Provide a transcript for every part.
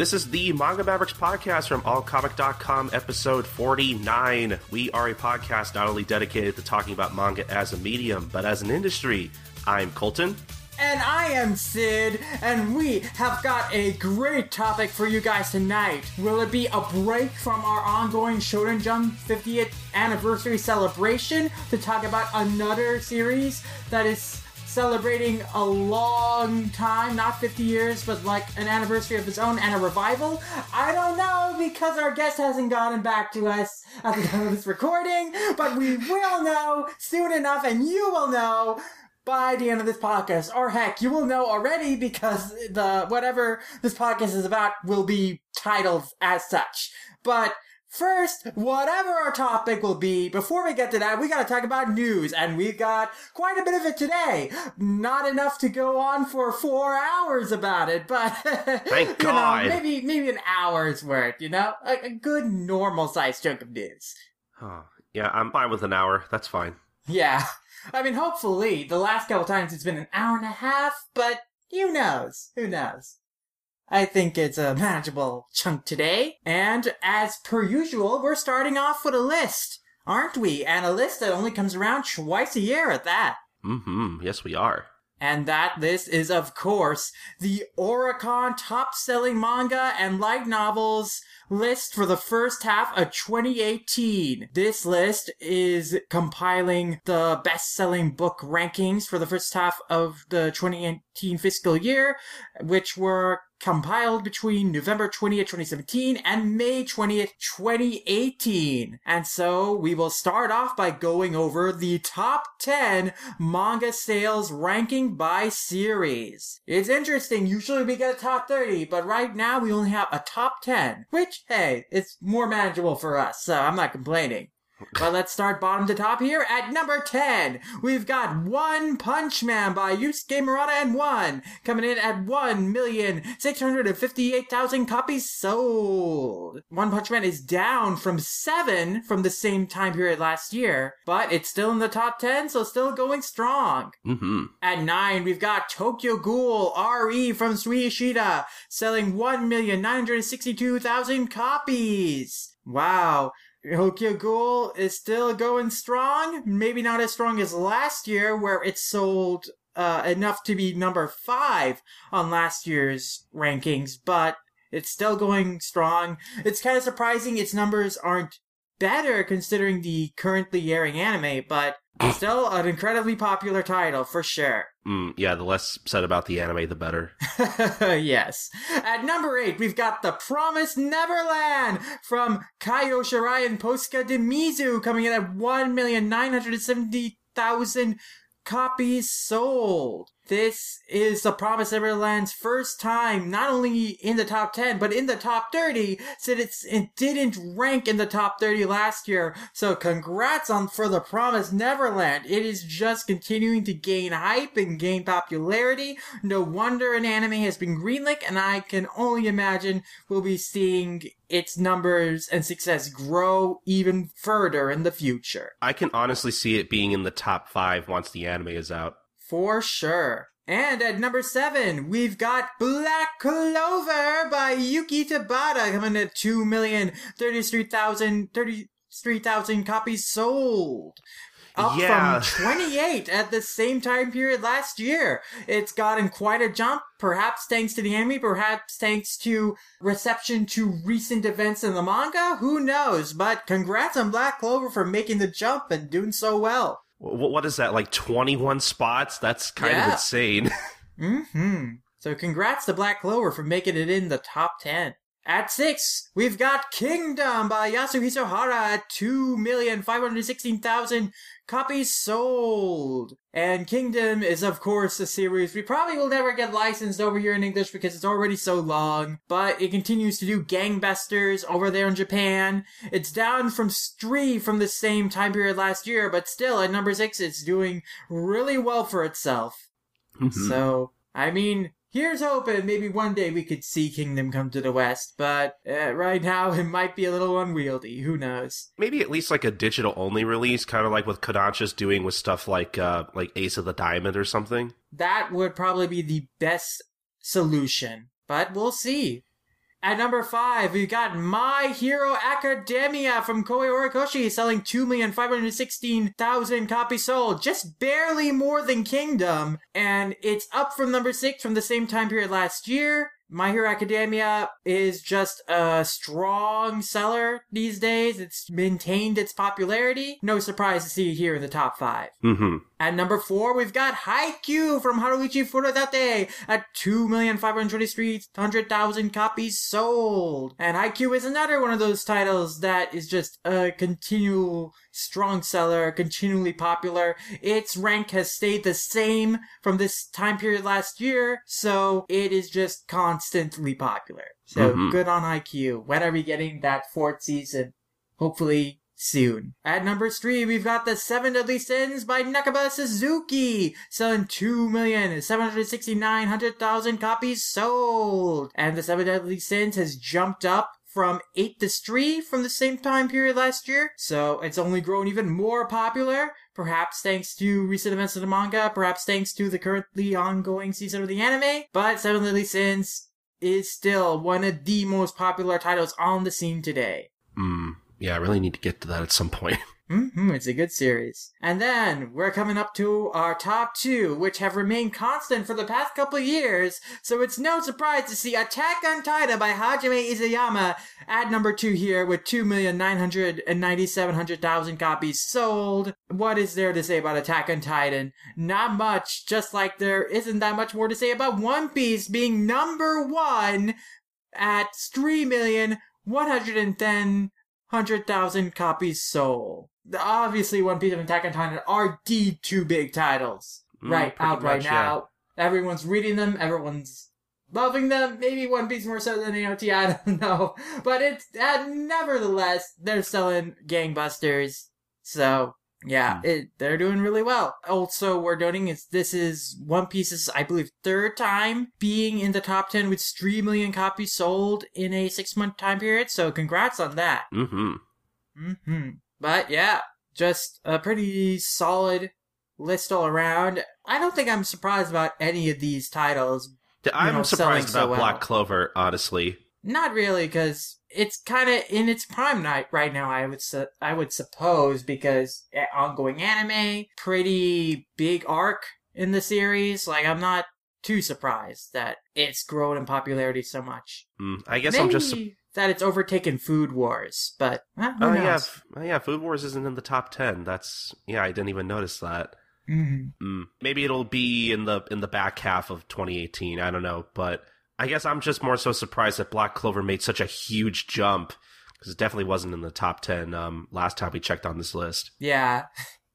This is the Manga Mavericks podcast from allcomic.com, episode 49. We are a podcast not only dedicated to talking about manga as a medium, but as an industry. I'm Colton. And I am Sid, and we have got a great topic for you guys tonight. Will it be a break from our ongoing Shonen Jump 50th anniversary celebration to talk about another series that is celebrating a long time, not 50 years, but like an anniversary of its own and a revival? I don't know, because our guest hasn't gotten back to us at the time of this recording, but we will know soon enough, and you will know by the end of this podcast. Or heck, you will know already, because the whatever this podcast is about will be titled as such. But first, whatever our topic will be, before we get to that, we gotta talk about news, and we've got quite a bit of it today. Not enough to go on for 4 hours about it, but thank God. Know, maybe an hour's worth, you know? A good normal-sized chunk of news. Huh. Yeah, I'm fine with an hour. That's fine. Yeah. I mean, hopefully, the last couple times it's been an hour and a half, but who knows? Who knows? I think it's a manageable chunk today. And as per usual, we're starting off with a list, aren't we? And a list that only comes around twice a year at that. Mm-hmm. Yes, we are. And that list is, of course, the Oricon top-selling manga and light novels list for the first half of 2018. This list is compiling the best-selling book rankings for the first half of the 2018 fiscal year, which were compiled between November 20th, 2017 and May 20th, 2018. And so we will start off by going over the top 10 manga sales ranking by series. It's interesting. Usually we get a top 30, but right now we only have a top 10, which, hey, it's more manageable for us, so I'm not complaining. Well, let's start bottom to top here. At number 10, we've got One Punch Man by Yusuke Murata and One, coming in at 1,658,000 copies sold. One Punch Man is down from 7 from the same time period last year, but it's still in the top 10, so still going strong. Mm-hmm. At 9, we've got Tokyo Ghoul RE from Sui Ishida, selling 1,962,000 copies. Wow. Tokyo Ghoul is still going strong, maybe not as strong as last year, where it sold enough to be number 5 on last year's rankings, but it's still going strong. It's kind of surprising its numbers aren't better considering the currently airing anime, but still an incredibly popular title for sure. Yeah, the less said about the anime, the better. Yes. At number 8, we've got The Promised Neverland from Kaioshirai and Posca Demizu, coming in at 1,970,000 copies sold. This is The Promised Neverland's first time not only in the top 10, but in the top 30, since it didn't rank in the top 30 last year. So congrats for The Promised Neverland. It is just continuing to gain hype and gain popularity. No wonder an anime has been greenlit, and I can only imagine we'll be seeing its numbers and success grow even further in the future. I can honestly see it being in the top 5 once the anime is out. For sure. And at number 7, we've got Black Clover by Yuki Tabata, coming at 2,033,000 copies sold. Up from 28 at the same time period last year. It's gotten quite a jump, perhaps thanks to the anime, perhaps thanks to reception to recent events in the manga. Who knows? But congrats on Black Clover for making the jump and doing so well. What is that, like 21 spots? That's kind of insane. Mm-hmm. So congrats to Black Clover for making it in the top 10. At 6, we've got Kingdom by Yasuhisohara at 2,516,000 copies sold. And Kingdom is, of course, a series we probably will never get licensed over here in English because it's already so long, but it continues to do gangbusters over there in Japan. It's down from 3 from the same time period last year, but still at number 6, it's doing really well for itself. Mm-hmm. So, I mean, here's hoping maybe one day we could see Kingdom come to the West, but right now it might be a little unwieldy. Who knows? Maybe at least like a digital-only release, kind of like what Kodansha's doing with stuff like Ace of the Diamond or something. That would probably be the best solution, but we'll see. At number 5, we've got My Hero Academia from Kohei Horikoshi, selling 2,516,000 copies sold, just barely more than Kingdom. And it's up from number 6 from the same time period last year. My Hero Academia is just a strong seller these days. It's maintained its popularity. No surprise to see it here in the top 5. Mm-hmm. At number 4, we've got Haikyuu from Haruichi Furudate at 2,523,000 copies sold. And Haikyuu is another one of those titles that is just a continual strong seller, continually popular. Its rank has stayed the same from this time period last year, so it is just constantly popular. So good on Haikyuu. When are we getting that fourth season? Hopefully soon. At number 3, we've got The Seven Deadly Sins by Nakaba Suzuki, selling 2,769,000 copies sold. And The Seven Deadly Sins has jumped up from 8 to 3 from the same time period last year, so it's only grown even more popular, perhaps thanks to recent events of the manga, perhaps thanks to the currently ongoing season of the anime, but Seven Deadly Sins is still one of the most popular titles on the scene today. Yeah, I really need to get to that at some point. It's a good series. And then we're coming up to our top 2, which have remained constant for the past couple of years, so it's no surprise to see Attack on Titan by Hajime Isayama at number 2 here with 2,997,000 copies sold. What is there to say about Attack on Titan? Not much, just like there isn't that much more to say about One Piece being number 1 at 3,110,000 copies sold. Obviously, One Piece and Attack on Titan are the 2 big titles right now. Yeah. Everyone's reading them. Everyone's loving them. Maybe One Piece more so than AOT. I don't know. But it's nevertheless, they're selling gangbusters. So yeah, they're doing really well. Also, we're noting this is One Piece's, I believe, 3rd time being in the top 10 with 3 million copies sold in a 6-month time period. So congrats on that. But yeah, just a pretty solid list all around. I don't think I'm surprised about any of these titles. I'm surprised about Black Clover, honestly. Not really, because it's kind of in its prime right now, I would suppose, because ongoing anime, pretty big arc in the series. Like, I'm not too surprised that it's grown in popularity so much. I guess maybe I'm just that it's overtaken Food Wars, but who knows? Yeah, Food Wars isn't in the top 10. That's I didn't even notice that. Maybe it'll be in the back half of 2018. I don't know, but I guess I'm just more so surprised that Black Clover made such a huge jump, because it definitely wasn't in the top 10 last time we checked on this list. Yeah,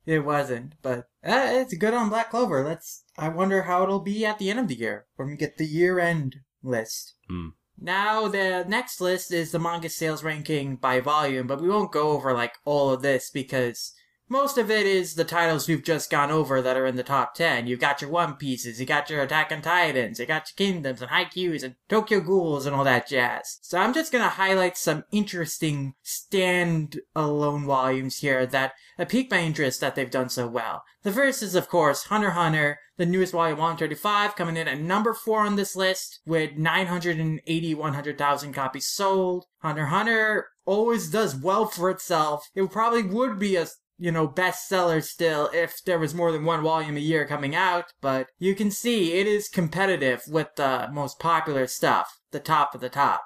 it wasn't, but it's good on Black Clover. I wonder how it'll be at the end of the year when we get the year-end list. Now, the next list is the manga sales ranking by volume, but we won't go over, all of this, because most of it is the titles we've just gone over that are in the top 10. You've got your One Pieces, you got your Attack on Titans, you got your Kingdoms and Haikyuus and Tokyo Ghouls and all that jazz. So I'm just gonna highlight some interesting stand-alone volumes here that piqued my interest that they've done so well. The first is, of course, Hunter x Hunter, the newest volume 135, coming in at number 4 on this list with 981,000 copies sold. Hunter x Hunter always does well for itself. It probably would be a bestseller still if there was more than one volume a year coming out, but you can see it is competitive with the most popular stuff, the top of the top.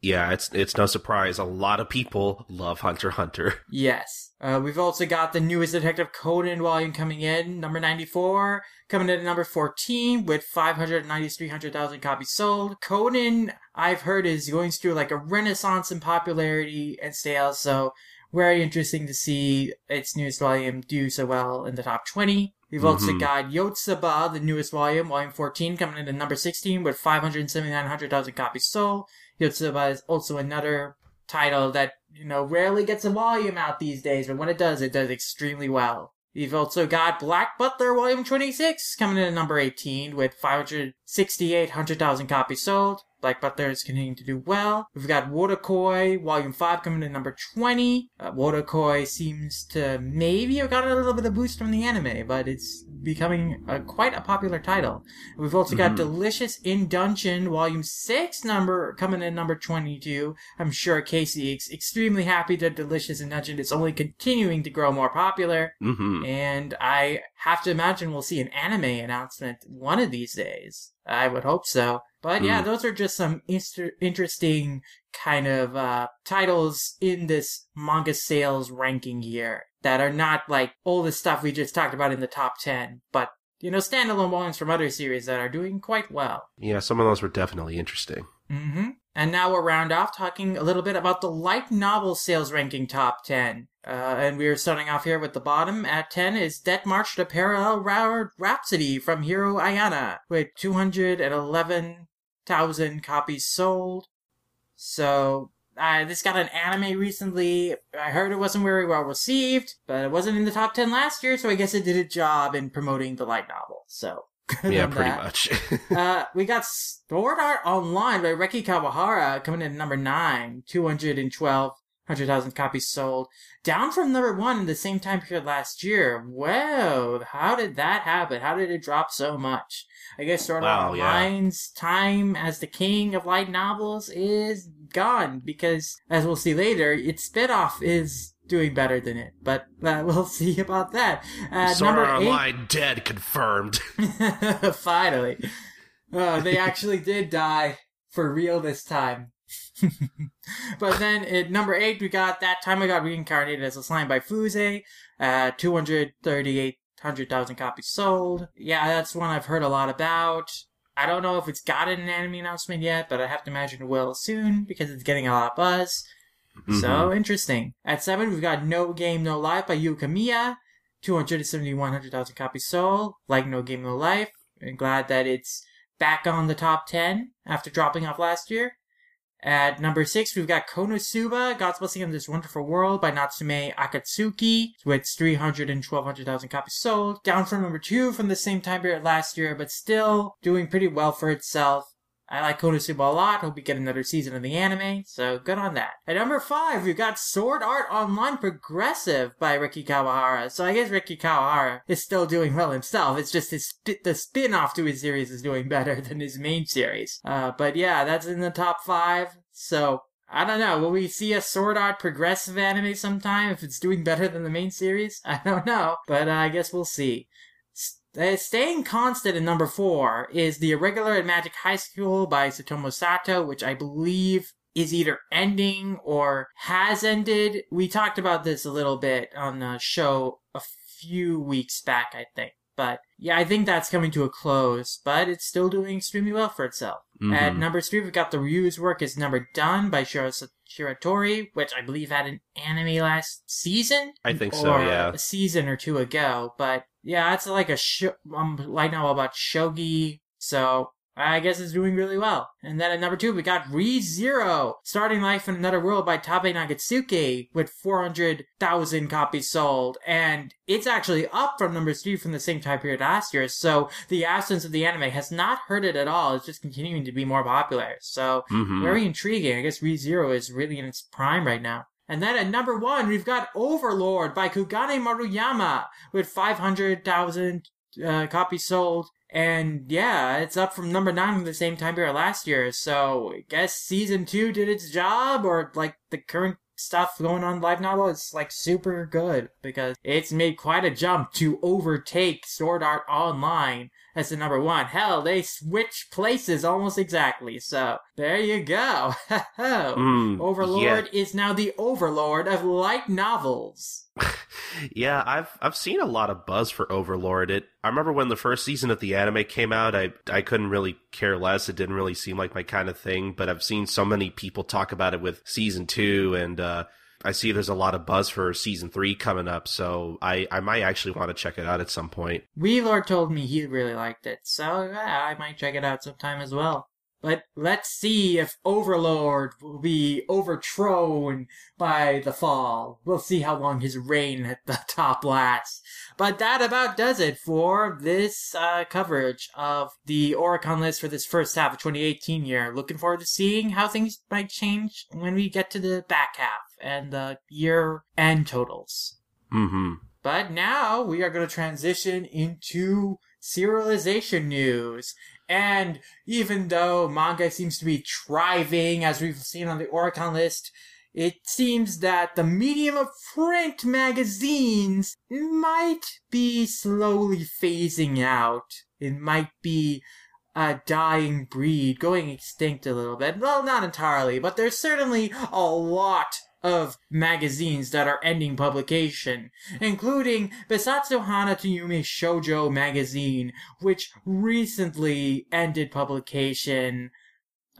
Yeah, it's no surprise. A lot of people love Hunter x Hunter. Yes. We've also got the newest Detective Conan volume coming in, number 94, coming in at number 14 with 300,000 copies sold. Conan, I've heard, is going through a renaissance in popularity and sales, so very interesting to see its newest volume do so well in the top 20. We've also got Yotsuba, the newest volume, volume 14, coming in at number 16 with 579,000 copies sold. Yotsuba is also another title that, rarely gets a volume out these days, but when it does extremely well. We've also got Black Butler, volume 26, coming in at number 18 with 568,000 copies sold. Black Butler is continuing to do well. We've got Wodokoi, Volume 5, coming in number 20. Wodokoi seems to maybe have gotten a little bit of boost from the anime, but it's becoming quite a popular title. We've also got Delicious in Dungeon Volume 6 coming in number 22. I'm sure Casey is extremely happy that Delicious in Dungeon is only continuing to grow more popular. Mm-hmm. And I have to imagine we'll see an anime announcement one of these days. I would hope so. But yeah, those are just some interesting kind of titles in this manga sales ranking year that are not like all the stuff we just talked about in the top 10, but, you know, standalone volumes from other series that are doing quite well. Yeah, some of those were definitely interesting. Mm-hmm. And now we'll round off talking a little bit about the light novel sales ranking top 10. And we're starting off here with the bottom. At 10 is Death March to Parallel Rhapsody from Hiro Ayana, with 211,000 copies sold. So, this got an anime recently. I heard it wasn't very well received, but it wasn't in the top 10 last year, so I guess it did a job in promoting the light novel, so... yeah, pretty much. We got Sword Art Online by Reki Kawahara coming in at number 9, 212,000 copies sold, down from number 1 in the same time period last year. Whoa, how did that happen? How did it drop so much? I guess Sword Art Online's time as the king of light novels is gone, because, as we'll see later, its spinoff is doing better than it, but we'll see about that. Sword Art Online dead, confirmed. Finally. They actually did die for real this time. But then at number 8, we got That Time I Got Reincarnated as a Slime by Fuse, 238,000 copies sold. Yeah, that's one I've heard a lot about. I don't know if it's gotten an anime announcement yet, but I have to imagine it will soon because it's getting a lot of buzz. Mm-hmm. So interesting. At 7, we've got No Game No Life by Yuu Kamiya, 271,000 copies sold. Like No Game No Life, and glad that it's back on the top 10 after dropping off last year. At number 6, we've got Konosuba, God's Blessing on This Wonderful World by Natsume Akatsuki, with 312,000 copies sold. Down from number 2 from the same time period last year, but still doing pretty well for itself. I like Konosuba a lot. Hope we get another season of the anime, so good on that. At number 5, we've got Sword Art Online Progressive by Reki Kawahara. So I guess Reki Kawahara is still doing well himself. It's just the spin-off to his series is doing better than his main series. But yeah, that's in the top 5. So, I don't know. Will we see a Sword Art Progressive anime sometime if it's doing better than the main series? I don't know, but I guess we'll see. Staying constant at number 4 is The Irregular at Magic High School by Satomo Sato, which I believe is either ending or has ended. We talked about this a little bit on the show a few weeks back, I think. But yeah, I think that's coming to a close, but it's still doing extremely well for itself. Mm-hmm. At number 3, we've got The Ryu's Work is Never Done by Shiratori, which I believe had an anime last season. I think so, yeah. A season or two ago, but... yeah, that's like a light novel about shogi, so I guess it's doing really well. And then at number 2, we got Re:Zero, Starting Life in Another World by Tappei Nagatsuki, with 400,000 copies sold. And it's actually up from number 3 from the same time period last year, so the absence of the anime has not hurt it at all. It's just continuing to be more popular. So, very intriguing. I guess Re:Zero is really in its prime right now. And then at number 1, we've got Overlord by Kugane Maruyama with 500,000 copies sold. And yeah, it's up from number 9 in the same time period last year. So I guess season 2 did its job, or like the current stuff going on live novel is like super good because it's made quite a jump to overtake Sword Art Online as the number 1. Hell, they switch places almost exactly. So there you go. Overlord is now the overlord of light novels. Yeah, I've seen a lot of buzz for Overlord. I remember when the first season of the anime came out, I couldn't really care less. It didn't really seem like my kind of thing, but I've seen so many people talk about it with season 2, and I see there's a lot of buzz for season 3 coming up, so I might actually want to check it out at some point. Weelord told me he really liked it, so yeah, I might check it out sometime as well. But let's see if Overlord will be overthrown by the fall. We'll see how long his reign at the top lasts. But that about does it for this coverage of the Oricon list for this first half of 2018 year. Looking forward to seeing how things might change when we get to the back half and the year-end totals. But now we are going to transition into serialization news. And even though manga seems to be thriving, as we've seen on the Oricon list, it seems that the medium of print magazines might be slowly phasing out. It might be a dying breed, going extinct a little bit. Well, not entirely, but there's certainly a lot of magazines that are ending publication, including Besatsu Hana Toyumi Shoujo magazine, which recently ended publication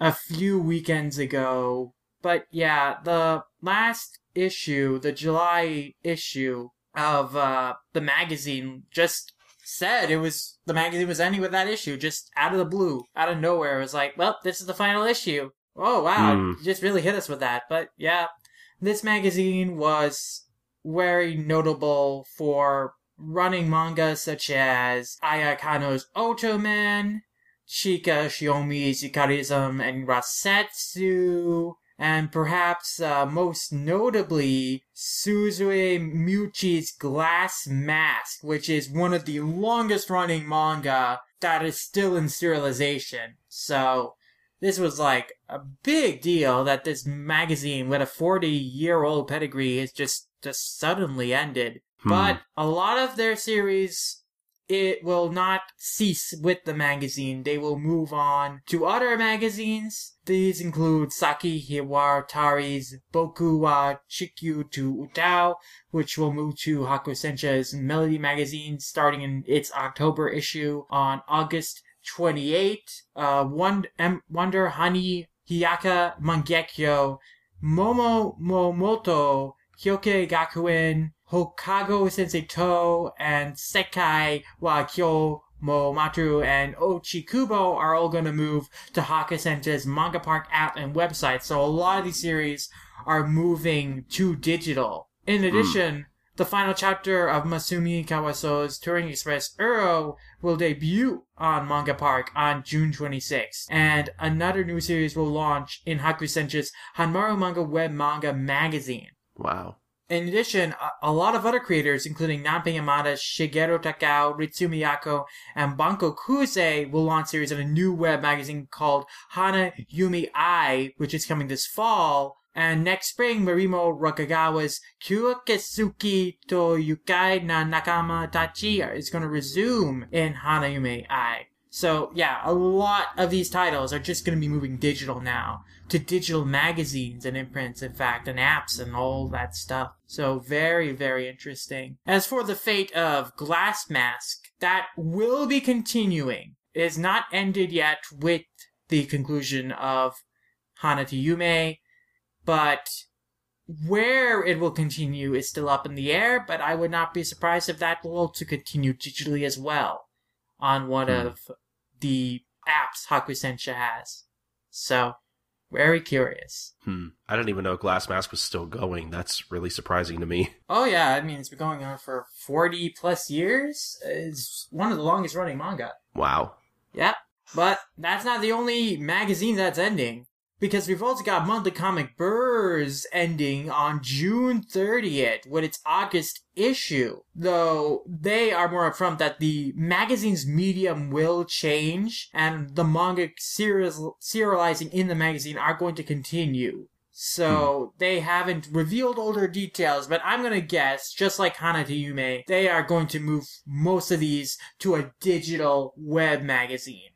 a few weekends ago. But yeah, the last issue, the July issue of the magazine just said the magazine was ending with that issue, just out of the blue, out of nowhere. It was like, well, this is the final issue. Oh, wow, It just really hit us with that. But yeah, this magazine was very notable for running manga such as Aya Kano's Otoman, Chika Shiomi's Ikarism and Rasetsu, and perhaps most notably, Suzue Miuchi's Glass Mask, which is one of the longest-running manga that is still in serialization. So this was like a big deal that this magazine with a 40-year-old pedigree is just suddenly ended. But a lot of their series, it will not cease with the magazine. They will move on to other magazines. These include Saki Hiwatari's Boku wa Chikyu to Utao, which will move to Hakusensha's Melody magazine starting in its October issue on August 28. Wonder Honey Hiyaka Mangekyo, Momo Momoto, Hyoke Gakuen, Hokago Sensei To, and Sekai wa Kyo Momatsu and Ochikubo are all going to move to Hakusensha's Manga Park app and website. So a lot of these series are moving to digital. In addition, the final chapter of Masumi Kawaso's Touring Express Uro will debut on Manga Park on June 26th. And another new series will launch in Hakusensha's Hanmaru Manga Web Manga magazine. Wow. In addition, a lot of other creators, including Nanpei Yamada, Shigeru Takao, Ritsumiyako, and Banko Kuze, will launch series in a new web magazine called Hana Yumi Ai, which is coming this fall. And next spring, Marimo Rakagawa's Kyukesuki to Yukai na Nakama Tachi is going to resume in Hana Yumi Ai. So yeah, a lot of these titles are just going to be moving digital now, to digital magazines and imprints, in fact, and apps and all that stuff. So very, very interesting. As for the fate of Glass Mask, that will be continuing. It is not ended yet with the conclusion of Hana to Yume, but where it will continue is still up in the air, but I would not be surprised if that will also continue digitally as well on one of the apps Hakusensha has. So, very curious. I didn't even know Glass Mask was still going. That's really surprising to me. Oh yeah, I mean, it's been going on for 40 plus years. It's one of the longest running manga. Wow. Yep, but that's not the only magazine that's ending, because we've also got Monthly Comic Burrs ending on June 30th with its August issue. Though they are more upfront that the magazine's medium will change and the manga serializing in the magazine are going to continue. So they haven't revealed all their details, but I'm going to guess, just like Hana to Yume, they are going to move most of these to a digital web magazine.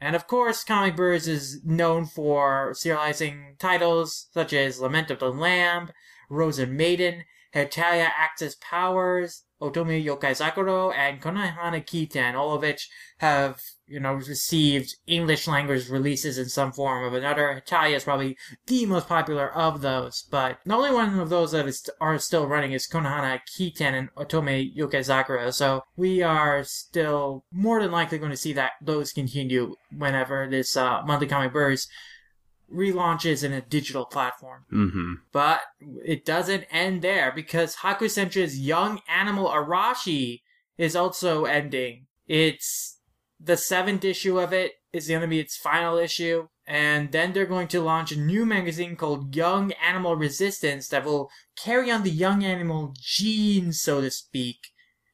And of course, Comic Birds is known for serializing titles such as Lament of the Lamb, Rose and Maiden, Hetalia Access Powers, Otome Yokai Zakuro, and Konohana Kiten, all of which have, received English language releases in some form or another. Hetalia is probably the most popular of those, but the only one of those that are still running is Konohana Kiten and Otome Yokai Zakuro, so we are still more than likely going to see that those continue whenever this Monthly Comic Burst relaunches in a digital platform. But it doesn't end there, because Hakusensha's Young Animal Arashi is also ending. It's the 7th issue of it is going to be its final issue. And then they're going to launch a new magazine called Young Animal Resistance that will carry on the young animal gene, so to speak,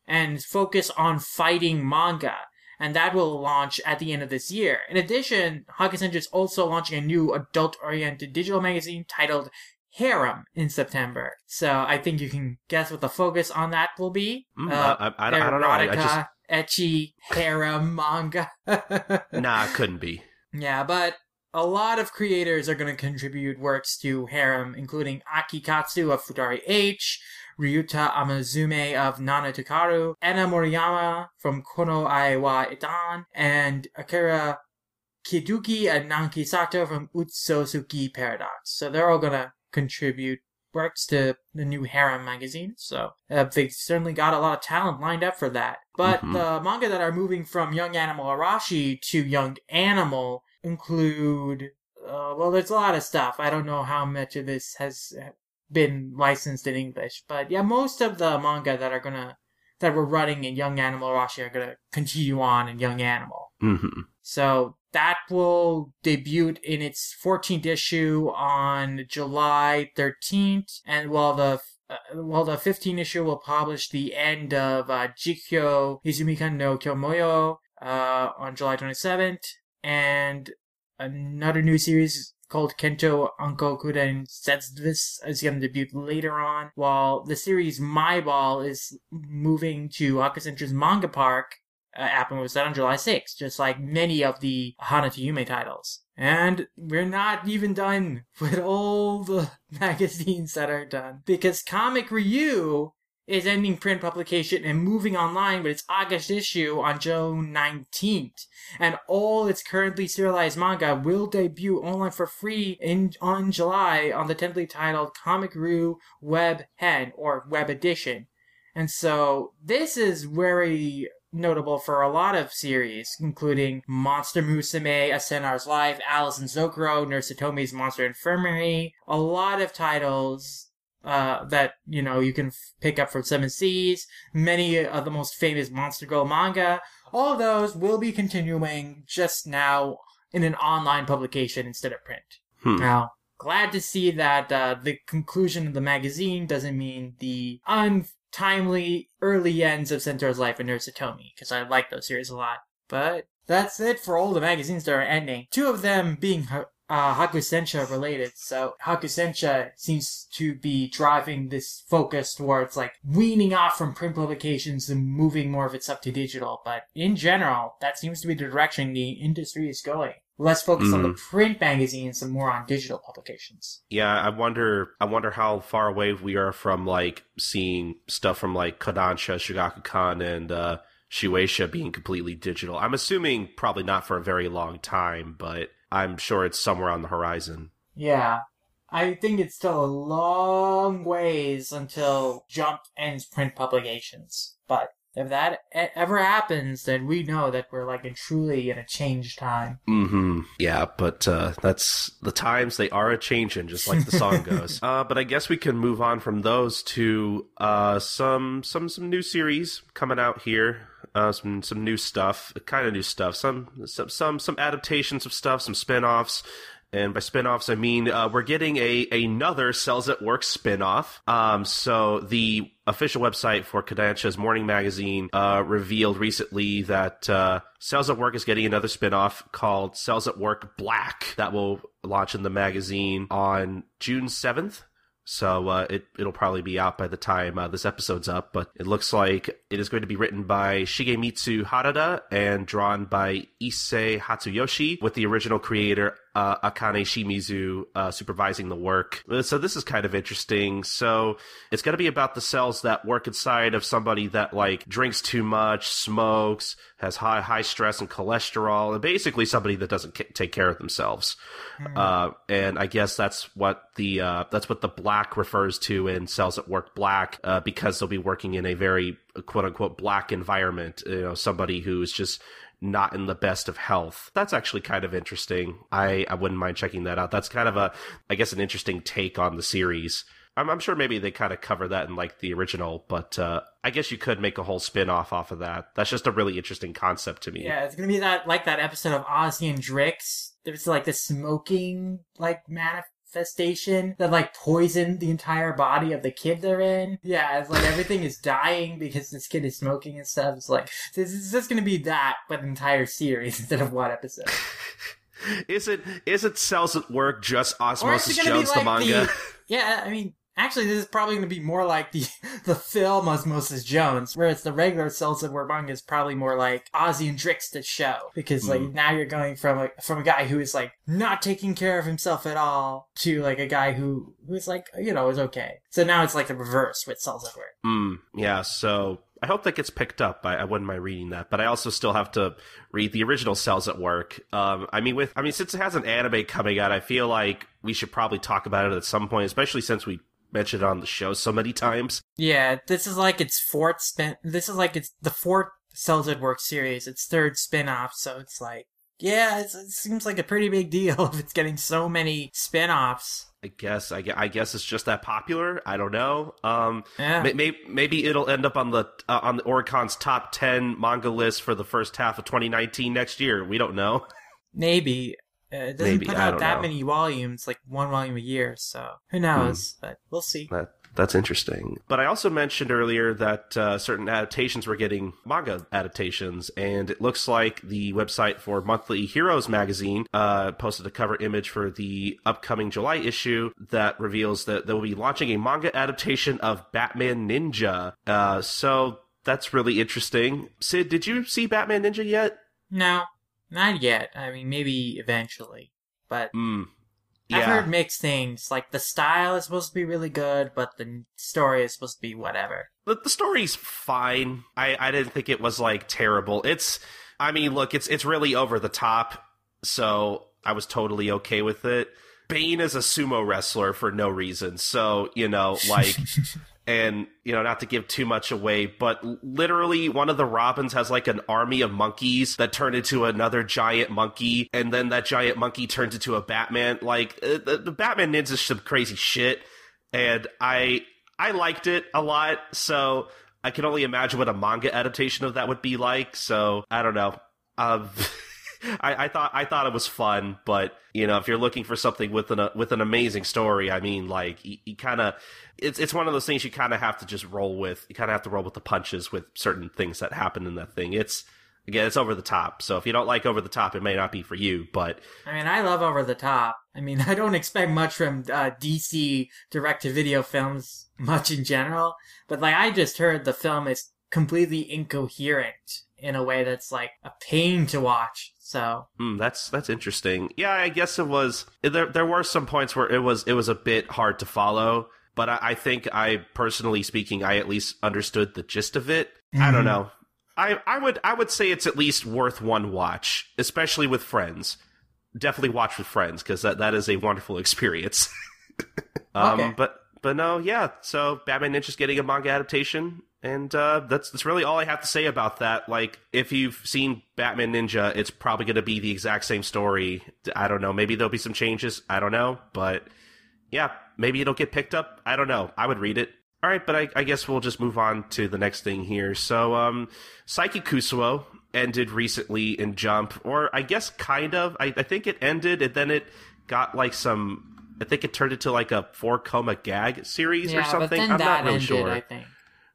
and focus on fighting manga. And that will launch at the end of this year. In addition, Hakusenju is also launching a new adult-oriented digital magazine titled Harem in September. So I think you can guess what the focus on that will be. I don't know. Ecchi harem manga. Nah, it couldn't be. Yeah, but a lot of creators are going to contribute works to Harem, including Aki Katsu of Futari H, Ryuta Amazume of Nanotukaru, Ena Moriyama from Kono Ai wa Idan, and Akira Kiduki and Nanki Sato from Utsusuki Paradox. So they're all going to contribute works to the new Harem magazine. So they certainly got a lot of talent lined up for that. But the manga that are moving from Young Animal Arashi to Young Animal include, well, there's a lot of stuff. I don't know how much of this has been licensed in English, but yeah, most of the manga that were running in Young Animal Arashi are gonna continue on in Young Animal. Mm-hmm. So that will debut in its 14th issue on July 13th, and while the 15th issue will publish the end of Jikyo Izumika no Kyomoyo on July 27th, and another new series called Kento Anko Kuden Setsubis is going to debut later on, while the series My Ball is moving to Hakusenju's Manga Park. Appen was set on July 6th, just like many of the Hana to Yume titles. And we're not even done with all the magazines that are done, because Comic Review is ending print publication and moving online with its August issue on June 19th. And all its currently serialized manga will debut online for free on July on the tentatively titled Comic Review Web Hen, or Web Edition. And so this is very notable for a lot of series, including Monster Musume, A Senar's Life, Alice and Zokuro, Nurse Satomi's Monster Infirmary, a lot of titles that, you know, you can pick up from Seven Seas, many of the most famous Monster Girl manga. All of those will be continuing, just now in an online publication instead of print. Now, glad to see that the conclusion of the magazine doesn't mean the untimely early ends of Centaur's Life and Nurse Satomi, because I like those series a lot. But that's it for all the magazines that are ending. Two of them being Hakusensha related. So Hakusensha seems to be driving this focus towards like weaning off from print publications and moving more of its up to digital. But in general, that seems to be the direction the industry is going. Less focus on the print magazines and more on digital publications. Yeah, I wonder how far away we are from like seeing stuff from like Kodansha, Shogakukan, and Shueisha being completely digital. I'm assuming probably not for a very long time, but I'm sure it's somewhere on the horizon. Yeah. I think it's still a long ways until Jump ends print publications. But if that ever happens, then we know that we're like truly in a change time. Mm-hmm. Yeah, but that's the times, they are a changing, just like the song goes. But I guess we can move on from those to some new series coming out here. Some new stuff, kind of new stuff. Some adaptations of stuff, some spinoffs. And by spinoffs, I mean we're getting another Cells at Work spinoff. So the official website for Kodansha's Morning Magazine revealed recently that Cells at Work is getting another spinoff called Cells at Work Black that will launch in the magazine on June 7th. So it'll probably be out by the time this episode's up, but it looks like it is going to be written by Shigemitsu Harada and drawn by Issei Hatsuyoshi, with the original creator Akane Shimizu supervising the work. So this is kind of interesting. So it's going to be about the cells that work inside of somebody that like drinks too much, smokes, has high stress and cholesterol, and basically somebody that doesn't take care of themselves. And I guess that's what the black refers to in Cells at Work Black, because they'll be working in a very quote unquote black environment. You know, somebody who's just not in the best of health. That's actually kind of interesting. I wouldn't mind checking that out. That's kind of an interesting take on the series. I'm sure maybe they kind of cover that in like the original, but I guess you could make a whole spin-off off of that. That's just a really interesting concept to me. Yeah, it's going to be that episode of Ozzy and Drix. There's like the smoking like manifestation that like poisoned the entire body of the kid they're in. Yeah, it's like everything is dying because this kid is smoking and stuff. It's like, this is just going to be that, but an entire series instead of one episode. Is it Cells at Work just Osmosis Jones like the manga? Yeah, I mean, actually, this is probably going to be more like the film Osmosis Jones, whereas the regular Cells at Work manga is probably more like Ozzy and Drix the show, because like now you're going from a guy who is like not taking care of himself at all to like a guy who is like, you know, is okay. So now it's like the reverse with Cells at Work. Yeah, so I hope that gets picked up. I wouldn't mind reading that, but I also still have to read the original Cells at Work. Since it has an anime coming out, I feel like we should probably talk about it at some point, especially since we mentioned it on the show so many times. Yeah, this is like its fourth spin. This is like it's the fourth Cells at Work series, its third spin-off. So it's like, yeah, it seems like a pretty big deal if it's getting so many spin-offs. I guess it's just that popular. I don't know. Yeah. Maybe it'll end up on the Oricon's top 10 manga list for the first half of 2019 next year. We don't know. Maybe. It doesn't put out that many volumes, like one volume a year. So who knows? But we'll see. That's interesting. But I also mentioned earlier that certain adaptations were getting manga adaptations, and it looks like the website for Monthly Heroes magazine posted a cover image for the upcoming July issue that reveals that they'll be launching a manga adaptation of Batman Ninja. So that's really interesting. Sid, did you see Batman Ninja yet? No, not yet. I mean, maybe eventually, but... Yeah. I've heard mixed things, like the style is supposed to be really good, but the story is supposed to be whatever. The story's fine. I didn't think it was, like, terrible. It's really over the top, so I was totally okay with it. Bane is a sumo wrestler for no reason, so, you know, like... And, you know, not to give too much away, but literally one of the Robins has like an army of monkeys that turn into another giant monkey. And then that giant monkey turns into a Batman. Like, the Batman Ninja is some crazy shit. And I liked it a lot. So I can only imagine what a manga adaptation of that would be like. So I don't know. I thought it was fun, but you know, if you're looking for something with an amazing story, I mean, like you kind of, it's one of those things you kind of have to just roll with. You kind of have to roll with the punches with certain things that happen in that thing. It's over the top. So if you don't like over the top, it may not be for you. But I mean, I love over the top. I mean, I don't expect much from DC direct-to-video films much in general, but like I just heard the film is completely incoherent in a way that's like a pain to watch. So that's interesting. Yeah, I guess it was. There were some points where it was a bit hard to follow, but I think I personally speaking, I at least understood the gist of it. Mm-hmm. I don't know. I would say it's at least worth one watch, especially with friends. Definitely watch with friends because that is a wonderful experience. Okay. But no, yeah. So Batman Ninja's getting a manga adaptation. And that's really all I have to say about that. Like, if you've seen Batman Ninja, it's probably going to be the exact same story. I don't know. Maybe there'll be some changes. I don't know. But, yeah, maybe it'll get picked up. I don't know. I would read it. All right, but I guess we'll just move on to the next thing here. So, Saiki Kusuo ended recently in Jump, or I guess kind of. I think it ended, and then it got, like, some... I think it turned into, like, a 4-Coma Gag series or something. I'm not really sure. I think.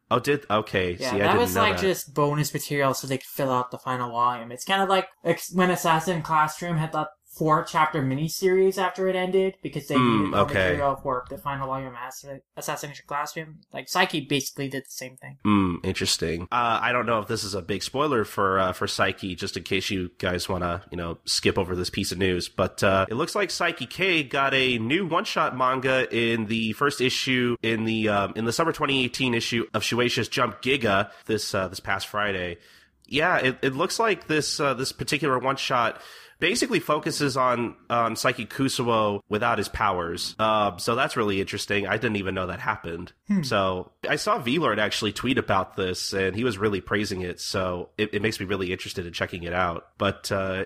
Oh, did? Okay. Yeah, see, that was like just bonus material so they could fill out the final volume. It's kind of like when Assassin Classroom had that 4-chapter miniseries after it ended because they needed material for the final volume of Assassin Classroom. Like, Saiki basically did the same thing. Interesting. I don't know if this is a big spoiler for Saiki, just in case you guys want to, you know, skip over this piece of news. But it looks like Saiki K got a new one-shot manga in the first issue in the summer 2018 issue of Shueisha's Jump Giga this past Friday. Yeah, it looks like this particular one-shot basically focuses on Saiki Kusuo without his powers. So that's really interesting. I didn't even know that happened. So I saw V-Lord actually tweet about this, and he was really praising it. So it makes me really interested in checking it out. But I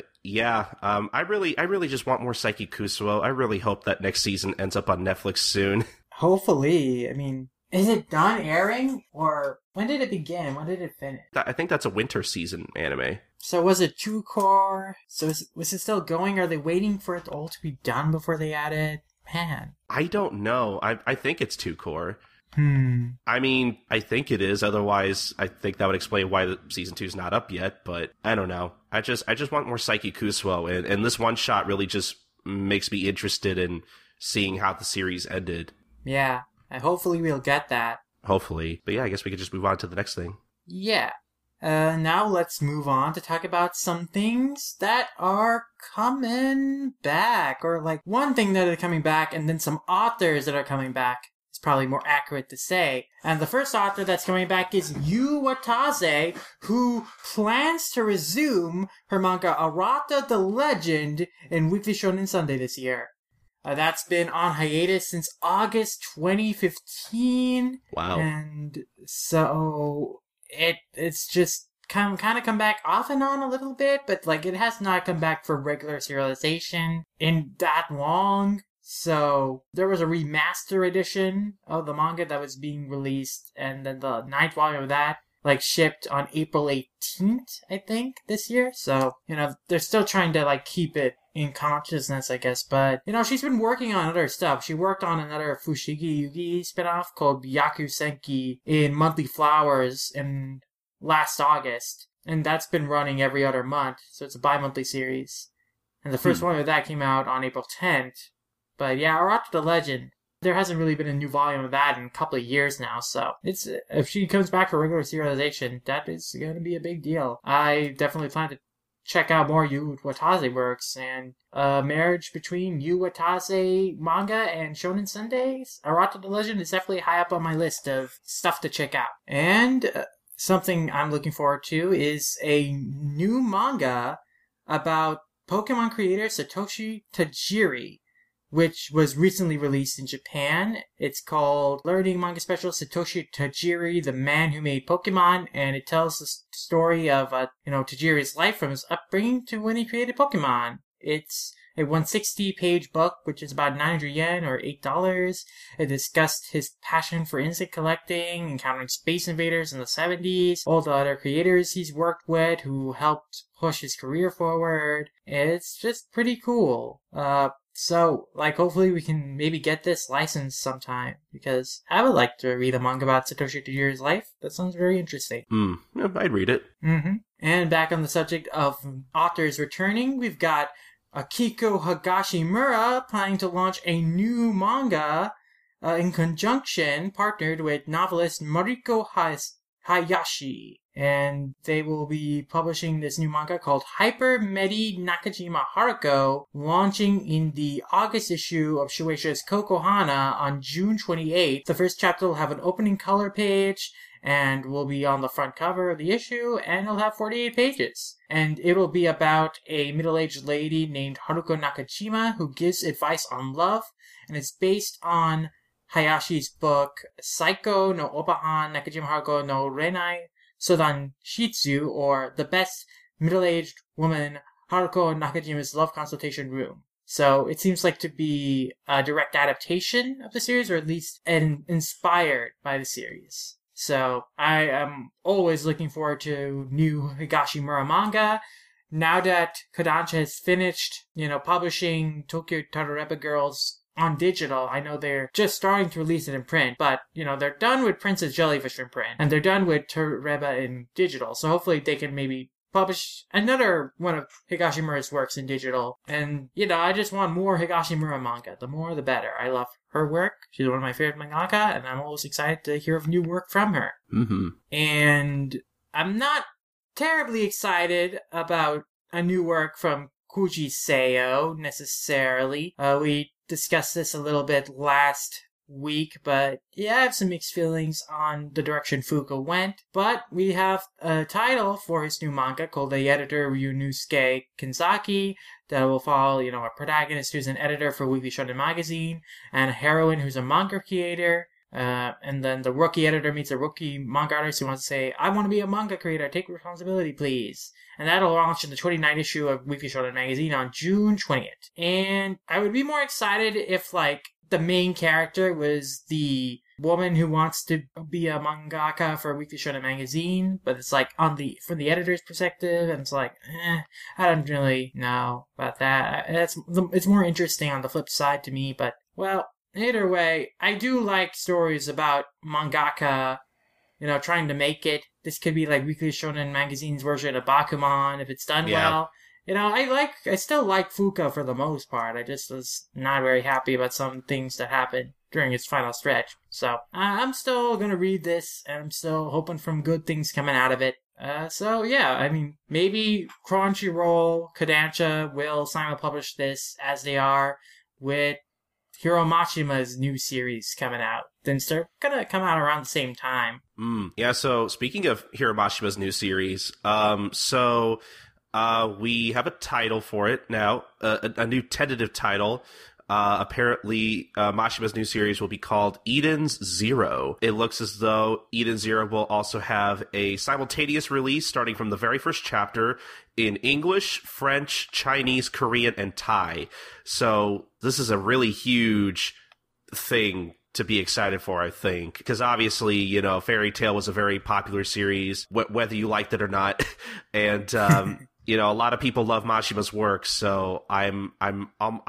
really just want more Saiki Kusuo. I really hope that next season ends up on Netflix soon. Hopefully. I mean, is it done airing? Or when did it begin? When did it finish? I think that's a winter season anime. So was it two-core? So was it still going? Are they waiting for it all to be done before they add it? Man. I don't know. I think it's two-core. I mean, I think it is. Otherwise, I think that would explain why season 2's not up yet. But I don't know. I just want more Saiki Kusuo, and this one shot really just makes me interested in seeing how the series ended. Yeah, and hopefully we'll get that. Hopefully, but yeah, I guess we could just move on to the next thing. Yeah. Now let's move on to talk about some things that are coming back, or like one thing that are coming back, and then some authors that are coming back. It's probably more accurate to say. And the first author that's coming back is Yu Watase, who plans to resume her manga Arata the Legend in Weekly Shonen Sunday this year. That's been on hiatus since August 2015. Wow. And so it's just kind of come back off and on a little bit, but like it has not come back for regular serialization in that long. So there was a remaster edition of the manga that was being released, and then the 9th volume of that like shipped on April 18th, I think, this year. So, you know, they're still trying to like keep it in consciousness, I guess. But, you know, she's been working on other stuff. She worked on another Fushigi Yugi spinoff called Byaku Senki in Monthly Flowers in last August, and that's been running every other month. So it's a bi-monthly series, and the first volume of that came out on April 10th. But yeah, Arata the Legend, there hasn't really been a new volume of that in a couple of years now, so it's if she comes back for regular serialization, that is going to be a big deal. I definitely plan to check out more Yu Watase works, and a marriage between Yu Watase manga and Shonen Sundays, Arata the Legend is definitely high up on my list of stuff to check out. And something I'm looking forward to is a new manga about Pokemon creator Satoshi Tajiri, which was recently released in Japan. It's called Learning Manga Special Satoshi Tajiri, the Man Who Made Pokemon, and it tells the story of Tajiri's life from his upbringing to when he created Pokemon. It's a 160-page book, which is about 900 yen or $8. It discussed his passion for insect collecting, encountering space invaders in the 70s, all the other creators he's worked with who helped push his career forward. It's just pretty cool. So, like, hopefully we can maybe get this licensed sometime, because I would like to read a manga about Satoshi Tajiri's life. That sounds very interesting. Yeah, I'd read it. And back on the subject of authors returning, we've got Akiko Higashimura planning to launch a new manga in conjunction, partnered with novelist Mariko Hayashi. And they will be publishing this new manga called Hyper Medi Nakajima Haruko, launching in the August issue of Shueisha's Kokohana on June 28th. The first chapter will have an opening color page and will be on the front cover of the issue, and it'll have 48 pages. And it'll be about a middle-aged lady named Haruko Nakajima who gives advice on love, and it's based on Hayashi's book Saiko no Obahan Nakajima Haruko no Renai Sodan Shitsu, or The Best Middle-Aged Woman, Haruko Nakajima's Love Consultation Room. So it seems like to be a direct adaptation of the series, or at least inspired by the series. So I am always looking forward to new Higashimura manga. Now that Kodansha has finished, publishing Tokyo Tarareba Girls on digital, I know they're just starting to release it in print, but, they're done with Princess Jellyfish in print, and they're done with Tarareba in digital, so hopefully they can maybe publish another one of Higashimura's works in digital, and, I just want more Higashimura manga. The more, the better. I love her work. She's one of my favorite mangaka, and I'm always excited to hear of new work from her. And I'm not terribly excited about a new work from Kuji Seo, necessarily. We discussed this a little bit last week, but yeah, I have some mixed feelings on the direction Fuka went. But we have a title for his new manga called The Editor Ryunosuke Kenzaki that will follow, a protagonist who's an editor for Weekly Shonen Magazine and a heroine who's a manga creator. And then the rookie editor meets a rookie manga artist who wants to say, I want to be a manga creator, take responsibility, please. And that'll launch in the 29th issue of Weekly Shonen Magazine on June 20th. And I would be more excited if, the main character was the woman who wants to be a mangaka for a Weekly Shonen magazine, but it's like on the from the editor's perspective, and it's like, I don't really know about that. It's more interesting on the flip side to me, but, well, either way, I do like stories about mangaka, you know, trying to make it. This could be like Weekly Shonen magazine's version of Bakuman if it's done well. You know, I still like Fuka for the most part. I just was not very happy about some things that happened during its final stretch. So, I'm still gonna read this, and I'm still hoping for good things coming out of it. So yeah, I mean, maybe Crunchyroll, Kodansha will simul-publish this as they are with Hiro Mashima's new series coming out. Then they're gonna come out around the same time. Yeah, so speaking of Hiro Mashima's new series, we have a title for it now, a new tentative title. Apparently, Mashima's new series will be called Eden's Zero. It looks as though Eden's Zero will also have a simultaneous release starting from the very first chapter in English, French, Chinese, Korean, and Thai. So this is a really huge thing to be excited for, I think, because obviously, you know, Fairy Tail was a very popular series, whether you liked it or not. And, you know, a lot of people love Mashima's work, so I'm kind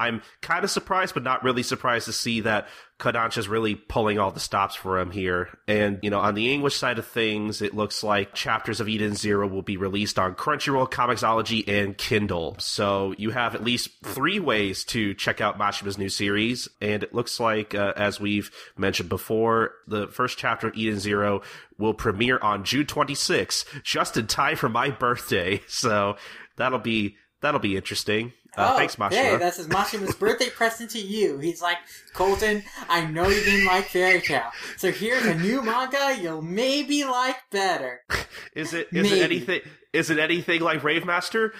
of surprised, but not really surprised to see that Kodansha's really pulling all the stops for him here. And, you know, on the English side of things, it looks like chapters of Eden Zero will be released on Crunchyroll, Comixology, and Kindle. So you have at least three ways to check out Mashima's new series. And it looks like, as we've mentioned before, the first chapter of Eden Zero will premiere on June 26th, just in time for my birthday. So that'll be interesting. Thanks, Mashima. Hey, this is Mashima's birthday present to you. He's like, Colton, I know you didn't like Fairy Tail, so here's a new manga you'll maybe like better. Is it anything like Rave Master?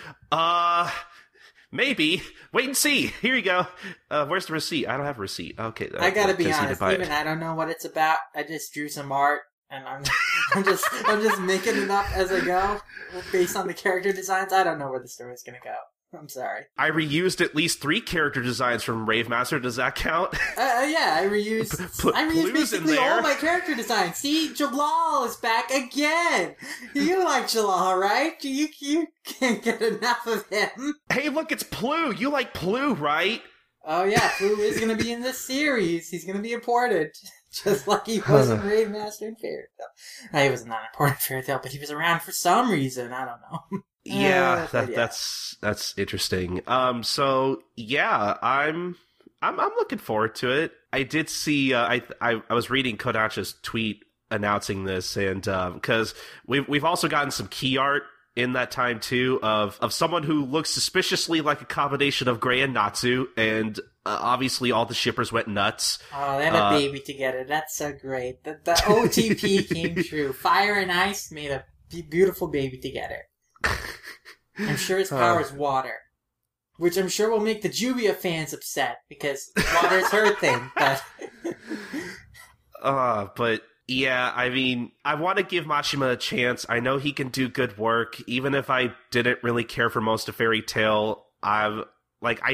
Maybe. Wait and see. Here you go. Where's the receipt? I don't have a receipt. Okay. I gotta be honest, even I don't know what it's about. I just drew some art. And I'm just making it up as I go, based on the character designs. I don't know where the story is going to go. I'm sorry. I reused at least three character designs from Rave Master. Does that count? Yeah, I reused basically all my character designs. See, Jalal is back again. You like Jalal, right? You can't get enough of him. Hey, look, it's Plu. You like Plu, right? Oh yeah, Plu is going to be in this series. He's going to be important. Just like he wasn't Rave Master in Fairy Tail. No, he was not important in Fairy Tail, but he was around for some reason. I don't know. Yeah, that's interesting. So yeah, I'm looking forward to it. I did see. I was reading Kodansha's tweet announcing this, and because we've also gotten some key art in that time too of someone who looks suspiciously like a combination of Gray and Natsu, and obviously all the shippers went nuts. Oh, they had a baby together. That's so great. The OTP came true. Fire and Ice made a beautiful baby together. I'm sure his power is water, which I'm sure will make the Jubia fans upset because water is her thing. But yeah, I mean, I want to give Mashima a chance. I know he can do good work. Even if I didn't really care for most of Fairy Tail, I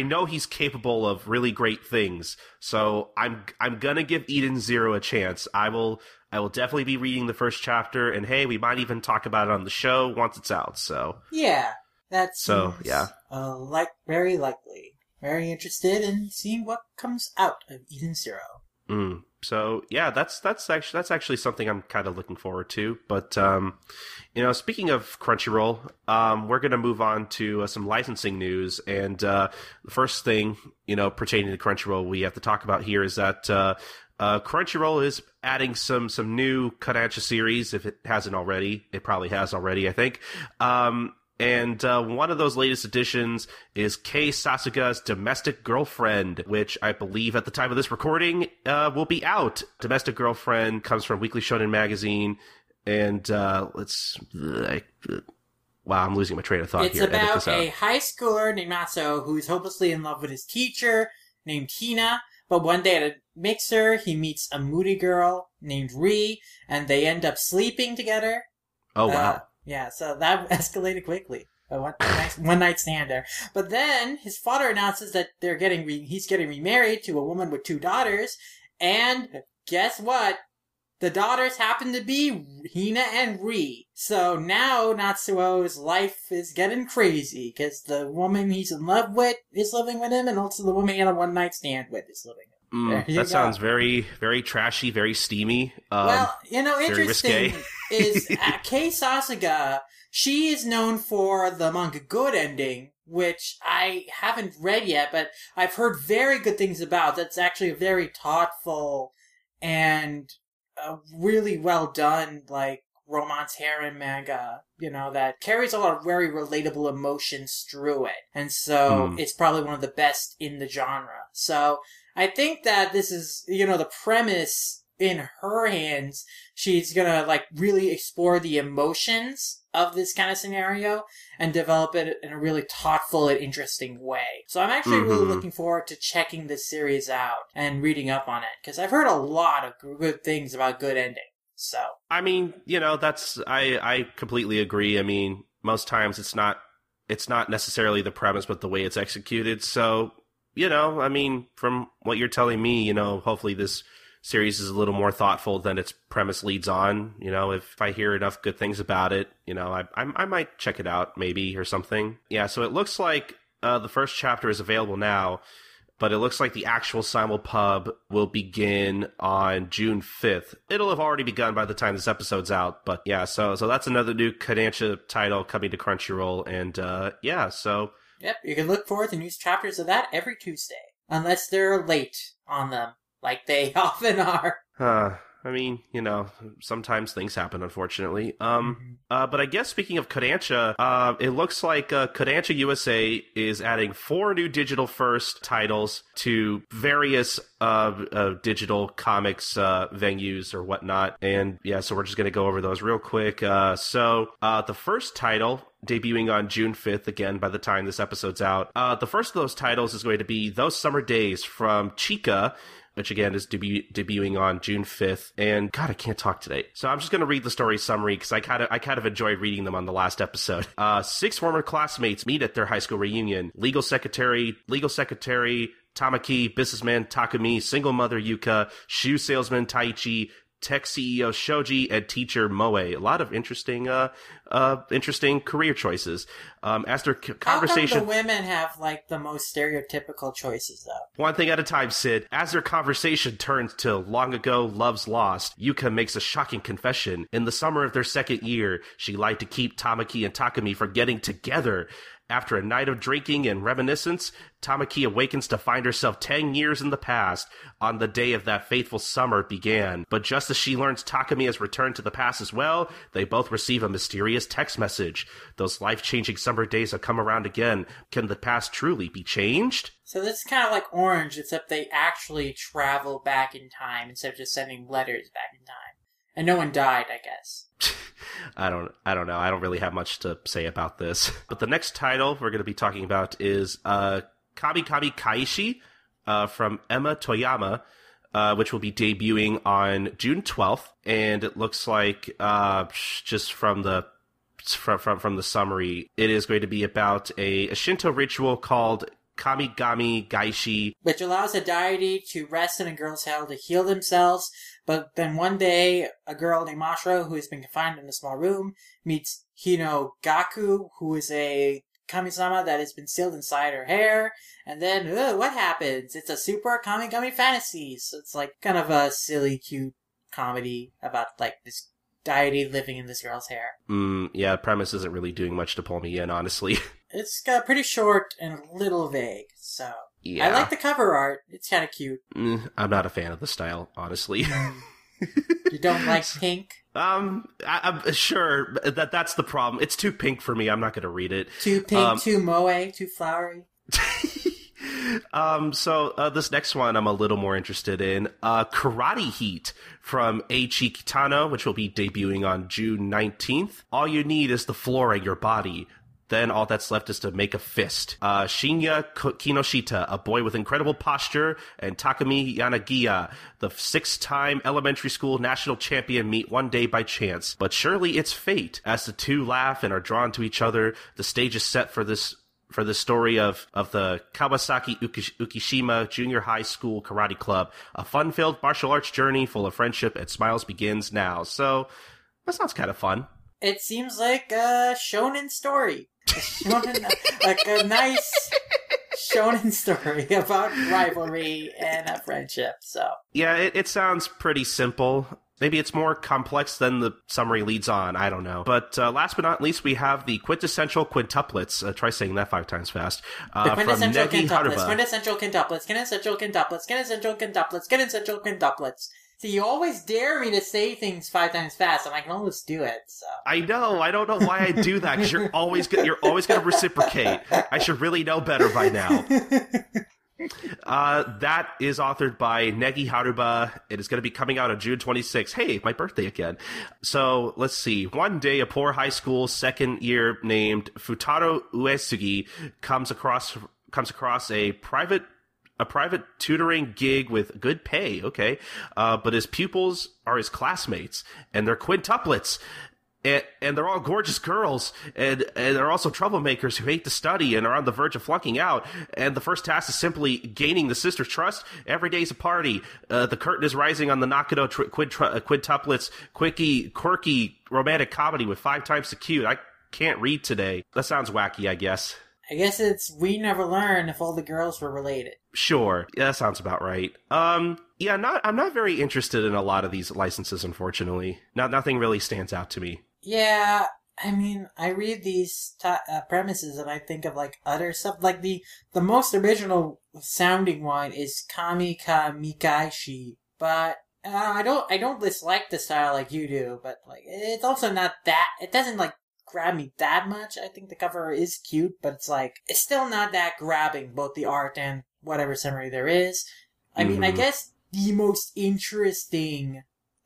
know he's capable of really great things. So I'm gonna give Eden Zero a chance. I will definitely be reading the first chapter, and hey, we might even talk about it on the show once it's out. So yeah, that's so yeah, very likely. Very interested in seeing what comes out of Eden Zero. So yeah, that's actually something I'm kind of looking forward to. But you know, speaking of Crunchyroll, we're gonna move on to some licensing news. And the first thing, you know, pertaining to Crunchyroll, we have to talk about here is that Crunchyroll is adding some new Kodansha series. If it hasn't already, it probably has already, I think. And one of those latest editions is Kei Sasuga's Domestic Girlfriend, which I believe at the time of this recording will be out. Domestic Girlfriend comes from Weekly Shonen Magazine, and wow, I'm losing my train of thought here. It's about a high schooler named Matsuo who is hopelessly in love with his teacher named Hina, but one day at a mixer, he meets a moody girl named Ri, and they end up sleeping together. Oh, wow. Yeah, so that escalated quickly. one night stand there. But then his father announces that they're getting he's getting remarried to a woman with two daughters, and guess what? The daughters happen to be Hina and Ri. So now Natsuo's life is getting crazy because the woman he's in love with is living with him, and also the woman he had a one night stand with is living with him. That sounds very, very trashy, very steamy. Well, you know, interesting is Kei Sasuga. She is known for the manga Good ending, which I haven't read yet, but I've heard very good things about. That's actually a very thoughtful and a really well done, like, romance harem manga, you know, that carries a lot of very relatable emotions through it. And so it's probably one of the best in the genre. So I think that this is, you know, the premise in her hands. She's gonna, like, really explore the emotions of this kind of scenario and develop it in a really thoughtful and interesting way. So I'm actually really looking forward to checking this series out and reading up on it, because I've heard a lot of good things about Good Ending. So I mean, you know, that's I completely agree. I mean, most times it's not necessarily the premise, but the way it's executed. So, you know, I mean, from what you're telling me, you know, hopefully this series is a little more thoughtful than its premise leads on. You know, if I hear enough good things about it, you know, I might check it out maybe or something. Yeah, so it looks like the first chapter is available now, but it looks like the actual Simulpub will begin on June 5th. It'll have already begun by the time this episode's out, but yeah, so that's another new Kodansha title coming to Crunchyroll, and yeah, so... Yep, you can look forward to new chapters of that every Tuesday, unless they're late on them. Like they often are. I mean, you know, sometimes things happen, unfortunately. But I guess speaking of Kodansha, it looks like Kodansha USA is adding 4 new digital first titles to various digital comics venues or whatnot. And yeah, so we're just going to go over those real quick. So the first title, debuting on June 5th, again, by the time this episode's out, the first of those titles is going to be Those Summer Days from Chika, which again is debuting on June 5th. And God, I can't talk today. So I'm just going to read the story summary because I kind of enjoyed reading them on the last episode. 6 former classmates meet at their high school reunion. Legal secretary Tamaki, businessman Takumi, single mother Yuka, shoe salesman Taichi, tech CEO Shoji, and teacher Moe. A lot of interesting career choices. As their conversation... How come the women have, like, the most stereotypical choices, though? One thing at a time, Sid. As their conversation turns to long ago loves lost, Yuka makes a shocking confession. In the summer of their second year, she lied to keep Tamaki and Takumi from getting together. After a night of drinking and reminiscence, Tamaki awakens to find herself 10 years in the past on the day of that fateful summer began. But just as she learns Takumi has returned to the past as well, they both receive a mysterious text message. Those life-changing summer days have come around again. Can the past truly be changed? So this is kind of like Orange, except they actually travel back in time instead of just sending letters back in time. And no one died, I guess. I don't know. I don't really have much to say about this. But the next title we're going to be talking about is Kamikami Kaishi from Emma Toyama, which will be debuting on June 12th. And it looks like, just from the summary, it is going to be about a Shinto ritual called Kamigami Gaishi, which allows a deity to rest in a girl's hell to heal themselves. But then one day, a girl named Mashiro, who has been confined in a small room, meets Hino Gaku, who is a kamisama that has been sealed inside her hair. And then, what happens? It's a super Kamigami fantasy. So it's like kind of a silly, cute comedy about, like, this deity living in this girl's hair. Yeah, premise isn't really doing much to pull me in, honestly. It's pretty short and a little vague, so... Yeah. I like the cover art. It's kind of cute. I'm not a fan of the style, honestly. You don't like pink? I'm sure. That's the problem. It's too pink for me. I'm not going to read it. Too pink, too moe, too flowery. So this next one I'm a little more interested in. Karate Heat from Eiichi Kitano, which will be debuting on June 19th. All you need is the floor in your body. Then all that's left is to make a fist. Shinya Kinoshita, a boy with incredible posture, and Takumi Yanagiya, the 6-time elementary school national champion, meet one day by chance. But surely it's fate. As the two laugh and are drawn to each other, the stage is set for this story of the Kawasaki Ukishima Junior High School Karate Club. A fun-filled martial arts journey full of friendship and smiles begins now. So, that sounds kind of fun. It seems like a shonen story. Like a nice shonen story about rivalry and a friendship. So yeah, it sounds pretty simple. Maybe it's more complex than the summary leads on. I don't know. But last but not least, we have the quintessential quintuplets. Try saying that 5 times fast. The quintessential from Negi Haruba. Quintessential quintuplets. Quintessential quintuplets. Quintessential quintuplets. Quintessential quintuplets. See, you always dare me to say things 5 times fast, and I can almost do it. So. I know. I don't know why I do that, because you're always going to reciprocate. I should really know better by now. That is authored by Negi Haruba. It is going to be coming out on June 26th. Hey, my birthday again. So, let's see. One day, a poor high school second year named Futaro Uesugi comes across a private tutoring gig with good pay, okay, but his pupils are his classmates, and they're quintuplets, and they're all gorgeous girls, and they're also troublemakers who hate to study and are on the verge of flunking out, and the first task is simply gaining the sister's trust. Every day's a party. The curtain is rising on the Nakano quintuplets, quirky romantic comedy with 5 times the cute. I can't read today. That sounds wacky, I guess. I guess it's We Never Learn if all the girls were related. Sure. Yeah, that sounds about right. Yeah, I'm not very interested in a lot of these licenses, unfortunately. Nothing really stands out to me. Yeah, I mean, I read these premises and I think of, like, other stuff. Like, the most original sounding one is Kamika Mikaishi, but... I don't dislike the style like you do, but, like, it's also not that... It doesn't, like, grab me that much. I think the cover is cute, but it's like, it's still not that grabbing, both the art and whatever summary there is. I mean, I guess the most interesting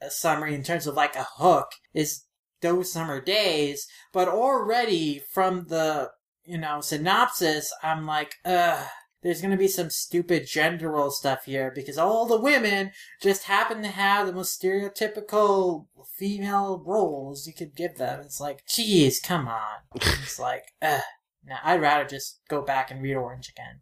summary in terms of like a hook is Those Summer Days, but already from the, you know, synopsis, I'm like, there's going to be some stupid gender role stuff here because all the women just happen to have the most stereotypical female roles you could give them. It's like, geez, come on. It's like, no, I'd rather just go back and read Orange again.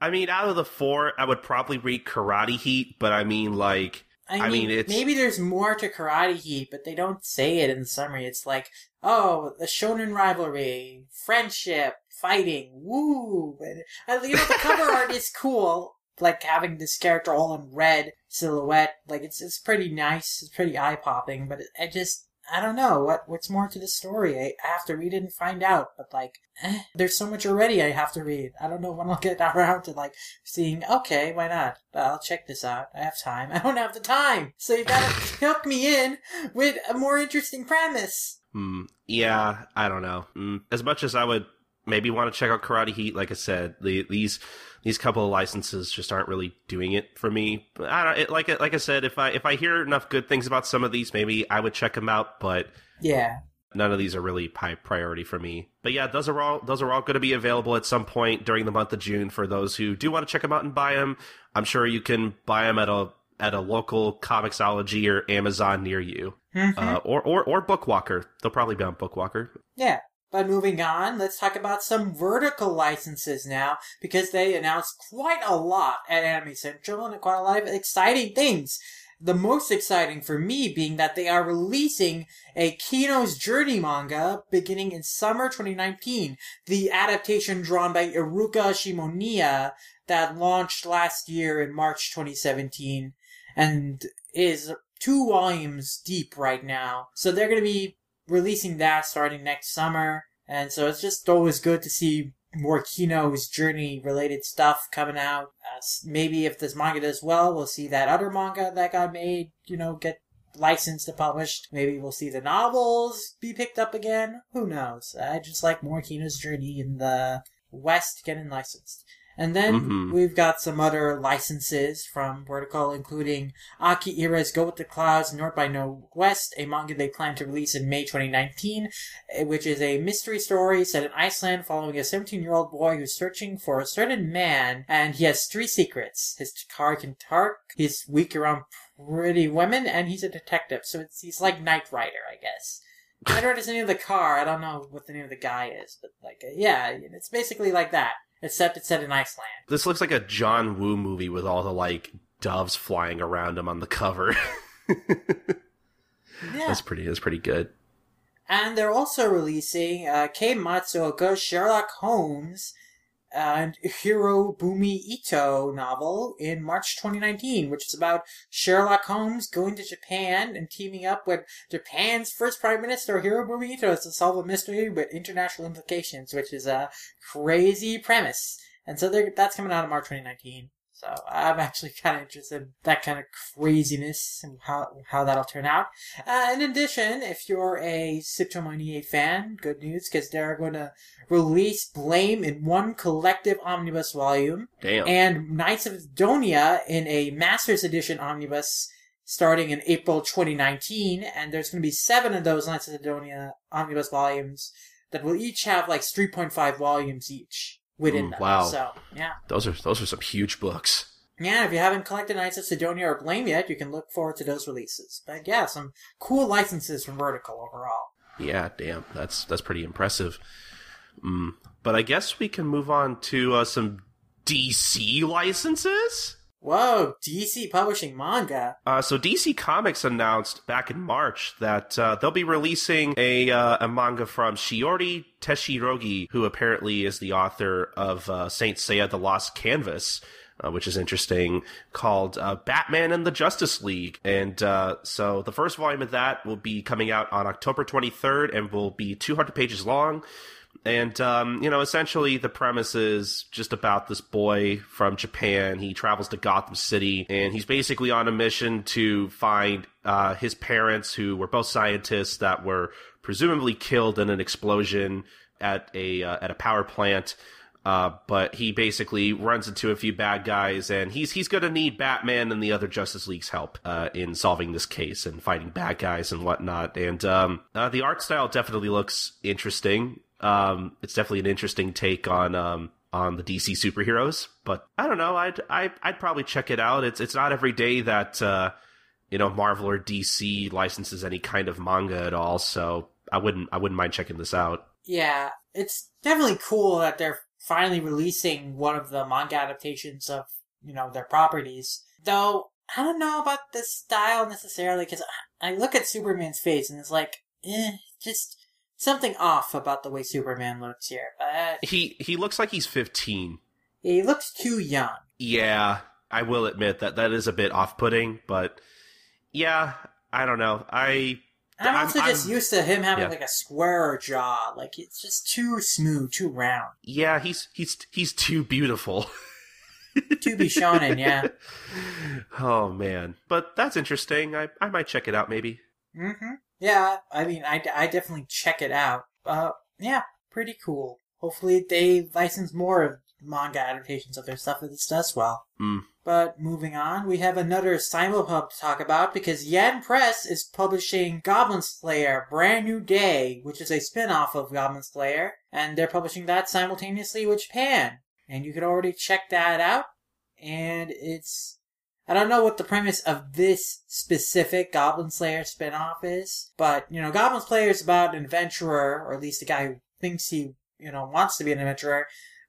I mean, out of the 4, I would probably read Karate Heat, but I mean, like... I mean, it's... maybe there's more to Karate Heat, but they don't say it in the summary. It's like, oh, the shonen rivalry, friendship, fighting, woo! And, you know, the cover art is cool, like having this character all in red silhouette. Like, it's pretty nice, it's pretty eye-popping, but I don't know what's more to the story. I have to read it and find out, but like, there's so much already I have to read. I don't know when I'll get around to like seeing, okay, why not? I'll check this out. I have time. I don't have the time. So you gotta hook me in with a more interesting premise. Yeah, I don't know. As much as I would maybe want to check out Karate Heat, like I said, these couple of licenses just aren't really doing it for me. But I don't, like I said, if I hear enough good things about some of these, maybe I would check them out. But yeah, none of these are really high priority for me. But yeah, those are all going to be available at some point during the month of June for those who do want to check them out and buy them. I'm sure you can buy them at a local Comixology or Amazon near you, or Bookwalker. They'll probably be on Bookwalker. Yeah. But moving on, let's talk about some vertical licenses now, because they announced quite a lot at Anime Central and quite a lot of exciting things. The most exciting for me being that they are releasing a Kino's Journey manga beginning in summer 2019, the adaptation drawn by Iruka Shimoniya that launched last year in March 2017 and is 2 volumes deep right now. So they're going to be releasing that starting next summer, and so it's just always good to see more Kino's Journey related stuff coming out. Maybe if this manga does well, we'll see that other manga that got made, you know, get licensed and published. Maybe we'll see the novels be picked up again. Who knows? I just like more Kino's Journey in the West getting licensed. And then we've got some other licenses from Vertical, including Akihira's Go With The Clouds, North by Northwest, a manga they plan to release in May 2019, which is a mystery story set in Iceland following a 17-year-old boy who's searching for a certain man, and he has three secrets. His car can tark, he's weak around pretty women, and he's a detective, so he's like Knight Rider, I guess. Knight Rider's the name of the car, I don't know what the name of the guy is, but like, yeah, it's basically like that. Except it's set in Iceland. This looks like a John Woo movie with all the, like, doves flying around him on the cover. That's pretty good. And they're also releasing Kei Matsuoka's Sherlock Holmes and Hirobumi Ito novel in March 2019, which is about Sherlock Holmes going to Japan and teaming up with Japan's first Prime Minister, Hirobumi Ito, to solve a mystery with international implications, which is a crazy premise. And so that's coming out in March 2019. So I'm actually kind of interested in that kind of craziness and how that'll turn out. In addition, if you're a Satomo fan, good news, because they're going to release Blame in one collective omnibus volume. Damn. And Knights of Sidonia in a Masters Edition omnibus starting in April 2019. And there's going to be 7 of those Knights of Sidonia omnibus volumes that will each have like 3.5 volumes each. Within them. Wow. So, yeah. Those are some huge books. Yeah, if you haven't collected Knights of Sidonia or Blame yet, you can look forward to those releases. But yeah, some cool licenses from Vertical overall. Yeah, damn. That's pretty impressive. But I guess we can move on to some DC licenses? Whoa, DC publishing manga. So DC Comics announced back in March that they'll be releasing a manga from Shiori Teshirogi, who apparently is the author of Saint Seiya The Lost Canvas, which is interesting, called Batman and the Justice League. And so the first volume of that will be coming out on October 23rd and will be 200 pages long. And, essentially the premise is just about this boy from Japan. He travels to Gotham City, and he's basically on a mission to find his parents, who were both scientists that were presumably killed in an explosion at a power plant. But he basically runs into a few bad guys, and he's going to need Batman and the other Justice League's help in solving this case and fighting bad guys and whatnot. And the art style definitely looks interesting. It's definitely an interesting take on the DC superheroes, but I don't know. I'd probably check it out. It's not every day that Marvel or DC licenses any kind of manga at all, so I wouldn't mind checking this out. Yeah, it's definitely cool that they're finally releasing one of the manga adaptations of their properties. Though I don't know about this style necessarily, because I look at Superman's face and it's like, just. Something off about the way Superman looks here, but... He looks like he's 15. He looks too young. Yeah, I will admit that is a bit off-putting, but... Yeah, I don't know. I'm used to him having, like, a square jaw. Like, it's just too smooth, too round. Yeah, he's too beautiful. To be shonen, yeah. Oh, man. But that's interesting. I might check it out, maybe. Mm-hmm. Yeah, I mean, I definitely check it out. Yeah, pretty cool. Hopefully they license more of manga adaptations of their stuff if this does well. But moving on, we have another Simulpub to talk about, because Yen Press is publishing Goblin Slayer Brand New Day, which is a spin-off of Goblin Slayer, and they're publishing that simultaneously with Japan. And you can already check that out, and it's... I don't know what the premise of this specific Goblin Slayer spinoff is, but, Goblin Slayer is about an adventurer, or at least a guy who thinks he, wants to be an adventurer,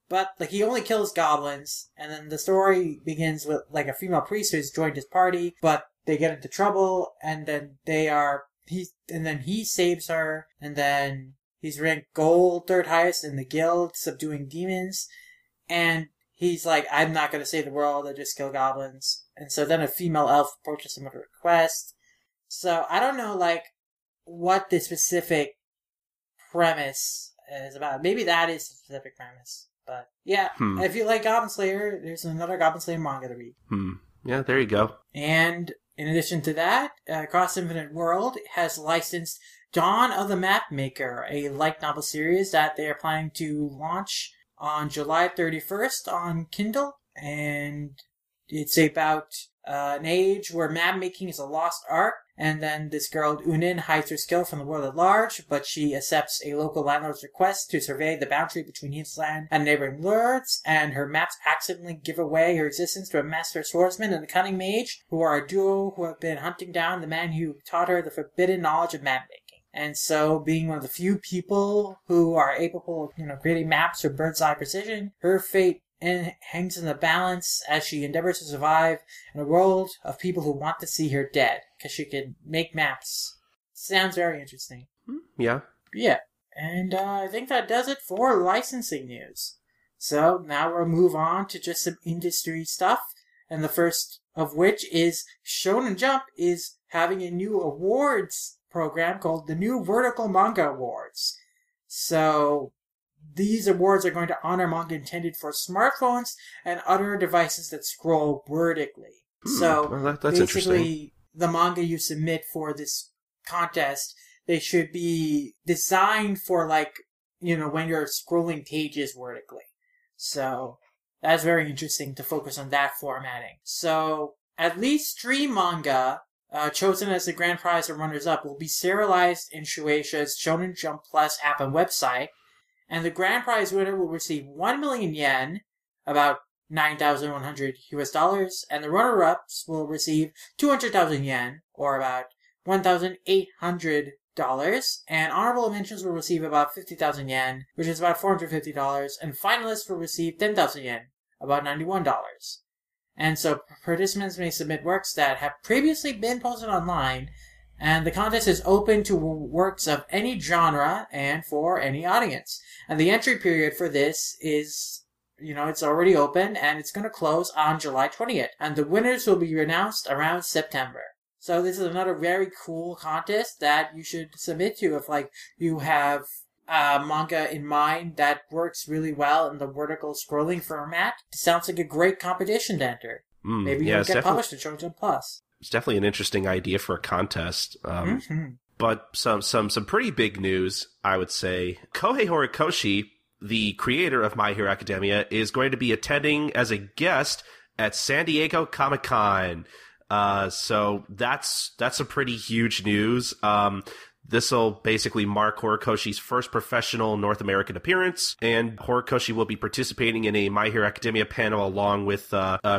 but, like, he only kills goblins, and then the story begins with, like, a female priest who's joined his party, but they get into trouble, and then he saves her, and then he's ranked gold, 3rd highest in the guild, subduing demons, and he's like, I'm not going to save the world, I just kill goblins. And so then a female elf approaches him with a request. So I don't know, like, what the specific premise is about. Maybe that is the specific premise. But, yeah, if you like Goblin Slayer, there's another Goblin Slayer manga to read. Yeah, there you go. And in addition to that, Cross Infinite World has licensed Dawn of the Mapmaker, a light novel series that they are planning to launch on July 31st on Kindle, and it's about an age where map making is a lost art, and then this girl Unin hides her skill from the world at large, but she accepts a local landlord's request to survey the boundary between his land and neighboring lords, and her maps accidentally give away her existence to a master swordsman and a cunning mage, who are a duo who have been hunting down the man who taught her the forbidden knowledge of map making. And so, being one of the few people who are capable of, creating maps with bird's eye precision, her fate hangs in the balance as she endeavors to survive in a world of people who want to see her dead, because she can make maps. Sounds very interesting. Yeah. Yeah. And I think that does it for licensing news. So, now we'll move on to just some industry stuff, and the first of which is Shonen Jump is having a new awards program called the New Vertical Manga Awards. So these awards are going to honor manga intended for smartphones and other devices that scroll vertically. So well, that's basically the manga you submit for this contest, they should be designed for when you're scrolling pages vertically. So that's very interesting to focus on that formatting. So at least 3 manga chosen as the grand prize and runners-up will be serialized in Shueisha's Shonen Jump Plus app and website, and the grand prize winner will receive 1 million yen, about $9,100, and the runner-ups will receive 200,000 yen, or about $1,800, and honorable mentions will receive about 50,000 yen, which is about $450, and finalists will receive 10,000 yen, about $91. And so participants may submit works that have previously been posted online, and the contest is open to works of any genre and for any audience. And the entry period for this is, it's already open, and it's going to close on July 20th. And the winners will be announced around September. So this is another very cool contest that you should submit to if, you have manga in mind that works really well in the vertical scrolling format. It sounds like a great competition to enter. Maybe you'll get published in Shonen Jump Plus. It's definitely an interesting idea for a contest. But some pretty big news, I would say. Kohei Horikoshi, the creator of My Hero Academia, is going to be attending as a guest at San Diego Comic-Con. So that's some pretty huge news. This will basically mark Horikoshi's first professional North American appearance, and Horikoshi will be participating in a My Hero Academia panel along with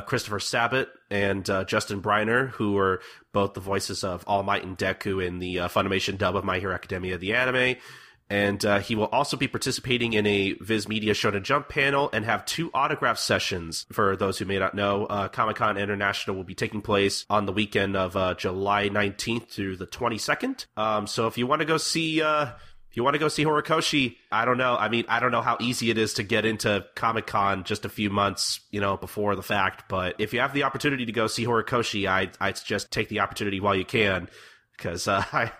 Christopher Sabat and Justin Briner, who are both the voices of All Might and Deku in the Funimation dub of My Hero Academia, the anime. And he will also be participating in a Viz Media Shonen Jump panel and have 2 autograph sessions. For those who may not know, Comic-Con International will be taking place on the weekend of July 19th through the 22nd. So if you want to go see, Horikoshi, I don't know how easy it is to get into Comic-Con just a few months, before the fact. But if you have the opportunity to go see Horikoshi, I suggest take the opportunity while you can. Because I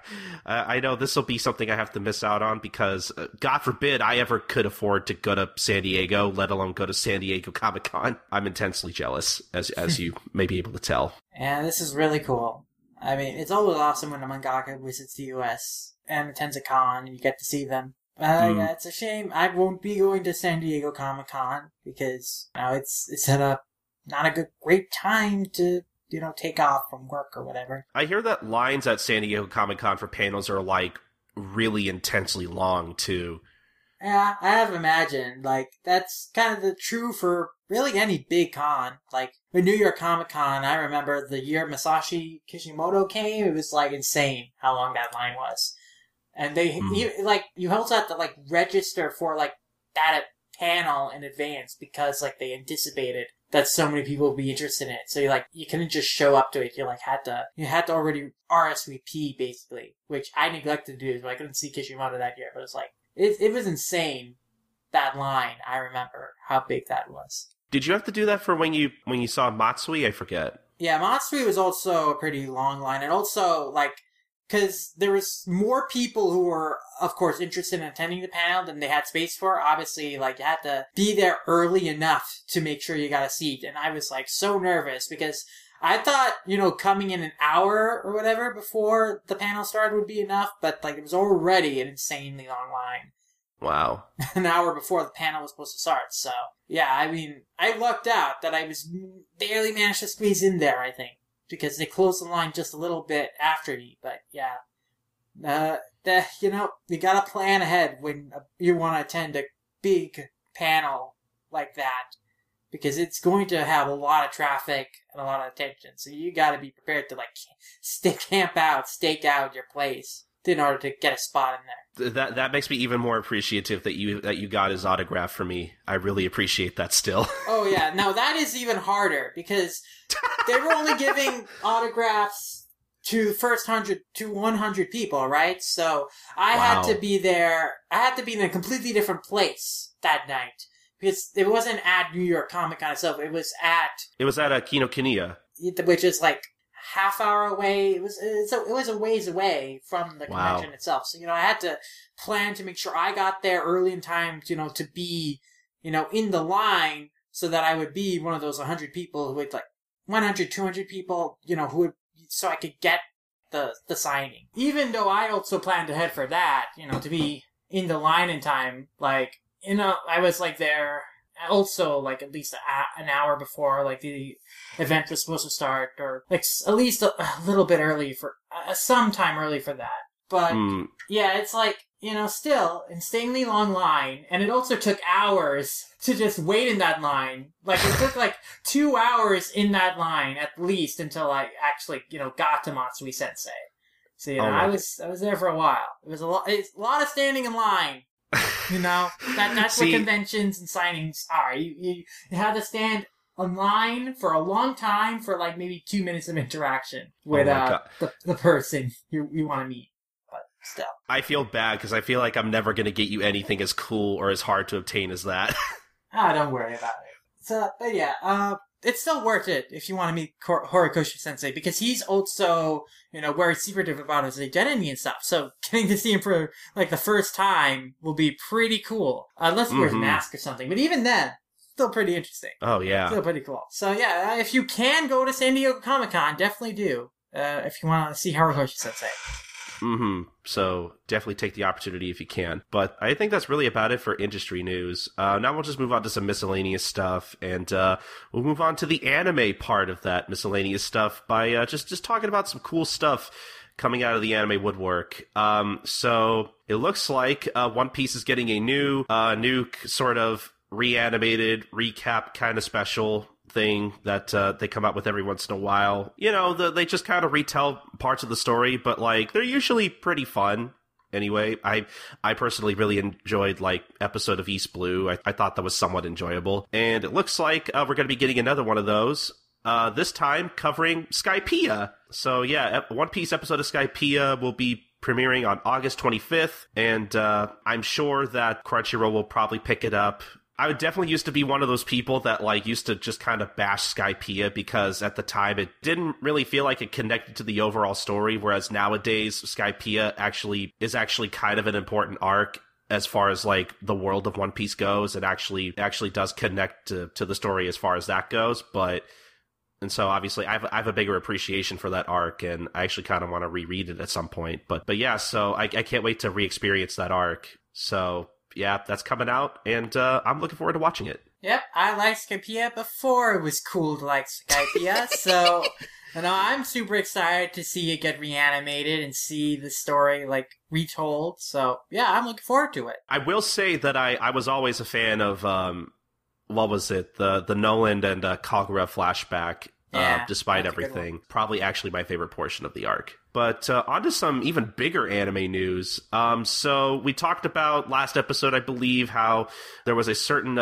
know this will be something I have to miss out on because, God forbid, I ever could afford to go to San Diego, let alone go to San Diego Comic-Con. I'm intensely jealous, as you may be able to tell. Yeah, this is really cool. I mean, it's always awesome when a mangaka visits the U.S. and attends a con, and you get to see them. Yeah, it's a shame I won't be going to San Diego Comic-Con because it's at a not a great time to take off from work or whatever. I hear that lines at San Diego Comic-Con for panels are, really intensely long, too. Yeah, I have imagined. That's kind of true for really any big con. With New York Comic-Con, I remember the year Masashi Kishimoto came, it was, insane how long that line was. And they, you also have to, register for, that panel in advance because, they anticipated that so many people would be interested in it. So you couldn't just show up to it. You had to already RSVP basically, which I neglected to do. So I couldn't see Kishimoto that year, but it was insane. That line, I remember how big that was. Did you have to do that for when you saw Matsui? I forget. Yeah, Matsui was also a pretty long line, and also because there was more people who were, of course, interested in attending the panel than they had space for. Obviously, you had to be there early enough to make sure you got a seat. And I was, so nervous because I thought, coming in an hour or whatever before the panel started would be enough. But, it was already an insanely long line. Wow. An hour before the panel was supposed to start. So, yeah, I mean, I lucked out that I was barely managed to squeeze in there, I think, because they closed the line just a little bit after me. But, yeah, you know, you got to plan ahead when you want to attend a big panel like that, because it's going to have a lot of traffic and a lot of attention. So you got to be prepared to, like, stake out your place in order to get a spot in there. That makes me even more appreciative that you got his autograph for me. I really appreciate that still. Oh, yeah. Now, that is even harder, because they were only giving autographs to the first 100 people, right? So I had to be there. I had to be in a completely different place that night, because it wasn't at New York Comic Con itself. It was at Kinokuniya, which is like half hour away. It was a ways away from the convention itself. So, you know, I had to plan to make sure I got there early in time, you know, to be, you know, in the line, so that I would be one of those 100 people who would, like, 100, 200 people, you know, who would, so I could get the signing. Even though I also planned ahead for that, you know, to be in the line in time, like, you know, I was, like, there also, like, at least an hour before, like, the event was supposed to start, or, like, at least a little bit early for, sometime early for that. But, yeah, it's like, you know, still, insanely long line, and it also took hours to just wait in that line. Like, it took, like, 2 hours in that line, at least, until I actually, you know, got to Matsui Sensei. So, you know, I was there for a while. It was a lot of standing in line. You know, that's what conventions and signings are. You have to stand online for a long time for, like, maybe 2 minutes of interaction with the person you want to meet. But still, I feel bad because I feel like I'm never going to get you anything as cool or as hard to obtain as that. Ah, don't worry about it. So, but yeah, it's still worth it if you want to meet Horikoshi Sensei, because he's also, you know, very secretive about his identity and stuff. So getting to see him for, like, the first time will be pretty cool. Unless he wears a mask or something. But even then, still pretty interesting. Oh, yeah. Still pretty cool. So, yeah, if you can go to San Diego Comic-Con, definitely do. If you want to see Horikoshi Sensei. So definitely take the opportunity if you can. But I think that's really about it for industry news. Now we'll just move on to some miscellaneous stuff, and we'll move on to the anime part of that miscellaneous stuff by just talking about some cool stuff coming out of the anime woodwork. So it looks like One Piece is getting a new sort of reanimated recap kind of special thing that they come out with every once in a while. You know, they just kind of retell parts of the story, but, like, they're usually pretty fun. Anyway, I personally really enjoyed, like, episode of East Blue. I thought that was somewhat enjoyable. And it looks like we're going to be getting another one of those, this time covering Skypiea. So, yeah, One Piece episode of Skypiea will be premiering on August 25th, and I'm sure that Crunchyroll will probably pick it up. I definitely used to be one of those people that, like, used to just kind of bash Skypiea because at the time it didn't really feel like it connected to the overall story, whereas nowadays Skypiea is actually kind of an important arc as far as, like, the world of One Piece goes. It actually does connect to the story as far as that goes, but... And so, obviously, I have a bigger appreciation for that arc, and I actually kind of want to reread it at some point. But yeah, so I can't wait to re-experience that arc. So... yeah, that's coming out, and I'm looking forward to watching it. Yep, I liked Skypiea before it was cool to like Skypiea, so you know, I'm super excited to see it get reanimated and see the story, like, retold. So, yeah, I'm looking forward to it. I will say that I was always a fan of, what was it, the Noland and Kagura flashback, yeah, despite everything. Probably actually my favorite portion of the arc. But on to some even bigger anime news. So we talked about last episode, I believe, how there was a certain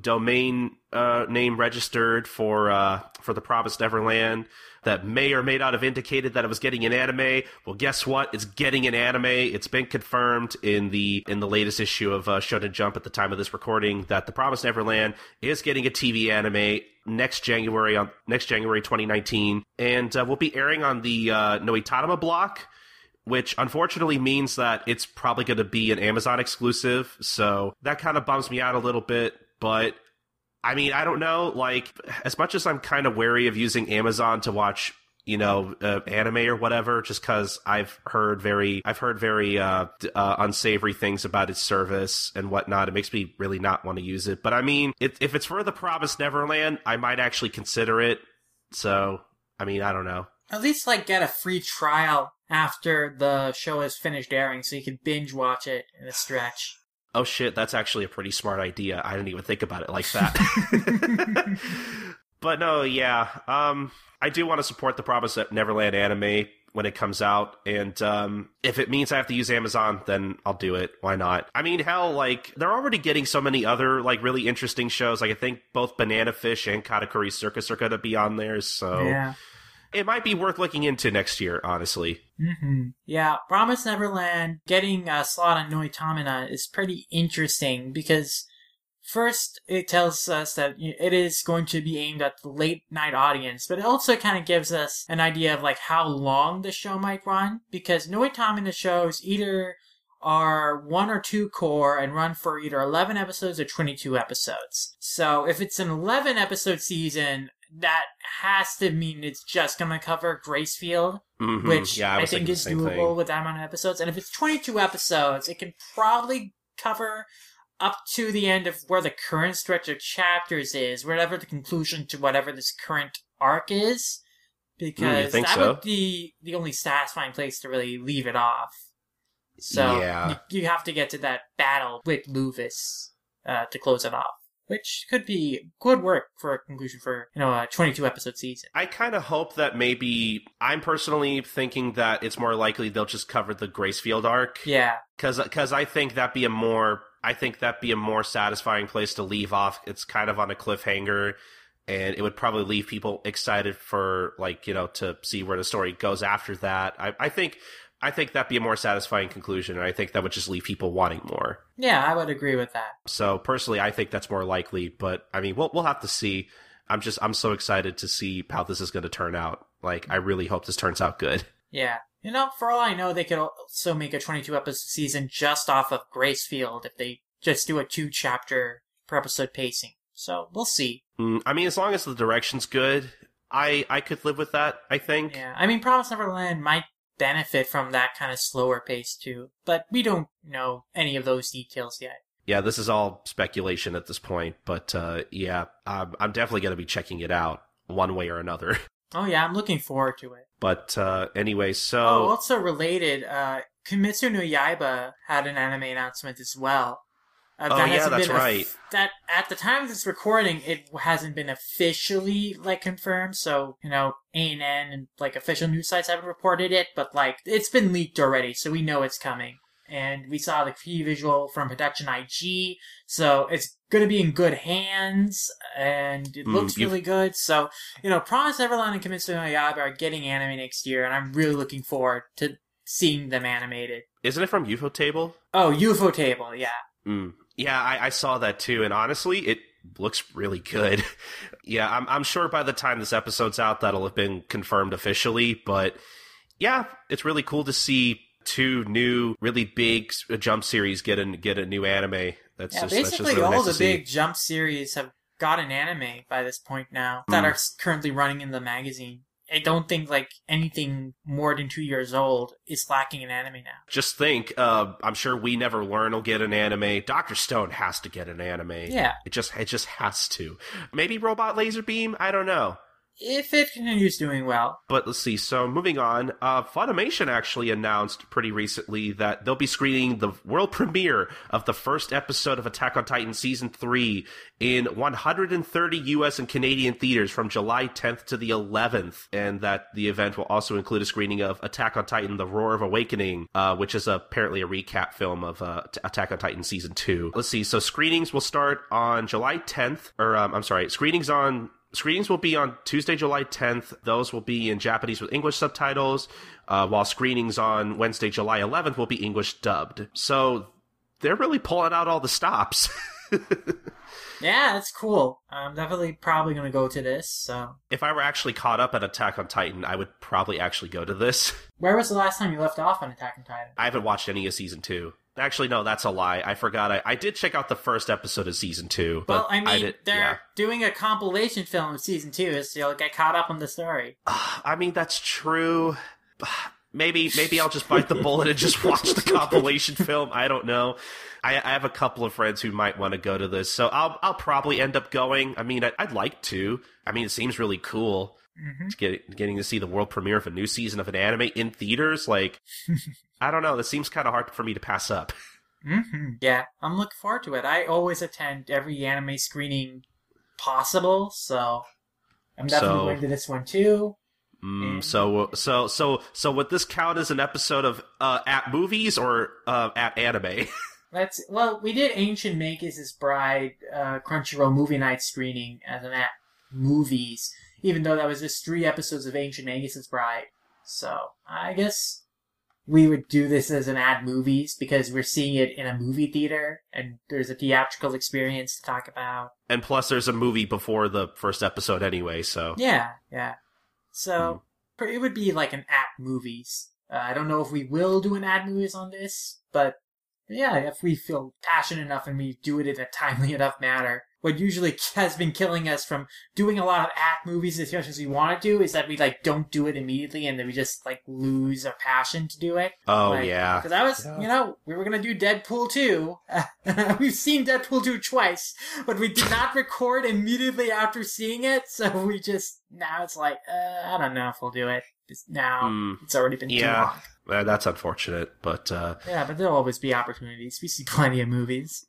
domain name registered for The Promised Neverland that may or may not have indicated that it was getting an anime. Well, guess what? It's getting an anime. It's been confirmed in the latest issue of Shonen Jump at the time of this recording that The Promised Neverland is getting a TV anime next January 2019, and we'll be airing on the Noitarama block, which unfortunately means that it's probably going to be an Amazon exclusive, so that kind of bums me out a little bit. But I mean, I don't know, like, as much as I'm kind of wary of using Amazon to watch anime or whatever, just because I've heard very unsavory things about its service and whatnot. It makes me really not want to use it. But I mean, if it's for the Promised Neverland, I might actually consider it. So, I mean, I don't know. At least, like, get a free trial after the show is finished airing so you can binge watch it in a stretch. Oh shit, that's actually a pretty smart idea. I didn't even think about it like that. But no, yeah. I do want to support the Promised Neverland anime when it comes out, and if it means I have to use Amazon, then I'll do it. Why not? I mean, hell, like, they're already getting so many other, like, really interesting shows. Like, I think both Banana Fish and Katakuri Circus are going to be on there, so... Yeah. It might be worth looking into next year, honestly. Mm-hmm. Yeah, Promised Neverland, getting a slot on Noitamina is pretty interesting because first it tells us that it is going to be aimed at the late night audience, but it also kind of gives us an idea of like how long the show might run, because Noitamina shows either are one or two core and run for either 11 episodes or 22 episodes. So if it's an 11 episode season, that has to mean it's just going to cover Gracefield, mm-hmm. which I think is doable with that amount of episodes. And if it's 22 episodes, it can probably cover up to the end of where the current stretch of chapters is, whatever the conclusion to whatever this current arc is, because would be the only satisfying place to really leave it off. So you have to get to that battle with Luvis to close it off. Which could be good work for a conclusion for, a 22-episode season. I kind of hope that maybe... I'm personally thinking that it's more likely they'll just cover the Gracefield arc. Yeah. Because I think that'd be a more satisfying place to leave off. It's kind of on a cliffhanger, and it would probably leave people excited for, to see where the story goes after that. I think that'd be a more satisfying conclusion, and I think that would just leave people wanting more. Yeah, I would agree with that. So, personally, I think that's more likely, but, I mean, we'll have to see. I'm so excited to see how this is going to turn out. Like, I really hope this turns out good. Yeah. For all I know, they could also make a 22-episode season just off of Gracefield if they just do a 2-chapter-per-episode pacing. So, we'll see. As long as the direction's good, I could live with that, I think. Yeah, Promised Neverland might benefit from that kind of slower pace too, but we don't know any of those details yet. Yeah, this is all speculation at this point, but I'm definitely going to be checking it out one way or another. Oh yeah, I'm looking forward to it. But anyway, so... Oh, also related, Kimetsu no Yaiba had an anime announcement as well. Right. That at the time of this recording, it hasn't been officially confirmed. So ANN and official news sites haven't reported it, but it's been leaked already, so we know it's coming. And we saw the key visual from Production IG, so it's going to be in good hands, and it looks really good. So Promised Neverland and Kimetsu no Yaiba are getting anime next year, and I'm really looking forward to seeing them animated. Isn't it from UFO Table? Oh, UFO Table, yeah. Yeah, I saw that too, and honestly, it looks really good. Yeah, I'm sure by the time this episode's out, that'll have been confirmed officially, but yeah, it's really cool to see two new, really big Jump series get a new anime. Big Jump series have got an anime by this point now that are currently running in the magazine. I don't think, anything more than 2 years old is lacking in anime now. Just think, I'm sure We Never Learn will get an anime. Dr. Stone has to get an anime. Yeah. It just has to. Maybe Robot Laser Beam? I don't know. If it continues doing well. But let's see. So, moving on, Funimation actually announced pretty recently that they'll be screening the world premiere of the first episode of Attack on Titan Season 3 in 130 U.S. and Canadian theaters from July 10th to the 11th. And that the event will also include a screening of Attack on Titan The Roar of Awakening, which is apparently a recap film of Attack on Titan Season 2. Let's see. So, screenings will start on July 10th. Screenings will be on Tuesday, July 10th. Those will be in Japanese with English subtitles, while screenings on Wednesday, July 11th will be English dubbed. So they're really pulling out all the stops. Yeah, that's cool. I'm definitely probably going to go to this. So, if I were actually caught up at Attack on Titan, I would probably actually go to this. Where was the last time you left off on Attack on Titan? I haven't watched any of Season 2. Actually, no, that's a lie. I forgot. I did check out the first episode of season 2. But well, I mean, they're doing a compilation film of season 2, so you'll get caught up on the story. I mean, that's true. Maybe I'll just bite the bullet and just watch the compilation film. I don't know. I have a couple of friends who might want to go to this, so I'll probably end up going. I mean, I'd like to. I mean, it seems really cool. Mm-hmm. Getting to see the world premiere of a new season of an anime in theaters, like, I don't know, that seems kind of hard for me to pass up. Mm-hmm. Yeah, I'm looking forward to it. I always attend every anime screening possible, so I'm definitely going to this one too. So would this count as an episode of At Movies or At Anime? Well, we did Ancient Magus' Bride Crunchyroll movie night screening as an At Movies, even though that was just 3 episodes of Ancient Magus' Bride. So I guess we would do this as an At Movies because we're seeing it in a movie theater and there's a theatrical experience to talk about. And plus there's a movie before the first episode anyway, so... Yeah. So it would be like an At Movies. I don't know if we will do an At Movies on this, but yeah, if we feel passionate enough and we do it in a timely enough manner. What usually has been killing us from doing a lot of At Movies as much as we want to do is that we like don't do it immediately and then we just like lose our passion to do it. Oh, like, yeah. Because we were going to do Deadpool 2. We've seen Deadpool 2 twice, but we did not record immediately after seeing it. So we just, now it's like, I don't know if we'll do it. It's already been too long. That's unfortunate, but... but there'll always be opportunities. We see plenty of movies.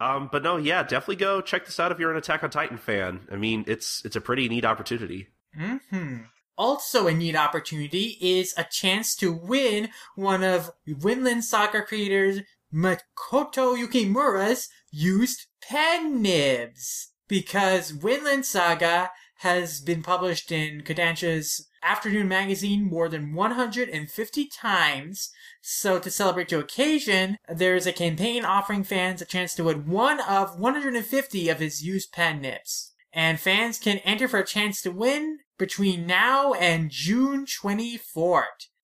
But no, yeah, definitely go check this out if you're an Attack on Titan fan. I mean, it's a pretty neat opportunity. Mm-hmm. Also a neat opportunity is a chance to win one of Vinland Saga creators Makoto Yukimura's used pen nibs. Because Vinland Saga has been published in Kodansha's Afternoon magazine more than 150 times. So to celebrate the occasion, there is a campaign offering fans a chance to win one of 150 of his used pen nibs. And fans can enter for a chance to win between now and June 24th.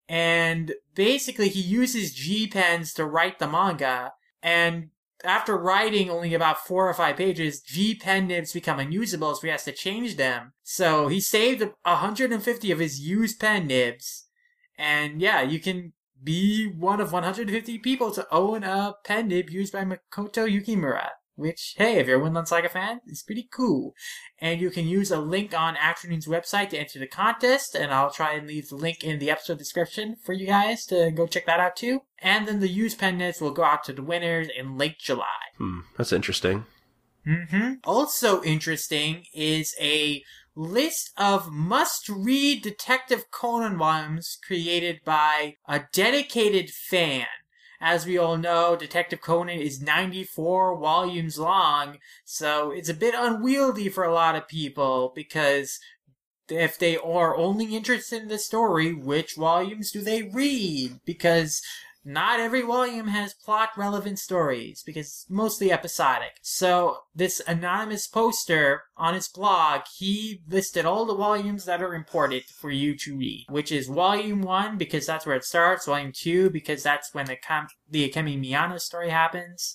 And basically he uses G pens to write the manga. And after writing only about 4 or 5 pages, G pen nibs become unusable, so he has to change them. So he saved 150 of his used pen nibs. And yeah, you can be one of 150 people to own a pen nib used by Makoto Yukimura. Which, hey, if you're a Vinland Saga fan, is pretty cool. And you can use a link on Afternoon's website to enter the contest, and I'll try and leave the link in the episode description for you guys to go check that out too. And then the used pen nibs will go out to the winners in late July. That's interesting. Mm-hmm. Also interesting is a list of must-read Detective Conan volumes created by a dedicated fan. As we all know, Detective Conan is 94 volumes long, so it's a bit unwieldy for a lot of people, because if they are only interested in the story, which volumes do they read? Because not every volume has plot-relevant stories, because it's mostly episodic. So this anonymous poster on his blog, he listed all the volumes that are important for you to read, which is Volume 1, because that's where it starts, Volume 2, because that's when the Akemi Miyano story happens.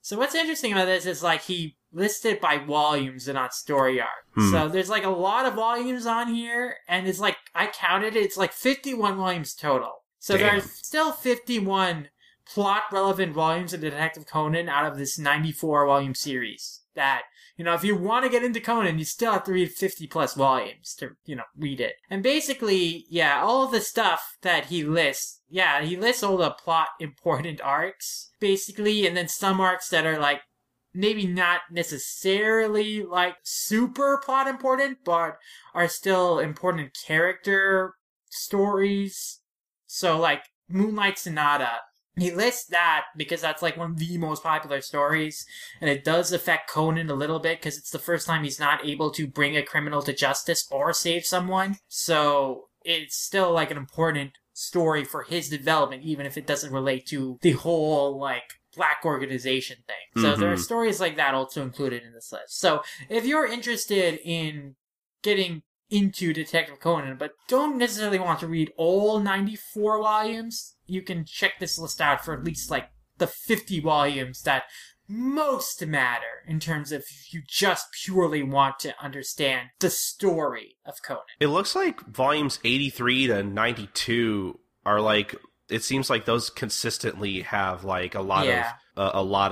So what's interesting about this is, like, he listed by volumes and not story arc. So there's, like, a lot of volumes on here, and it's, like, I counted it, it's, like, 51 volumes total. So there are still 51 plot-relevant volumes of Detective Conan out of this 94-volume series that, you know, if you want to get into Conan, you still have to read 50-plus volumes to, you know, read it. And basically, yeah, all the stuff that he lists, yeah, he lists all the plot-important arcs, basically, and then some arcs that are, like, maybe not necessarily, like, super plot-important, but are still important character stories. So, like, Moonlight Sonata, he lists that because that's, like, one of the most popular stories, and it does affect Conan a little bit because it's the first time he's not able to bring a criminal to justice or save someone. So it's still, like, an important story for his development, even if it doesn't relate to the whole, like, black organization thing. So there are stories like that also included in this list. So if you're interested in getting into Detective Conan, but don't necessarily want to read all 94 volumes, you can check this list out for at least like the 50 volumes that most matter in terms of if you just purely want to understand the story of Conan. It looks like volumes 83 to 92 are like, it seems like those consistently have like a lot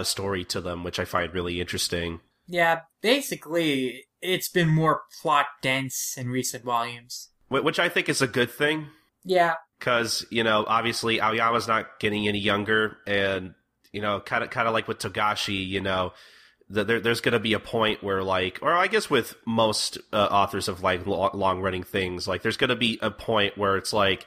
of story to them, which I find really interesting. Yeah, basically it's been more plot dense in recent volumes, which I think is a good thing. Yeah. Because, you know, obviously Aoyama's not getting any younger, and, you know, kind of like with Togashi, you know, there's going to be a point where, like, or I guess with most authors of, like, long-running things, like, there's going to be a point where it's like,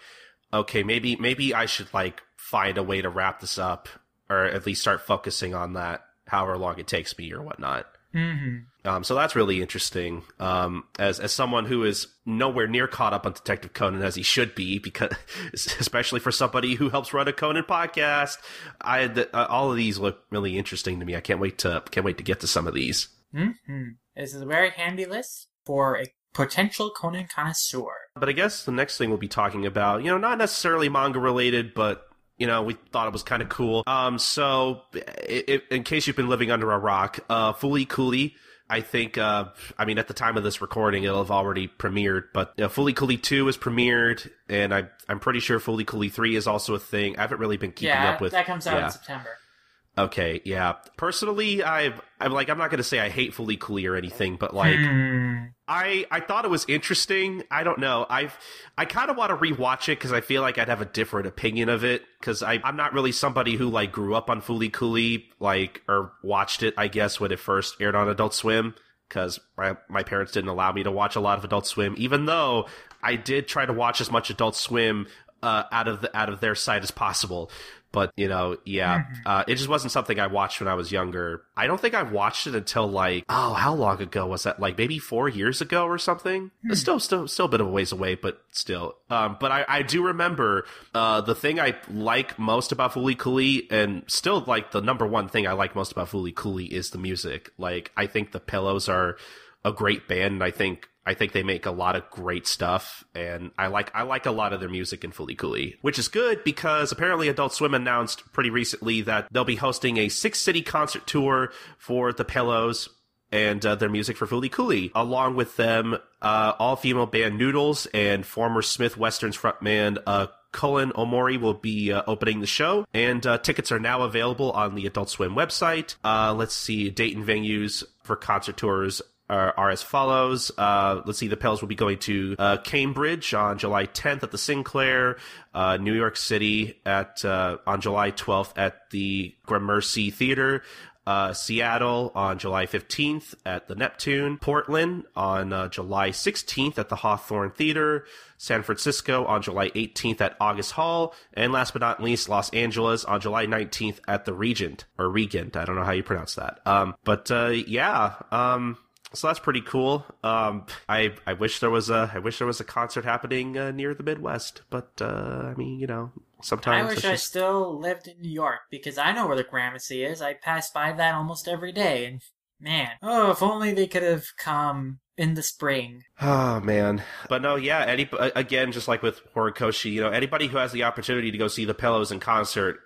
okay, maybe I should, like, find a way to wrap this up, or at least start focusing on that however long it takes me or whatnot. Mm-hmm. So that's really interesting. As someone who is nowhere near caught up on Detective Conan as he should be, because especially for somebody who helps run a Conan podcast, all of these look really interesting to me. I can't wait to get to some of these. Mm-hmm. This is a very handy list for a potential Conan connoisseur. But I guess the next thing we'll be talking about, you know, not necessarily manga related, but, you know, we thought it was kind of cool. So, in case you've been living under a rock, Foolie Coolie, I think, I mean, at the time of this recording, it'll have already premiered, but you know, Foolie Coolie 2 is premiered, and I'm pretty sure Foolie Coolie 3 is also a thing. I haven't really been keeping up with... Yeah, that comes out in September. Okay, yeah. Personally, I'm like, I'm not going to say I hate Foolie Coolie or anything, but like... I thought it was interesting. I don't know. I kind of want to rewatch it because I feel like I'd have a different opinion of it, because I'm not really somebody who like grew up on Foolie Coolie, like, or watched it, I guess, when it first aired on Adult Swim, because my parents didn't allow me to watch a lot of Adult Swim, even though I did try to watch as much Adult Swim out of their sight as possible. But, you know, yeah, it just wasn't something I watched when I was younger. I don't think I watched it until, like, how long ago was that? Like, maybe 4 years ago or something? Mm-hmm. It's still a bit of a ways away, but still. But I do remember the thing I like most about Foolie Coolie, and still, like, the number one thing I like most about Foolie Coolie is the music. Like, I think the Pillows are a great band, and I think they make a lot of great stuff, and I like a lot of their music in Foolie Coolie, which is good because apparently Adult Swim announced pretty recently that they'll be hosting a 6-city concert tour for the Pillows and their music for Foolie Coolie. Along with them, all-female band Noodles and former Smith Western's frontman Colin Omori will be opening the show, and tickets are now available on the Adult Swim website. Let's see, date and venues for concert tours are as follows. Let's see, the Pillows will be going to Cambridge on July 10th at the Sinclair, New York City on July 12th at the Gramercy Theater, Seattle on July 15th at the Neptune, Portland on July 16th at the Hawthorne Theater, San Francisco on July 18th at August Hall, and last but not least, Los Angeles on July 19th at the Regent, or Regent, I don't know how you pronounce that. So that's pretty cool. I wish there was a concert happening near the Midwest, but I mean, you know, sometimes I wish I still lived in New York, because I know where the Gramercy is. I pass by that almost every day, and man, oh, if only they could have come in the spring. Oh man, but no, yeah. Again, just like with Horikoshi, you know, anybody who has the opportunity to go see the Pillows in concert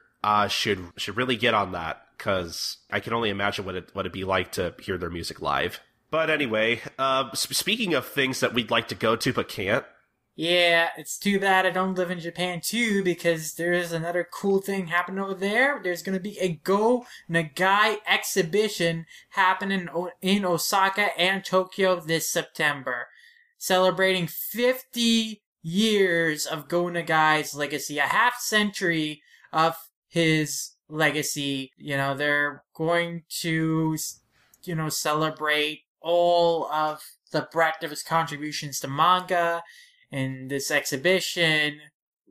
should really get on that, because I can only imagine what it'd be like to hear their music live. But anyway, speaking of things that we'd like to go to but can't. Yeah, it's too bad I don't live in Japan too, because there's another cool thing happening over there. There's going to be a Go Nagai exhibition happening in Osaka and Tokyo this September, celebrating 50 years of Go Nagai's legacy, a half century of his legacy. You know, they're going to, you know, celebrate all of the breadth of his contributions to manga in this exhibition,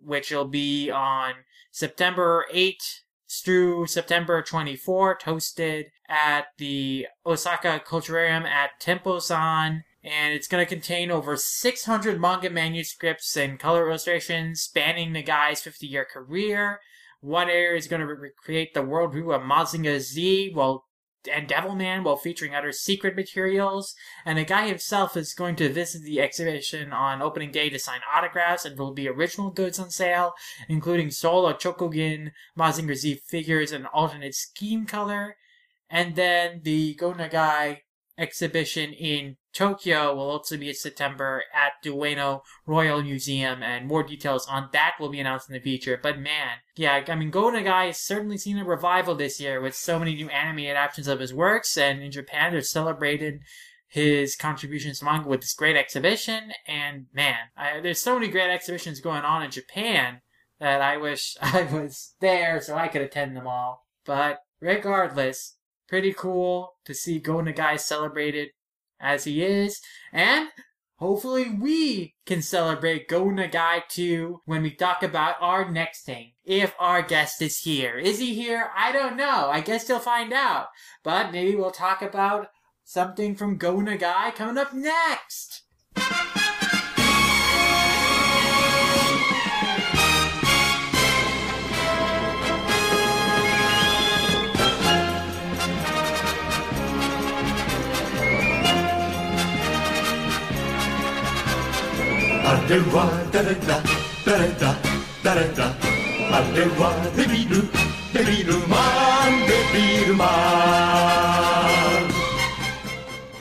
which will be on September 8th through September 24th, hosted at the Osaka Culturarium at Tempo-san. And it's going to contain over 600 manga manuscripts and color illustrations spanning Nagai's 50-year career. One area is going to recreate the world view of Mazinger Z, while and Devilman while featuring other secret materials, and the guy himself is going to visit the exhibition on opening day to sign autographs, and there will be original goods on sale, including Solo Chokugin, Mazinger Z figures, and alternate scheme color. And then the Go Nagai exhibition in Tokyo will also be in September at the Ueno Royal Museum, and more details on that will be announced in the future. But man, yeah, I mean, Go Nagai has certainly seen a revival this year with so many new anime adaptations of his works, and in Japan they've celebrated his contributions to manga with this great exhibition. And man, there's so many great exhibitions going on in Japan that I wish I was there so I could attend them all. But regardless, pretty cool to see Go Nagai celebrated as he is, and hopefully we can celebrate Go Nagai too when we talk about our next thing. If our guest is here. Is he here? I don't know. I guess you'll find out. But maybe we'll talk about something from Go Nagai coming up next! Arewa da da da da da. Arewa debiru debiru man debiru man.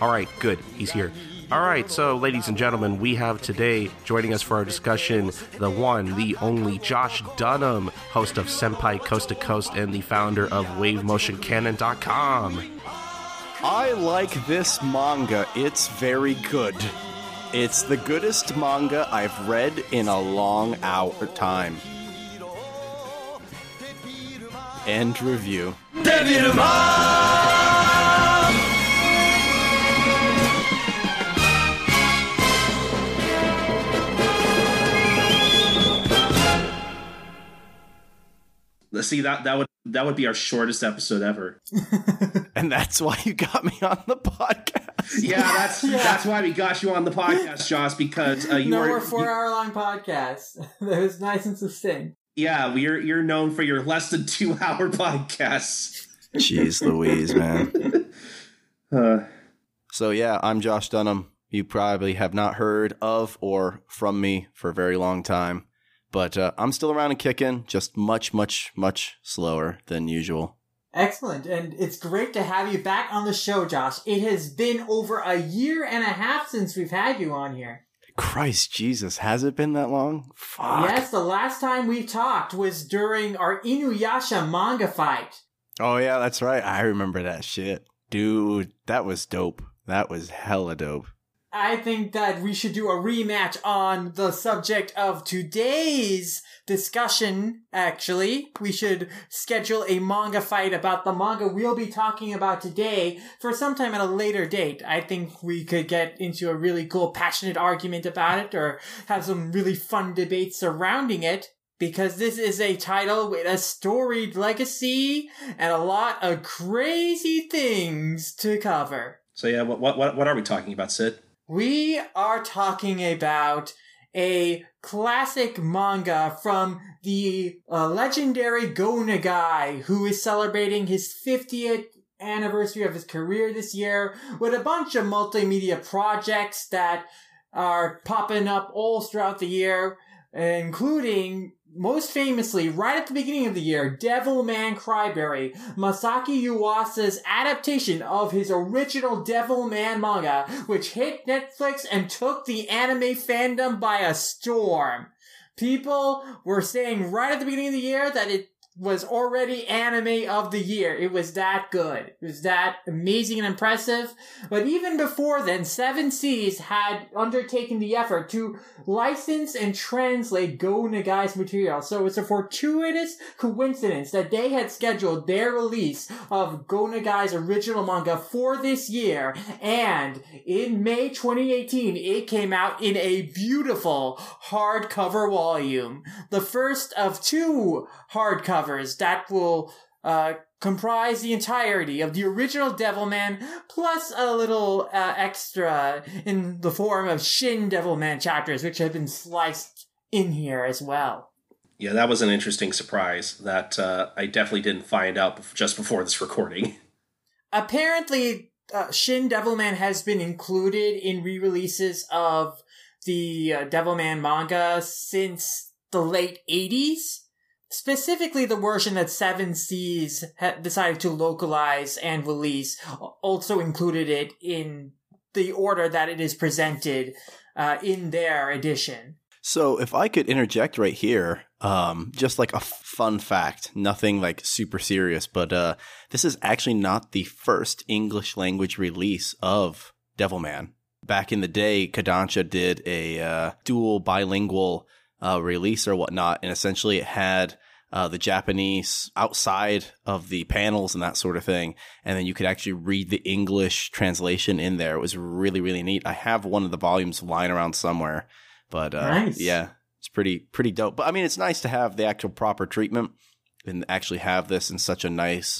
All right, good. He's here. All right, so ladies and gentlemen, we have today joining us for our discussion the one, the only Josh Dunham, host of Senpai Coast to Coast and the founder of WaveMotionCanon.com. I like this manga. It's very good. It's the goodest manga I've read in a long hour time. End review. Let's see, that would be our shortest episode ever. And that's why you got me on the podcast. Yeah, that's why we got you on the podcast, Josh, because you were... No more 4-hour-long podcasts. That was nice and succinct. Yeah, you're known for your less than 2-hour podcasts. Jeez Louise, man. So yeah, I'm Josh Dunham. You probably have not heard of or from me for a very long time. But I'm still around and kicking, just much, much, much slower than usual. Excellent, and it's great to have you back on the show, Josh. It has been over a year and a half since we've had you on here. Christ Jesus, has it been that long? Fuck. Yes, the last time we talked was during our Inuyasha manga fight. Oh yeah, that's right. I remember that shit. Dude, that was dope. That was hella dope. I think that we should do a rematch on the subject of today's discussion, actually. We should schedule a manga fight about the manga we'll be talking about today for sometime at a later date. I think we could get into a really cool, passionate argument about it or have some really fun debates surrounding it, because this is a title with a storied legacy and a lot of crazy things to cover. So yeah, what are we talking about, Sid? We are talking about a classic manga from the legendary Go Nagai, who is celebrating his 50th anniversary of his career this year with a bunch of multimedia projects that are popping up all throughout the year, including, most famously, right at the beginning of the year, Devilman Cryberry, Masaki Yuasa's adaptation of his original Devilman manga, which hit Netflix and took the anime fandom by a storm. People were saying right at the beginning of the year that it was already anime of the year. It was that good. It was that amazing and impressive. But even before then, Seven Seas had undertaken the effort to license and translate Go Nagai's material. So it's a fortuitous coincidence that they had scheduled their release of Go Nagai's original manga for this year. And in May 2018, it came out in a beautiful hardcover volume. The first of two hardcovers that will comprise the entirety of the original Devilman, plus a little extra in the form of Shin Devilman chapters, which have been sliced in here as well. Yeah, that was an interesting surprise that I definitely didn't find out just before this recording. Apparently, Shin Devilman has been included in re-releases of the Devilman manga since the late 80s. Specifically, the version that Seven Seas decided to localize and release also included it in the order that it is presented in their edition. So if I could interject right here, just like a fun fact, nothing like super serious, but this is actually not the first English language release of Devilman. Back in the day, Kodansha did a dual bilingual release or whatnot, and essentially it had the Japanese outside of the panels and that sort of thing, and then you could actually read the English translation in there. It was really, really neat. I have one of the volumes lying around somewhere. But nice. Yeah, it's pretty dope. But I mean, it's nice to have the actual proper treatment and actually have this in such a nice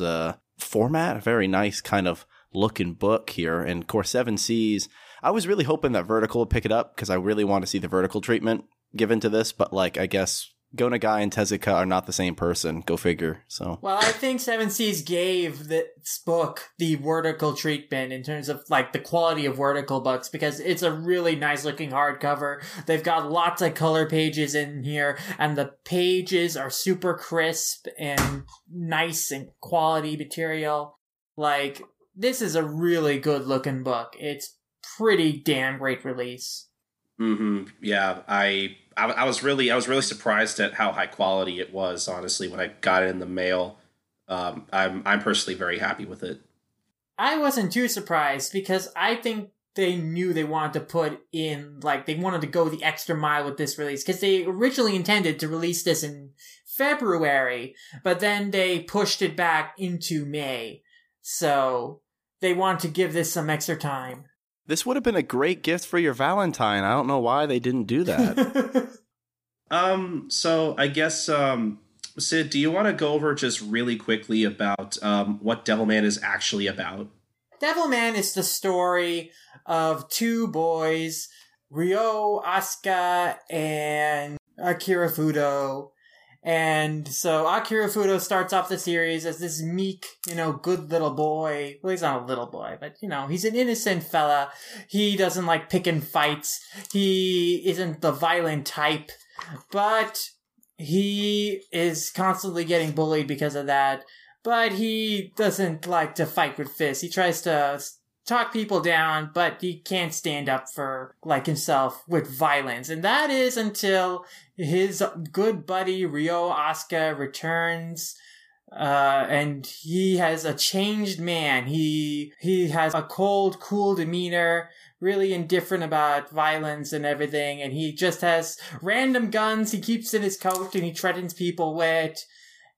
format, a very nice kind of look and book here. And of course, Seven Seas, I was really hoping that Vertical would pick it up because I really want to see the Vertical treatment given to this. But like, I guess Go Nagai and Tezuka are not the same person. Go figure. So well, I think Seven Seas gave this book the Vertical treatment in terms of like the quality of Vertical books because it's a really nice looking hardcover. They've got lots of color pages in here, and the pages are super crisp and nice and quality material. Like, this is a really good looking book. It's pretty damn great release. Mm-hmm. Yeah, I was really surprised at how high quality it was, honestly, when I got it in the mail. I'm personally very happy with it. I wasn't too surprised because I think they knew they wanted to put in, like, they wanted to go the extra mile with this release because they originally intended to release this in February, but then they pushed it back into May. So they wanted to give this some extra time. This would have been a great gift for your Valentine. I don't know why they didn't do that. So I guess, Sid, do you want to go over just really quickly about what Devilman is actually about? Devilman is the story of two boys, Ryo Asuka and Akira Fudo. And so Akira Fudo starts off the series as this meek, good little boy. Well, he's not a little boy, but, he's an innocent fella. He doesn't like picking fights. He isn't the violent type, but he is constantly getting bullied because of that. But he doesn't like to fight with fists. He tries to talk people down, but he can't stand up for, like, himself with violence. And that is until his good buddy Ryo Asuka returns, and he has a changed man. He has a cold, cool demeanor, really indifferent about violence and everything, and he just has random guns he keeps in his coat and he threatens people with.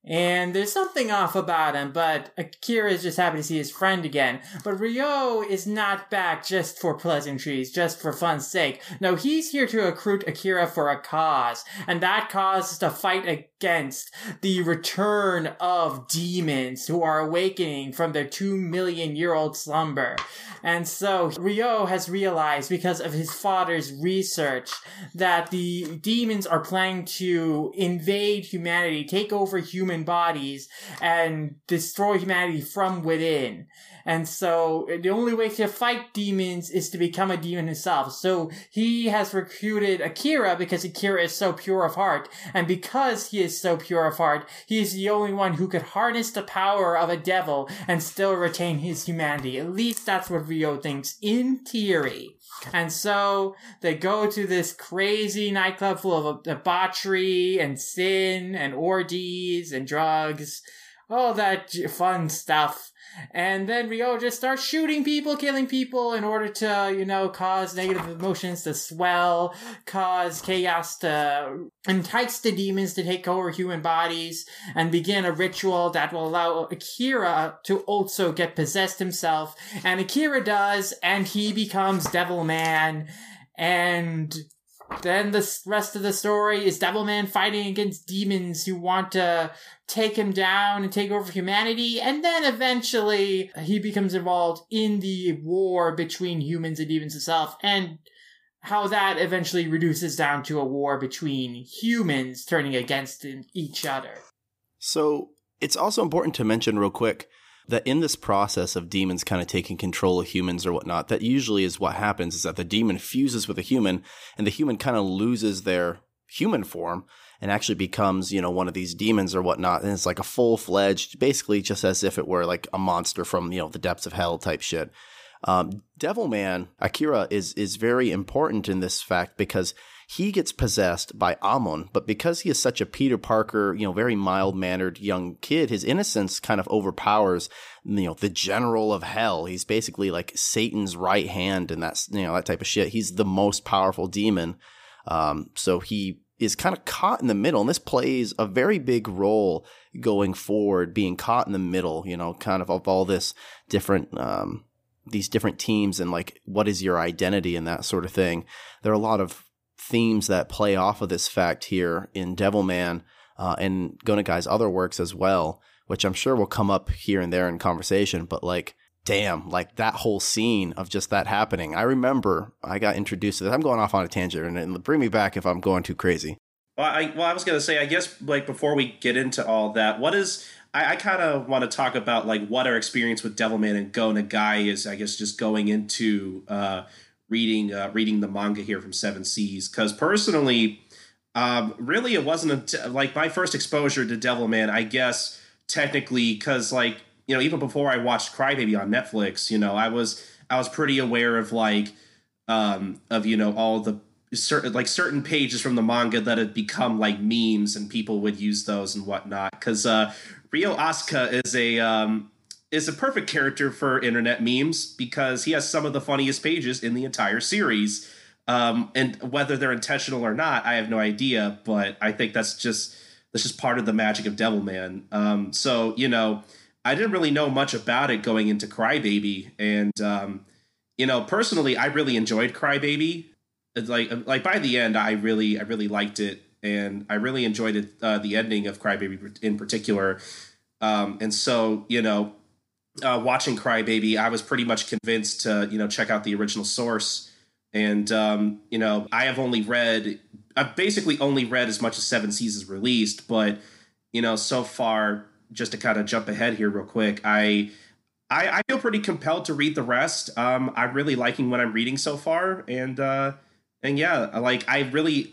And there's something off about him, but Akira is just happy to see his friend again. But Ryo is not back just for pleasantries, just for fun's sake. No, he's here to recruit Akira for a cause, and that cause is to fight against the return of demons who are awakening from their 2 million-year-old slumber. And so Ryo has realized, because of his father's research, that the demons are planning to invade humanity, take over human bodies, and destroy humanity from within. And so the only way to fight demons is to become a demon himself. So he has recruited Akira because Akira is so pure of heart. And because he is so pure of heart, he is the only one who could harness the power of a devil and still retain his humanity. At least that's what Ryo thinks, in theory. And so they go to this crazy nightclub full of debauchery and sin and orgies and drugs, all that fun stuff. And then Ryo just starts shooting people, killing people in order to, cause negative emotions to swell, cause chaos to entice the demons to take over human bodies, and begin a ritual that will allow Akira to also get possessed himself. And Akira does, and he becomes Devilman. And then the rest of the story is Devilman fighting against demons who want to take him down and take over humanity. And then eventually he becomes involved in the war between humans and demons itself, and how that eventually reduces down to a war between humans turning against each other. So it's also important to mention real quick that in this process of demons kind of taking control of humans or whatnot, that usually is what happens, is that the demon fuses with a human and the human kind of loses their human form and actually becomes, you know, one of these demons or whatnot. And it's like a full-fledged, basically just as if it were like a monster from, you know, the depths of hell type shit. Devilman, Akira, is very important in this fact because he gets possessed by Amon, but because he is such a Peter Parker, you know, very mild-mannered young kid, his innocence kind of overpowers, you know, the general of hell. He's basically like Satan's right hand and that's, you know, that type of shit. He's the most powerful demon. So he is kind of caught in the middle, and this plays a very big role going forward, being caught in the middle, you know, kind of all this different these different teams and like what is your identity and that sort of thing. There are a lot of themes that play off of this fact here in Devilman and Go Nagai's other works as well, which I'm sure will come up here and there in conversation. But like, damn, like that whole scene of just that happening. I remember I got introduced to this. I'm going off on a tangent, and bring me back if I'm going too crazy. Well, I was going to say, I guess like before we get into all that, what is... I kind of want to talk about like what our experience with Devilman and Go Nagai is, I guess, just going into reading the manga here from Seven Seas. Because personally, really, it wasn't like my first exposure to Devilman, I guess, technically, because like, you know, even before I watched Crybaby on Netflix, you know, I was pretty aware of like of, you know, all the certain pages from the manga that had become like memes and people would use those and whatnot. Because Ryo Asuka is a perfect character for internet memes because he has some of the funniest pages in the entire series. And whether they're intentional or not, I have no idea. But I think that's just part of the magic of Devilman. So, you know, I didn't really know much about it going into Crybaby. And, you know, personally, I really enjoyed Crybaby. Like by the end, I really liked it. And I really enjoyed it, the ending of Crybaby in particular. And so, you know, watching Crybaby, I was pretty much convinced to, you know, check out the original source. And, you know, I've basically only read as much as Seven Seas is released. But, you know, so far, just to kind of jump ahead here real quick, I feel pretty compelled to read the rest. I'm really liking what I'm reading so far. And yeah, like I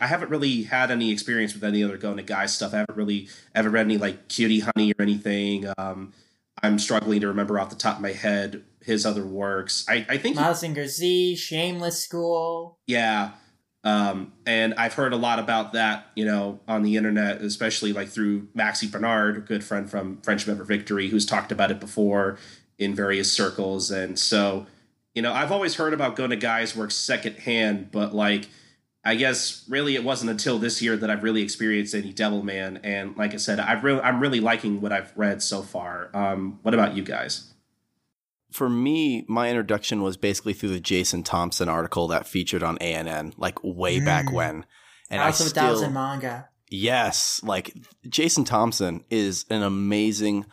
haven't really had any experience with any other Go Nagai stuff. I haven't really ever read any like Cutie Honey or anything. I'm struggling to remember off the top of my head his other works. I think Mazinger Z, Shameless School. Yeah. And I've heard a lot about that, you know, on the internet, especially like through Maxi Bernard, a good friend from Friendship Over Victory, who's talked about it before in various circles. And so, you know, I've always heard about Go Nagai's work secondhand, but like, I guess really it wasn't until this year that I've really experienced any Devilman. And like I said, I'm really liking what I've read so far. What about you guys? For me, my introduction was basically through the Jason Thompson article that featured on ANN, like way back when. And House of a Thousand manga. Yes, like Jason Thompson is an amazing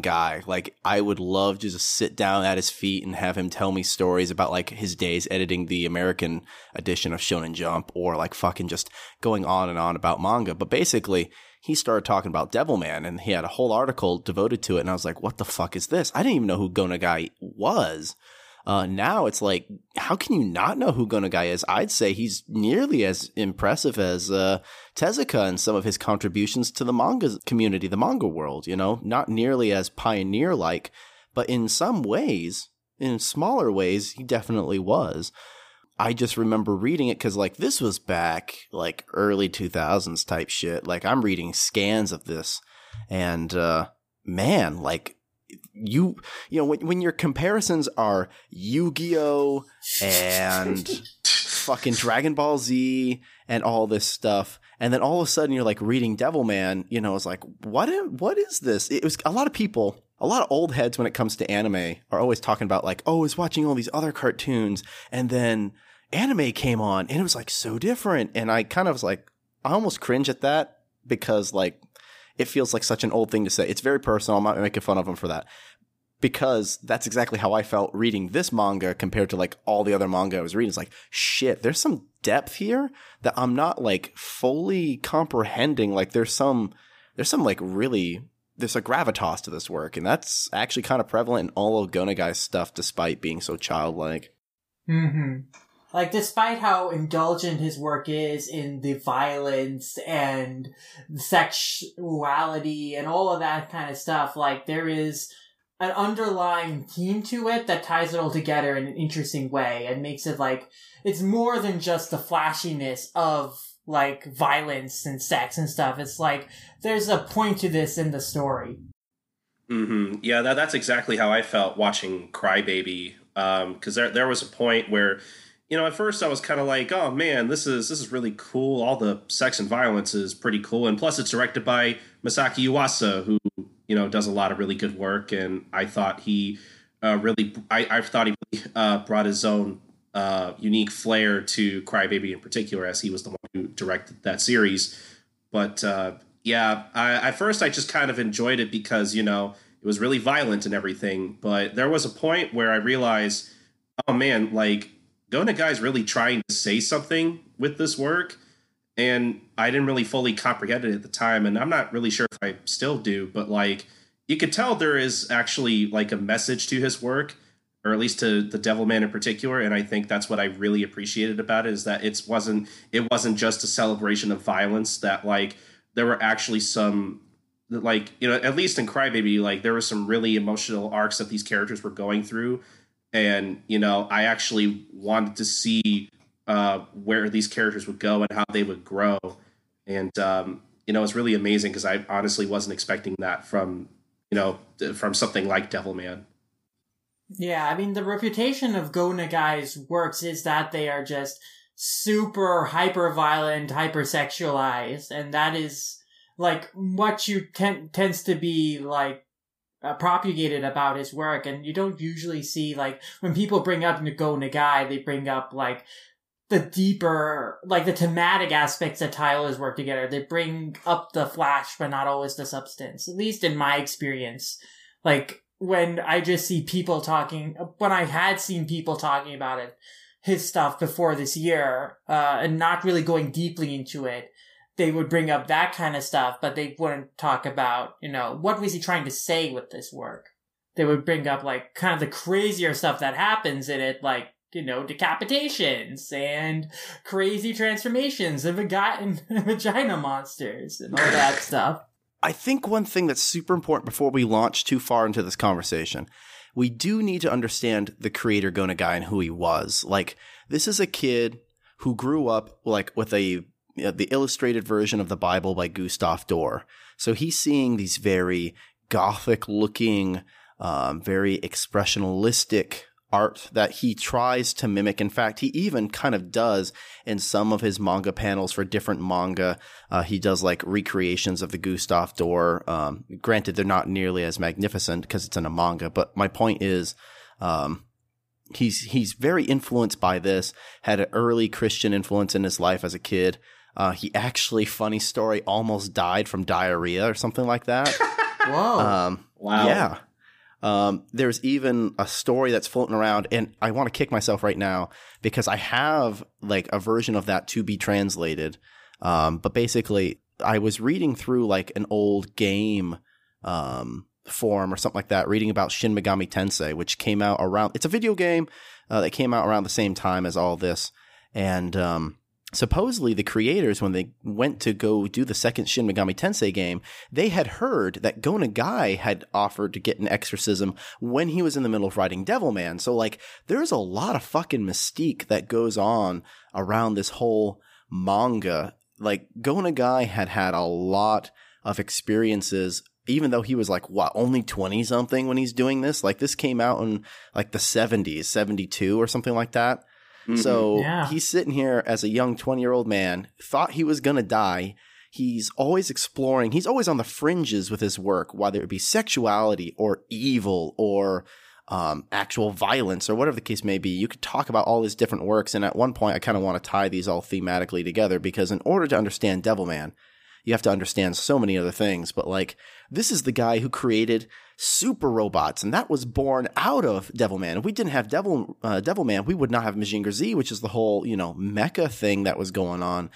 guy. Like I would love to just sit down at his feet and have him tell me stories about like his days editing the American edition of Shonen Jump or like fucking just going on and on about manga. But basically he started talking about Devilman and he had a whole article devoted to it. And I was like, what the fuck is this? I didn't even know who Go Nagai was. Now it's like, how can you not know who Go Nagai is? I'd say he's nearly as impressive as Tezuka and some of his contributions to the manga community, the manga world, you know, not nearly as pioneer-like, but in some ways, in smaller ways, he definitely was. I just remember reading it because, like, this was back, like, early 2000s type shit. Like, I'm reading scans of this, and, man, like, You know, when your comparisons are Yu-Gi-Oh! And fucking Dragon Ball Z and all this stuff, and then all of a sudden you're like reading Devilman, you know, it's like, what is this? It was a lot of people, a lot of old heads when it comes to anime are always talking about like, oh, I was watching all these other cartoons, and then anime came on, and it was like so different. And I kind of was like, I almost cringe at that because like, it feels like such an old thing to say. It's very personal. I'm not making fun of him for that because that's exactly how I felt reading this manga compared to like all the other manga I was reading. It's like, shit, there's some depth here that I'm not like fully comprehending. Like there's some like really there's a gravitas to this work, and that's actually kind of prevalent in all of Go Nagai's stuff, despite being so childlike. Mm-hmm. Like, despite how indulgent his work is in the violence and sexuality and all of that kind of stuff, like, there is an underlying theme to it that ties it all together in an interesting way and makes it, like, it's more than just the flashiness of, like, violence and sex and stuff. It's like, there's a point to this in the story. Mm-hmm. Yeah, that's exactly how I felt watching Crybaby, because there was a point where, you know, at first I was kind of like, oh man, this is really cool. All the sex and violence is pretty cool. And plus it's directed by Masaki Yuasa, who, you know, does a lot of really good work. And I thought he really brought his own unique flair to Crybaby in particular, as he was the one who directed that series. But at first I just kind of enjoyed it because, you know, it was really violent and everything. But there was a point where I realized, oh man, like, Go Nagai's really trying to say something with this work, and I didn't really fully comprehend it at the time, and I'm not really sure if I still do, but, like, you could tell there is actually, like, a message to his work, or at least to The Devilman in particular, and I think that's what I really appreciated about it, is that it wasn't just a celebration of violence, that, like, there were actually some, like, you know, at least in Crybaby, like, there were some really emotional arcs that these characters were going through. And, you know, I actually wanted to see where these characters would go and how they would grow. And, you know, it's really amazing because I honestly wasn't expecting that from something like Devilman. Yeah, I mean, the reputation of Go Nagai's works is that they are just super hyper-violent, hyper-sexualized. And that is, like, what you tends to be, like, propagated about his work, and you don't usually see, like, when people bring up Go Nagai, they bring up, like, the deeper, like, the thematic aspects that Tyler's work together. They bring up the flash, but not always the substance, at least in my experience. Like, when I had seen people talking about it, his stuff before this year, and not really going deeply into it, they would bring up that kind of stuff, but they wouldn't talk about, you know, what was he trying to say with this work? They would bring up, like, kind of the crazier stuff that happens in it, like, you know, decapitations and crazy transformations and vagina monsters and all that stuff. I think one thing that's super important before we launch too far into this conversation, we do need to understand the creator Go Nagai and who he was. Like, this is a kid who grew up, like, with the illustrated version of the Bible by Gustav Dor. So he's seeing these very gothic-looking, very expressionalistic art that he tries to mimic. In fact, he even kind of does in some of his manga panels for different manga. He does, like, recreations of the Gustav Dor. Granted, they're not nearly as magnificent because it's in a manga, but my point is he's very influenced by this, had an early Christian influence in his life as a kid. He actually, funny story, almost died from diarrhea or something like that. Whoa. Wow. Yeah. There's even a story that's floating around, and I want to kick myself right now because I have, like, a version of that to be translated. But basically, I was reading through, like, an old game form or something like that, reading about Shin Megami Tensei, which came out around – it's a video game that came out around the same time as all this. And supposedly the creators, when they went to go do the second Shin Megami Tensei game, they had heard that Go Nagai had offered to get an exorcism when he was in the middle of writing Devilman. So, like, there's a lot of fucking mystique that goes on around this whole manga. Like, Go Nagai had a lot of experiences, even though he was, like, what, only 20-something when he's doing this? Like, this came out in, like, the 70s, 72 or something like that. Mm-hmm. So He's sitting here as a young 20-year-old man, thought he was going to die. He's always exploring. He's always on the fringes with his work, whether it be sexuality or evil or actual violence or whatever the case may be. You could talk about all his different works, and at one point I kind of want to tie these all thematically together because in order to understand Devilman, you have to understand so many other things. But, like, this is the guy who created super robots, and that was born out of Devilman. If we didn't have Devilman, we would not have Mazinger Z, which is the whole, you know, mecha thing that was going on.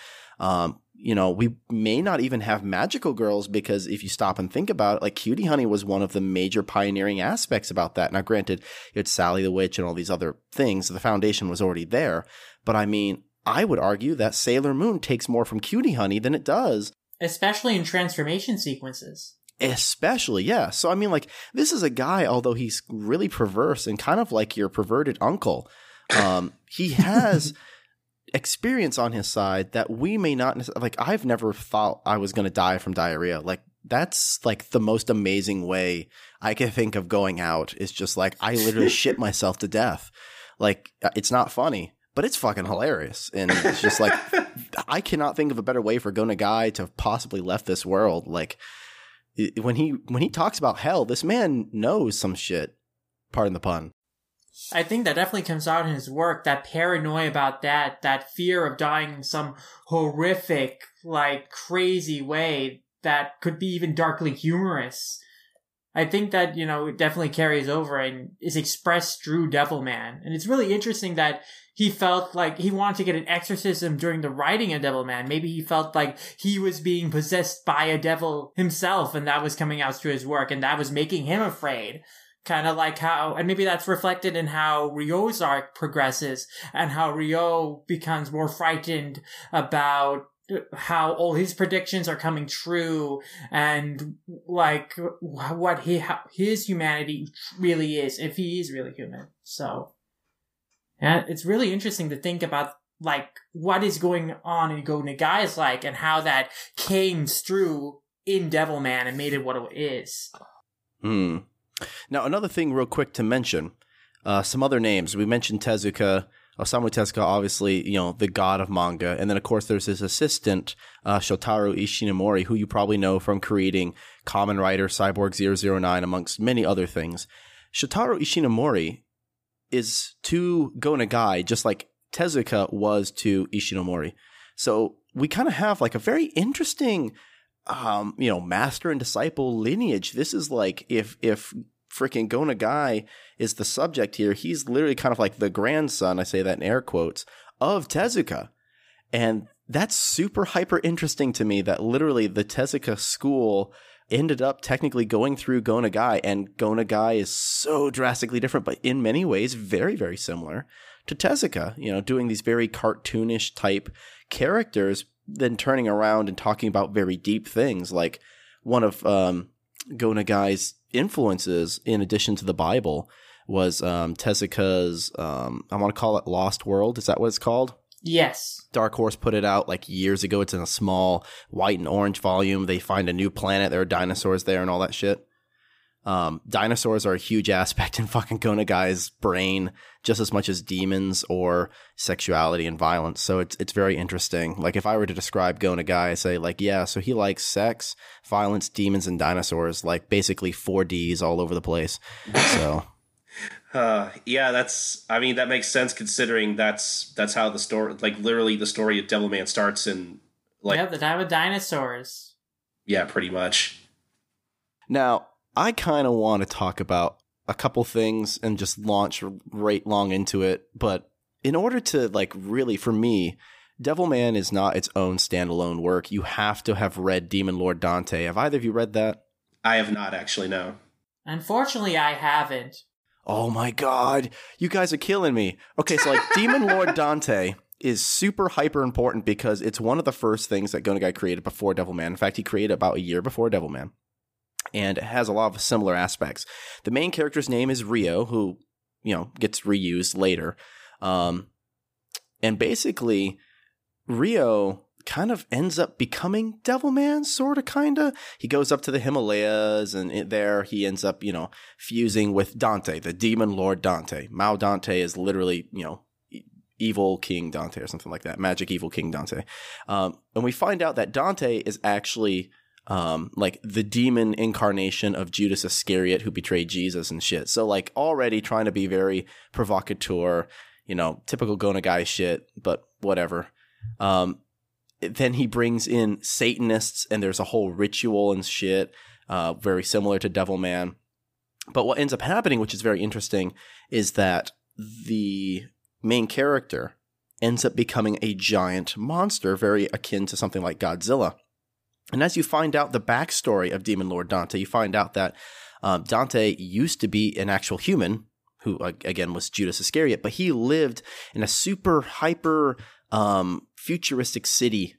You know, we may not even have magical girls, because if you stop and think about it, like Cutie Honey was one of the major pioneering aspects about that. Now, granted, you had Sally the Witch and all these other things. So the foundation was already there. But I mean, I would argue that Sailor Moon takes more from Cutie Honey than it does. Especially in transformation sequences. Especially, yeah. So, I mean, like, this is a guy, although he's really perverse and kind of like your perverted uncle, he has... experience on his side that we may not necessarily, like, I've never thought I was going to die from diarrhea. Like, that's like the most amazing way I can think of going out. It's just like, I literally shit myself to death. Like, it's not funny, but it's fucking hilarious. And it's just like, I cannot think of a better way for Go Nagai to have possibly left this world. Like, when he talks about hell, this man knows some shit. Pardon the pun. I think that definitely comes out in his work, that paranoia about that fear of dying in some horrific, like, crazy way that could be even darkly humorous. I think that, you know, it definitely carries over and is expressed through Devilman. And it's really interesting that he felt like he wanted to get an exorcism during the writing of Devilman. Maybe he felt like he was being possessed by a devil himself, and that was coming out through his work, and that was making him afraid. Kind of like how, and maybe that's reflected in how Ryo's arc progresses and how Ryo becomes more frightened about how all his predictions are coming true and like what his humanity really is, if he is really human. So, and it's really interesting to think about like what is going on in Go Nagai's like and how that came through in Devilman and made it what it is. Hmm. Now, another thing real quick to mention, some other names. We mentioned Tezuka, Osamu Tezuka, obviously, you know, the god of manga. And then, of course, there's his assistant, Shotaro Ishinomori, who you probably know from creating Kamen Rider, Cyborg 009, amongst many other things. Shotaro Ishinomori is to Go Nagai, just like Tezuka was to Ishinomori. So we kind of have like a very interesting... you know, master and disciple lineage. This is like if freaking Go Nagai is the subject here, he's literally kind of like the grandson, I say that in air quotes, of Tezuka. And that's super hyper interesting to me that literally the Tezuka school ended up technically going through Go Nagai, and Go Nagai is so drastically different, but in many ways very, very similar to Tezuka, you know, doing these very cartoonish type characters, then turning around and talking about very deep things. Like one of Go Nagai's influences, in addition to the Bible, was Tezuka's, I want to call it Lost World. Is that what it's called? Yes. Dark Horse put it out like years ago. It's in a small white and orange volume. They find a new planet. There are dinosaurs there and all that shit. Dinosaurs are a huge aspect in fucking Go Nagai's brain, just as much as demons or sexuality and violence. So it's very interesting. Like if I were to describe Go Nagai, I say like, yeah, so he likes sex, violence, demons, and dinosaurs, like basically 4Ds all over the place. So, yeah, that's, I mean, that makes sense considering that's how the story, like literally the story of Devilman starts in like the time of dinosaurs. Yeah, pretty much. Now, I kind of want to talk about a couple things and just launch right long into it. But in order to like really, for me, Devilman is not its own standalone work. You have to have read Demon Lord Dante. Have either of you read that? I have not actually, no. Unfortunately, I haven't. Oh my God. You guys are killing me. Okay, so like Demon Lord Dante is super hyper important because it's one of the first things that Go Nagai created before Devilman. In fact, he created about a year before Devilman. And it has a lot of similar aspects. The main character's name is Ryo, who, you know, gets reused later. And basically, Ryo kind of ends up becoming Devilman, sort of, kind of. He goes up to the Himalayas, and there he ends up, you know, fusing with Dante, the Demon Lord Dante. Mao Dante is literally, you know, Evil King Dante or something like that. Magic Evil King Dante. And we find out that Dante is actually... like the demon incarnation of Judas Iscariot, who betrayed Jesus and shit. So like already trying to be very provocateur, you know, typical Go Nagai shit, but whatever. Then he brings in Satanists, and there's a whole ritual and shit, very similar to Devilman. But what ends up happening, which is very interesting, is that the main character ends up becoming a giant monster, very akin to something like Godzilla. And as you find out the backstory of Demon Lord Dante, you find out that Dante used to be an actual human, who, again, was Judas Iscariot, but he lived in a super hyper futuristic city,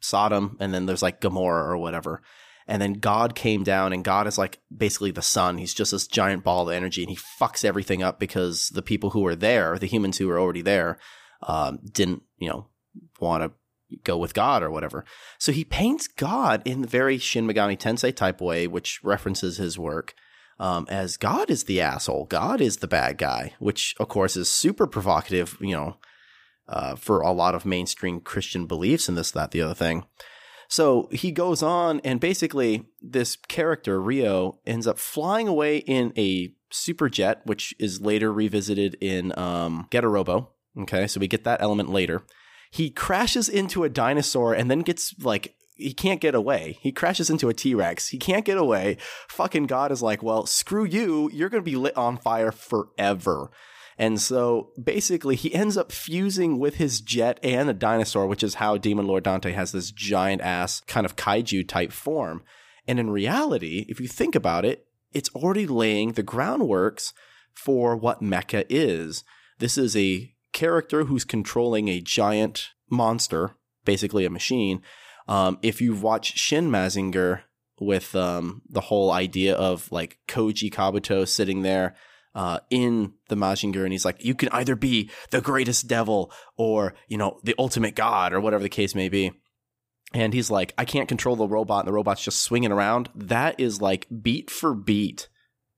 Sodom, and then there's like Gomorrah or whatever. And then God came down, and God is like basically the sun. He's just this giant ball of energy, and he fucks everything up because the people who are there, the humans who are already there, didn't, want to go with God or whatever. So he paints God in the very Shin Megami Tensei type way, which references his work, as God is the asshole. God is the bad guy, which of course is super provocative, for a lot of mainstream Christian beliefs and this, that, the other thing. So he goes on, and basically this character, Ryo, ends up flying away in a super jet, which is later revisited in Gettorobo. Okay, so we get that element later. He crashes into a dinosaur and then gets like – he can't get away. He crashes into a T-Rex. He can't get away. Fucking God is like, well, screw you. You're going to be lit on fire forever. And so basically he ends up fusing with his jet and a dinosaur, which is how Demon Lord Dante has this giant ass kind of kaiju type form. And in reality, if you think about it, it's already laying the groundworks for what Mecha is. This is a character who's controlling a giant monster, basically a machine. If you watch Shin Mazinger with the whole idea of like Koji Kabuto sitting there in the Mazinger, and he's like, you can either be the greatest devil or, the ultimate god or whatever the case may be. And he's like, I can't control the robot, and the robot's just swinging around. That is like beat for beat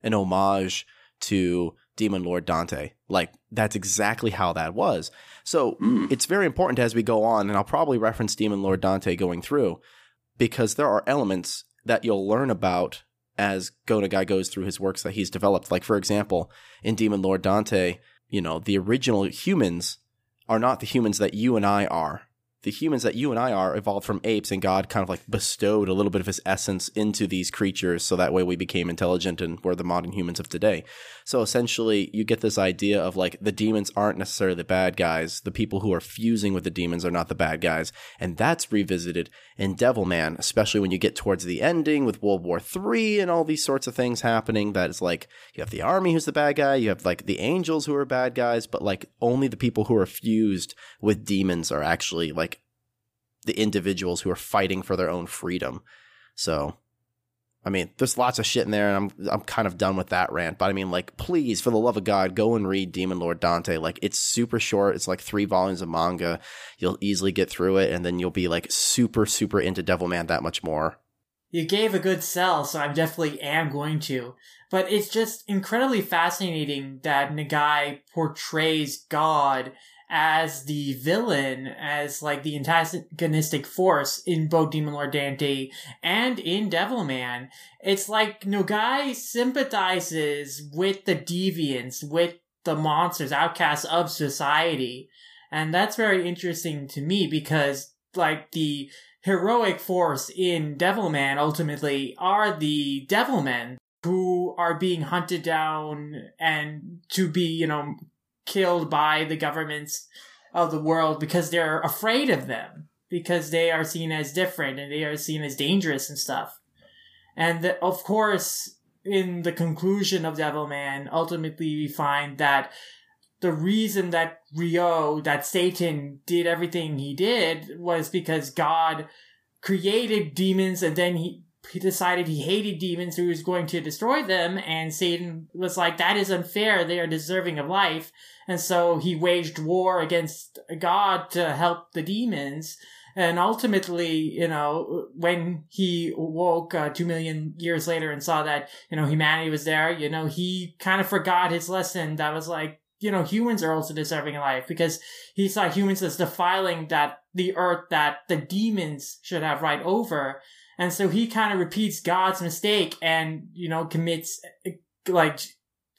an homage to Demon Lord Dante. Like, that's exactly how that was. So it's very important as we go on, and I'll probably reference Demon Lord Dante going through, because there are elements that you'll learn about as Go Nagai goes through his works that he's developed. Like, for example, in Demon Lord Dante, the original humans are not the humans that you and I are. The humans that you and I are evolved from apes, and God kind of like bestowed a little bit of his essence into these creatures, so that way we became intelligent and we're the modern humans of today. So essentially you get this idea of like the demons aren't necessarily the bad guys. The people who are fusing with the demons are not the bad guys. And that's revisited in Devilman, especially when you get towards the ending with World War III and all these sorts of things happening. That is like you have the army who's the bad guy. You have like the angels who are bad guys, but like only the people who are fused with demons are actually like the individuals who are fighting for their own freedom. So, I mean, there's lots of shit in there, and I'm kind of done with that rant. But I mean, like, please, for the love of God, go and read Demon Lord Dante. Like, it's super short. It's like 3 volumes of manga. You'll easily get through it, and then you'll be like super, super into Devilman that much more. You gave a good sell, so I definitely am going to. But it's just incredibly fascinating that Nagai portrays God as the villain, as like the antagonistic force in both Demon Lord Dante and in Devilman. It's like Nagai sympathizes with the deviants, with the monsters, outcasts of society. And that's very interesting to me, because like the heroic force in Devilman ultimately are the Devilmen, who are being hunted down and to be, killed by the governments of the world, because they're afraid of them, because they are seen as different and they are seen as dangerous and stuff. And of course, in the conclusion of Devilman, ultimately we find that the reason that Ryo, that Satan did everything he did, was because God created demons, and then he decided he hated demons, so he was going to destroy them. And Satan was like, that is unfair. They are deserving of life. And so he waged war against God to help the demons. And ultimately, when he woke 2 million years later and saw that, humanity was there, he kind of forgot his lesson. That was like, humans are also deserving of life, because he saw humans as defiling that the earth that the demons should have right over. And so he kind of repeats God's mistake and, commits like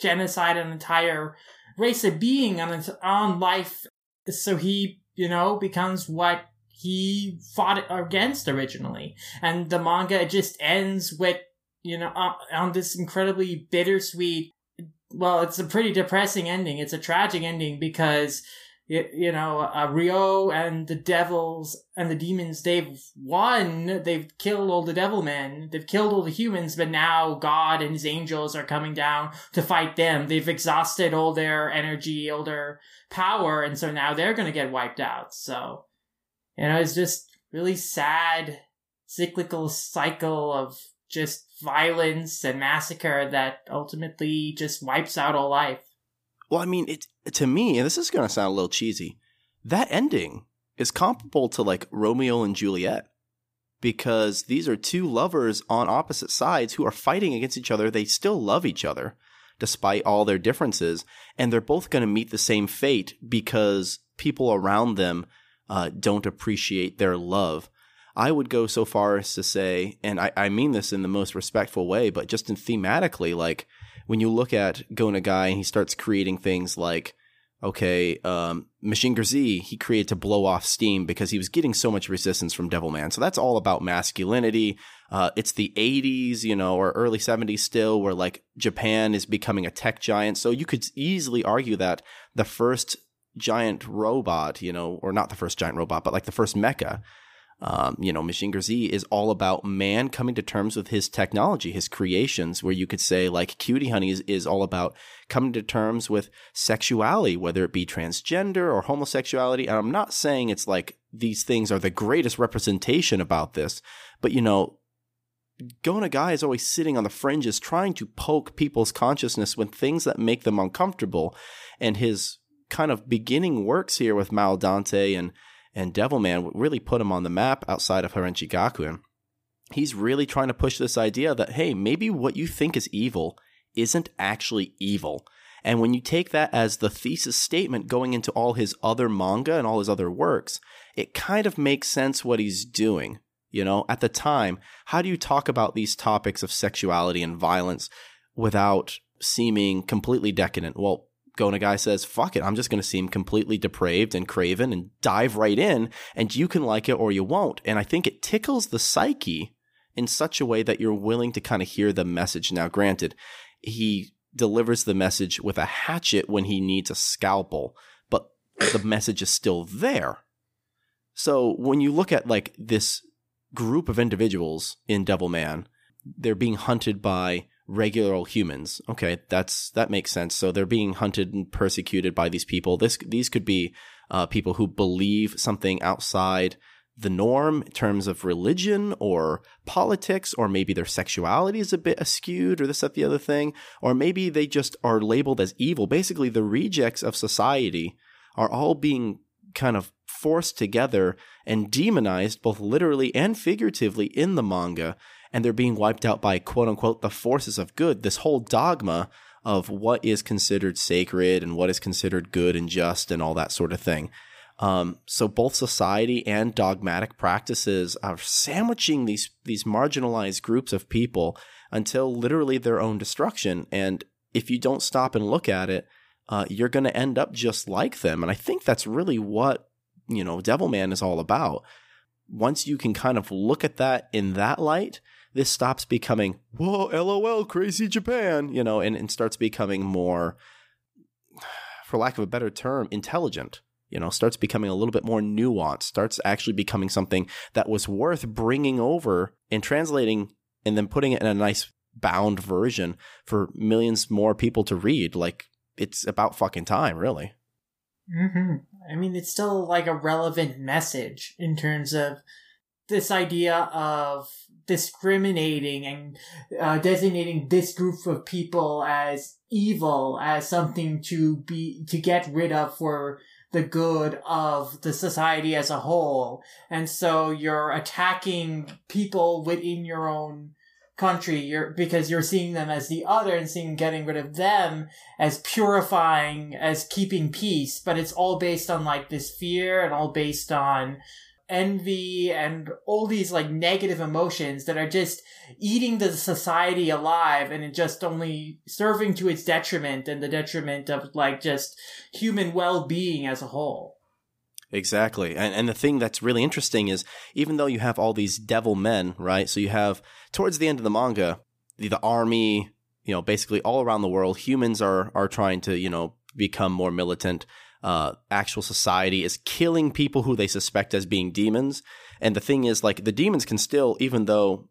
genocide on an entire race of being on life. So he, becomes what he fought against originally. And the manga just ends with, you know, on this incredibly bittersweet, well, it's a pretty depressing ending. It's a tragic ending because, Ryo and the devils and the demons, they've won. They've killed all the devil men. They've killed all the humans, but now God and his angels are coming down to fight them. They've exhausted all their energy, all their power, and so now they're going to get wiped out. So, it's just really sad, cyclical cycle of just violence and massacre that ultimately just wipes out all life. Well, I mean, to me, and this is going to sound a little cheesy, that ending is comparable to like Romeo and Juliet, because these are two lovers on opposite sides who are fighting against each other. They still love each other despite all their differences, and they're both going to meet the same fate because people around them don't appreciate their love. I would go so far as to say, and I mean this in the most respectful way, but just in thematically, like when you look at Go Nagai and he starts creating things like, Mazinger Z, he created to blow off steam because he was getting so much resistance from Devilman. So that's all about masculinity. It's the 80s, or early 70s still, where like Japan is becoming a tech giant. So you could easily argue that the first giant robot, or not the first giant robot, but like the first mecha, Mazinger Z is all about man coming to terms with his technology, his creations, where you could say like Cutie Honey is all about coming to terms with sexuality, whether it be transgender or homosexuality. And I'm not saying it's like these things are the greatest representation about this, but Go Nagai is always sitting on the fringes trying to poke people's consciousness with things that make them uncomfortable. And his kind of beginning works here with Maldante and Devilman really put him on the map outside of Harenchi Gakuen. He's really trying to push this idea that, hey, maybe what you think is evil isn't actually evil. And when you take that as the thesis statement going into all his other manga and all his other works, it kind of makes sense what he's doing. At the time, how do you talk about these topics of sexuality and violence without seeming completely decadent? Well, Go Nagai says, fuck it, I'm just going to seem completely depraved and craven and dive right in, and you can like it or you won't. And I think it tickles the psyche in such a way that you're willing to kind of hear the message. Now, granted, he delivers the message with a hatchet when he needs a scalpel, but the message is still there. So when you look at like this group of individuals in Devilman, they're being hunted by regular humans. Okay, that makes sense. So they're being hunted and persecuted by these people. These could be people who believe something outside the norm in terms of religion or politics, or maybe their sexuality is a bit askewed, or this, that, the other thing, or maybe they just are labeled as evil. Basically, the rejects of society are all being kind of forced together and demonized both literally and figuratively in the manga. And they're being wiped out by, quote unquote, the forces of good. This whole dogma of what is considered sacred and what is considered good and just and all that sort of thing. So both society and dogmatic practices are sandwiching these marginalized groups of people until literally their own destruction. And if you don't stop and look at it, you're going to end up just like them. And I think that's really what, Devilman is all about. Once you can kind of look at that in that light, this stops becoming, whoa, LOL, crazy Japan, and starts becoming more, for lack of a better term, intelligent, starts becoming a little bit more nuanced, starts actually becoming something that was worth bringing over and translating and then putting it in a nice bound version for millions more people to read. Like, it's about fucking time, really. Mm-hmm. I mean, it's still like a relevant message in terms of this idea of discriminating and designating this group of people as evil, as something to get rid of for the good of the society as a whole. And so you're attacking people within your own country, because you're seeing them as the other and seeing getting rid of them as purifying, as keeping peace. But it's all based on like this fear and all based on envy and all these like negative emotions that are just eating the society alive, and it just only serving to its detriment and the detriment of like just human well-being as a whole. Exactly. And the thing that's really interesting is, even though you have all these devil men, right? So you have, towards the end of the manga, the army, you know, basically all around the world, humans are trying to, you know, become more militant. Actual society is killing people who they suspect as being demons. And the thing is, like, the demons can still, even though,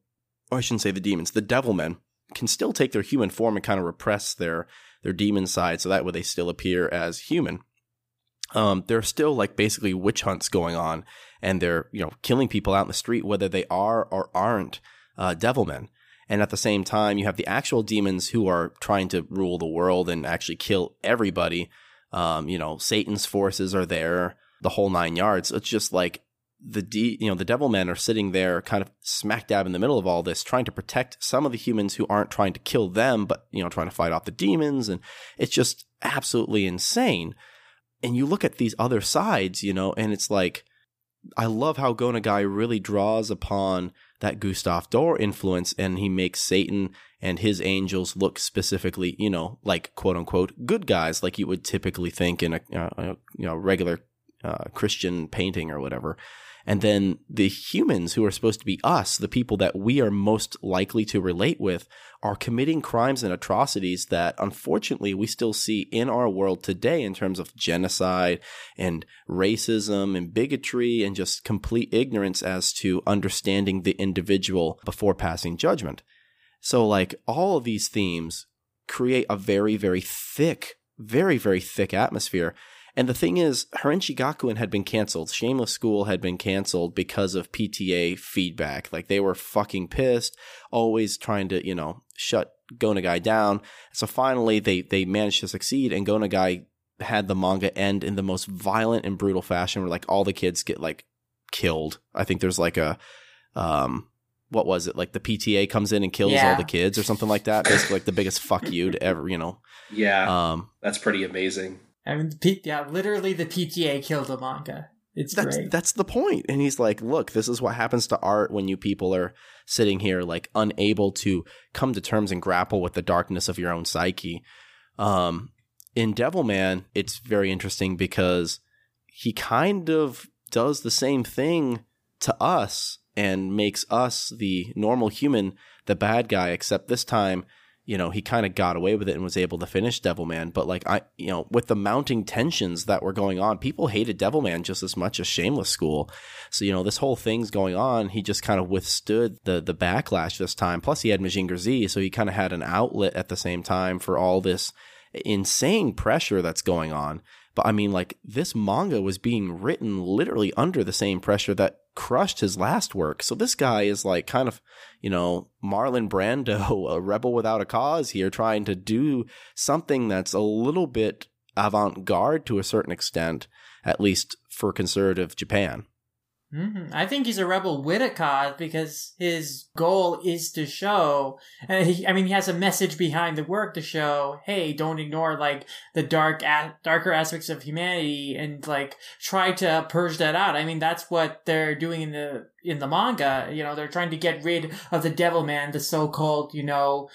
or I shouldn't say the demons, the devilmen can still take their human form and kind of repress their demon side. So that way they still appear as human. There are still, like, basically witch hunts going on, and they're, you know, killing people out in the street, whether they are or aren't devilmen. And at the same time, you have the actual demons who are trying to rule the world and actually kill everybody. You know, Satan's forces are there, the whole nine yards. It's just like the devil men are sitting there kind of smack dab in the middle of all this, trying to protect some of the humans who aren't trying to kill them, but, you know, trying to fight off the demons. And it's just absolutely insane. And you look at these other sides, you know, and it's like, I love how Go Nagai really draws upon that Gustave Doré influence, and he makes Satan and his angels look specifically, you know, like quote unquote good guys, like you would typically think in a regular Christian painting or whatever. And then the humans who are supposed to be us, the people that we are most likely to relate with, are committing crimes and atrocities that unfortunately we still see in our world today in terms of genocide and racism and bigotry and just complete ignorance as to understanding the individual before passing judgment. So, like, all of these themes create a very, very thick atmosphere. And the thing is, Harenchi Gakuen had been canceled. Shameless School had been canceled because of PTA feedback. Like, they were fucking pissed, always trying to, you know, shut Go Nagai down. So finally, they managed to succeed, and Go Nagai had the manga end in the most violent and brutal fashion, where, like, all the kids get, like, killed. I think there's, like, a what was it? Like, the PTA comes in and kills all the kids or something like that. Basically, like, the biggest fuck you to ever, you know. Yeah, that's pretty amazing. I mean, literally the PTA killed a manga. Great. That's the point. And he's like, look, this is what happens to art when you people are sitting here, like, unable to come to terms and grapple with the darkness of your own psyche. In Devilman, it's very interesting because he kind of does the same thing to us and makes us, the normal human, the bad guy, except this time, you know, he kind of got away with it and was able to finish Devilman. But, like, you know, with the mounting tensions that were going on, people hated Devilman just as much as Shameless School. So, you know, this whole thing's going on. He just kind of withstood the backlash this time. Plus, he had Mazinger Z, so he kind of had an outlet at the same time for all this insane pressure that's going on. But, I mean, like, this manga was being written literally under the same pressure that crushed his last work. So this guy is, like, kind of, you know, Marlon Brando, a rebel without a cause here, trying to do something that's a little bit avant-garde to a certain extent, at least for conservative Japan. Mm-hmm. I think he's a rebel with a cause because his goal is to show, he has a message behind the work to show, hey, don't ignore, like, the darker aspects of humanity and, like, try to purge that out. I mean, that's what they're doing in the manga. You know, they're trying to get rid of the Devilman, the so-called, you know,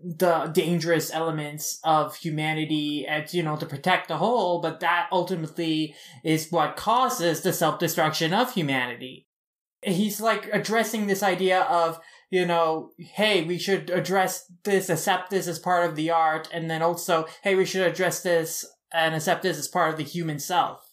the dangerous elements of humanity, and, you know, to protect the whole, but that ultimately is what causes the self-destruction of humanity. He's, like, addressing this idea of, you know, hey, we should address this, accept this as part of the art, and then also, hey, we should address this and accept this as part of the human self.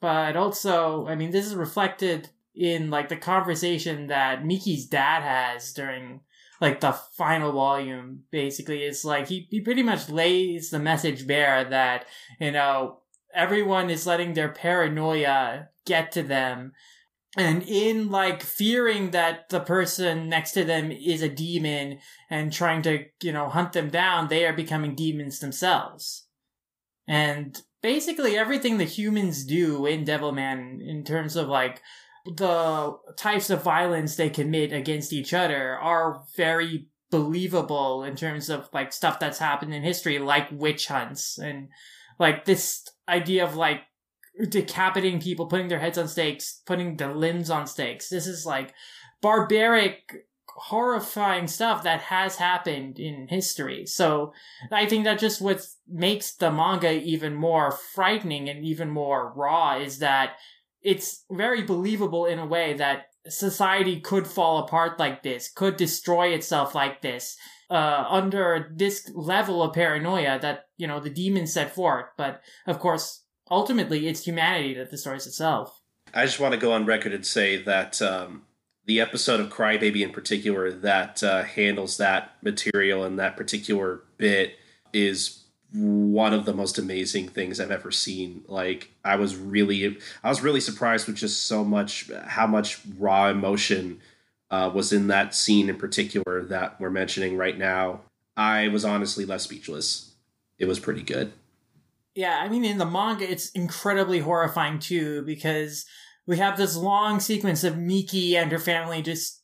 But also, I mean, this is reflected in, like, the conversation that Miki's dad has during, like, the final volume. Basically, it's like he pretty much lays the message bare that, you know, everyone is letting their paranoia get to them, and in, like, fearing that the person next to them is a demon and trying to, you know, hunt them down, they are becoming demons themselves. And basically everything the humans do in Devilman in terms of, like, the types of violence they commit against each other are very believable in terms of, like, stuff that's happened in history, like witch hunts and, like, this idea of, like, decapitating people, putting their heads on stakes, putting their limbs on stakes. This is, like, barbaric, horrifying stuff that has happened in history. So I think that just what makes the manga even more frightening and even more raw is that it's very believable in a way that society could fall apart like this, could destroy itself like this, under this level of paranoia that, you know, the demons set forth. But, of course, ultimately, it's humanity that destroys itself. I just want to go on record and say that the episode of Crybaby in particular that handles that material and that particular bit is one of the most amazing things I've ever seen. Like, I was really surprised with just so much, how much raw emotion was in that scene in particular that we're mentioning right now. I was honestly left speechless. It was pretty good. Yeah, I mean, in the manga, it's incredibly horrifying too, because we have this long sequence of Miki and her family just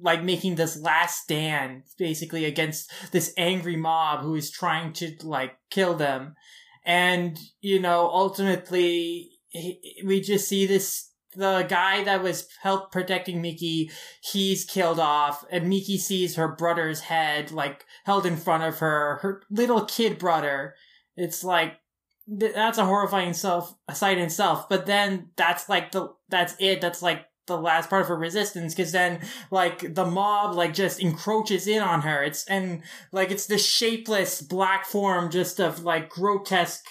like making this last stand basically against this angry mob who is trying to like kill them. And, you know, ultimately we just see this, the guy that was help protecting Miki, he's killed off, and Miki sees her brother's head like held in front of her, her little kid brother. It's like, that's a horrifying sight in itself. But then that's like the last part of her resistance, because then like the mob like just encroaches in on her. It's, and like it's this shapeless black form just of like grotesque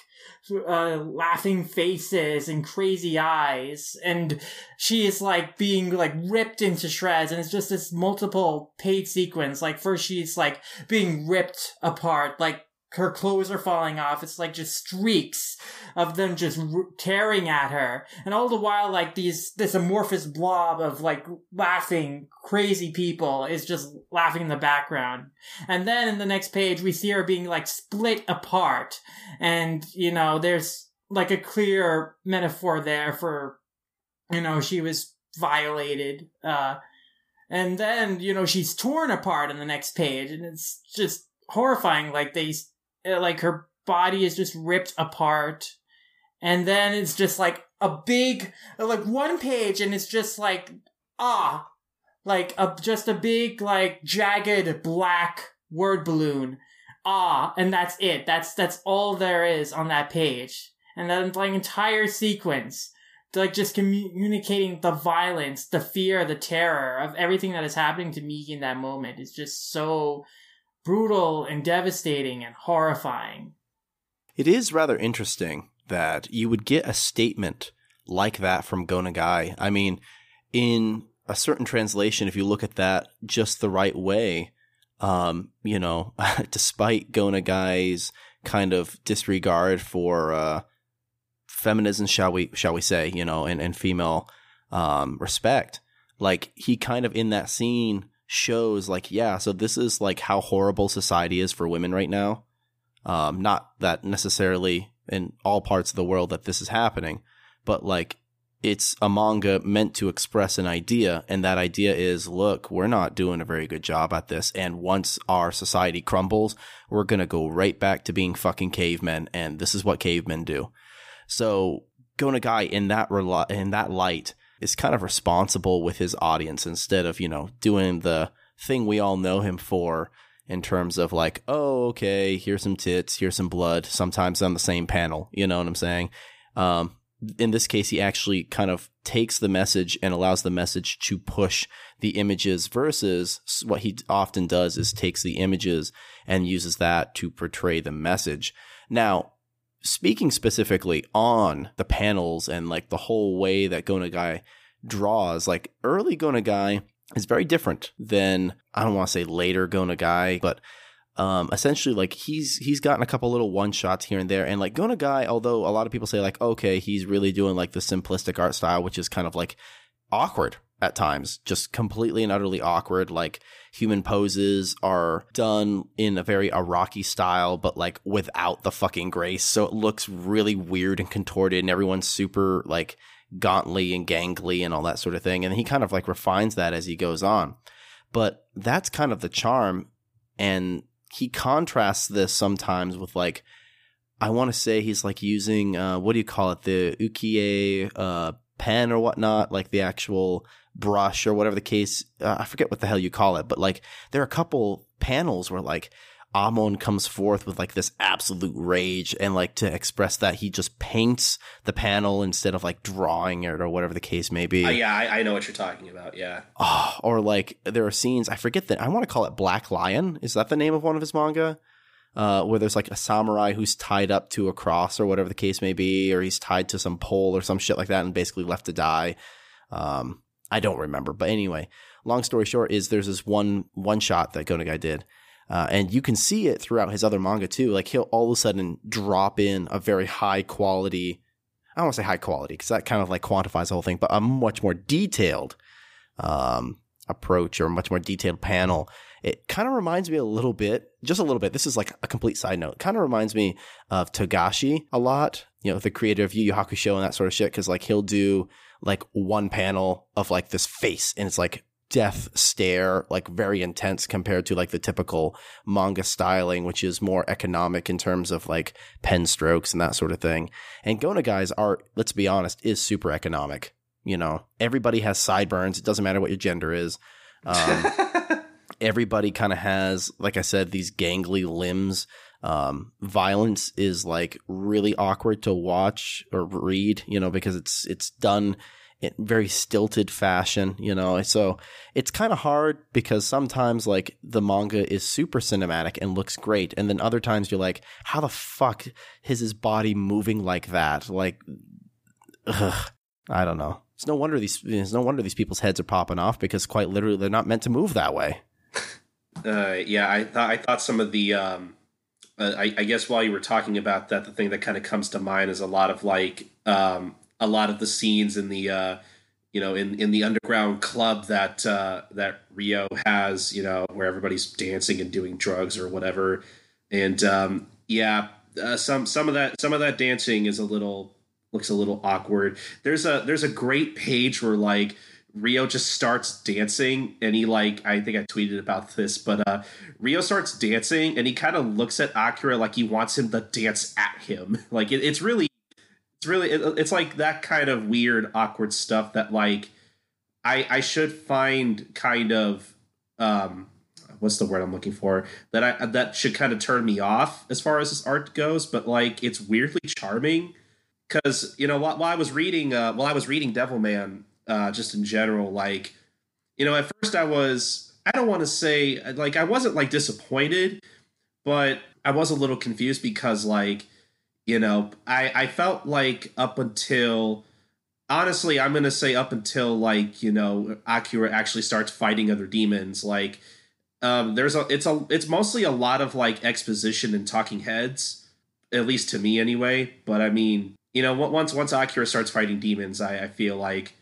laughing faces and crazy eyes, and she is like being like ripped into shreds. And it's just this multiple page sequence. Like first she's like being ripped apart, like her clothes are falling off. It's like just streaks of them just tearing at her. And all the while, like this amorphous blob of like laughing, crazy people is just laughing in the background. And then in the next page, we see her being like split apart. And, you know, there's like a clear metaphor there for, you know, she was violated. And then, you know, she's torn apart in the next page, and it's just horrifying. Like they, like her body is just ripped apart. And then it's just like a big, like one page, and it's just like, just a big, like jagged black word balloon. And that's it. That's all there is on that page. And then like entire sequence, like just communicating the violence, the fear, the terror of everything that is happening to me in that moment. It's just so brutal and devastating and horrifying. It is rather interesting that you would get a statement like that from Go Nagai. I mean, in a certain translation, if you look at that just the right way, you know, despite Go Nagai's kind of disregard for feminism, shall we say, you know, and female respect, like he kind of in that scene shows like, yeah, so this is like how horrible society is for women right now. Not that necessarily in all parts of the world that this is happening, but like it's a manga meant to express an idea, and that idea is, look, we're not doing a very good job at this, and once our society crumbles, we're gonna go right back to being fucking cavemen, and this is what cavemen do. So Go Nagai in that light is kind of responsible with his audience, instead of, you know, doing the thing we all know him for in terms of like, oh, okay, here's some tits, here's some blood, sometimes on the same panel. You know what I'm saying? In this case, he actually kind of takes the message and allows the message to push the images, versus what he often does is takes the images and uses that to portray the message. Now, speaking specifically on the panels and like the whole way that Go Nagai draws, like early Go Nagai is very different than, I don't want to say later Go Nagai, but essentially like he's gotten a couple little one shots here and there. And like Go Nagai, although a lot of people say like, okay, he's really doing like the simplistic art style, which is kind of like awkward at times, just completely and utterly awkward. Like human poses are done in a very Araki style, but like without the fucking grace. So it looks really weird and contorted, and everyone's super like gauntly and gangly and all that sort of thing. And he kind of like refines that as he goes on. But that's kind of the charm. And he contrasts this sometimes with like, I want to say he's like using, what do you call it? The ukiyo pen or whatnot, like the actual brush or whatever the case, I forget what the hell you call it, but like there are a couple panels where like Amon comes forth with like this absolute rage, and like to express that, he just paints the panel instead of like drawing it or whatever the case may be. I know what you're talking about. Yeah. Oh, or like there are scenes, I forget that, I want to call it Black Lion. Is that the name of one of his manga? Where there's like a samurai who's tied up to a cross or whatever the case may be, or he's tied to some pole or some shit like that and basically left to die. I don't remember, but anyway, long story short is there's this one shot that Go Nagai did. And you can see it throughout his other manga too. Like he'll all of a sudden drop in a very high quality – I don't want to say high quality because that kind of like quantifies the whole thing, but a much more detailed approach or a much more detailed panel. It kind of reminds me a little bit – just a little bit. This is like a complete side note. It kind of reminds me of Togashi a lot, you know, the creator of Yu Yu Hakusho and that sort of shit, because like he'll do like one panel of like this face and it's like – death stare, like very intense compared to like the typical manga styling, which is more economic in terms of like pen strokes and that sort of thing. And Go Nagai's art, let's be honest, is super economic. You know, everybody has sideburns. It doesn't matter what your gender is. Everybody kind of has, like I said, these gangly limbs. Violence is like really awkward to watch or read, you know, because it's done in very stilted fashion, you know, so it's kind of hard because sometimes like the manga is super cinematic and looks great. And then other times you're like, how the fuck is his body moving like that? Like, ugh, I don't know. It's no wonder these people's heads are popping off, because quite literally they're not meant to move that way. I thought some of the, I guess while you were talking about that, the thing that kind of comes to mind is a lot of like, a lot of the scenes in the, you know, in the underground club that that Rio has, you know, where everybody's dancing and doing drugs or whatever, and some of that dancing is looks a little awkward. There's a great page where like Rio just starts dancing, and he like, I think I tweeted about this, but Rio starts dancing and he kind of looks at Akira like he wants him to dance at him. Like it's like that kind of weird, awkward stuff that like I should find kind of what's the word I'm looking for, that should kind of turn me off as far as this art goes, but like it's weirdly charming, because you know, while I was reading Devilman, just in general, like, you know, at first I wasn't like disappointed, but I was a little confused, because like, you know, I felt like up until like, you know, Akira actually starts fighting other demons, like it's mostly a lot of like exposition and talking heads, at least to me anyway. But I mean, you know, once Akira starts fighting demons, I feel like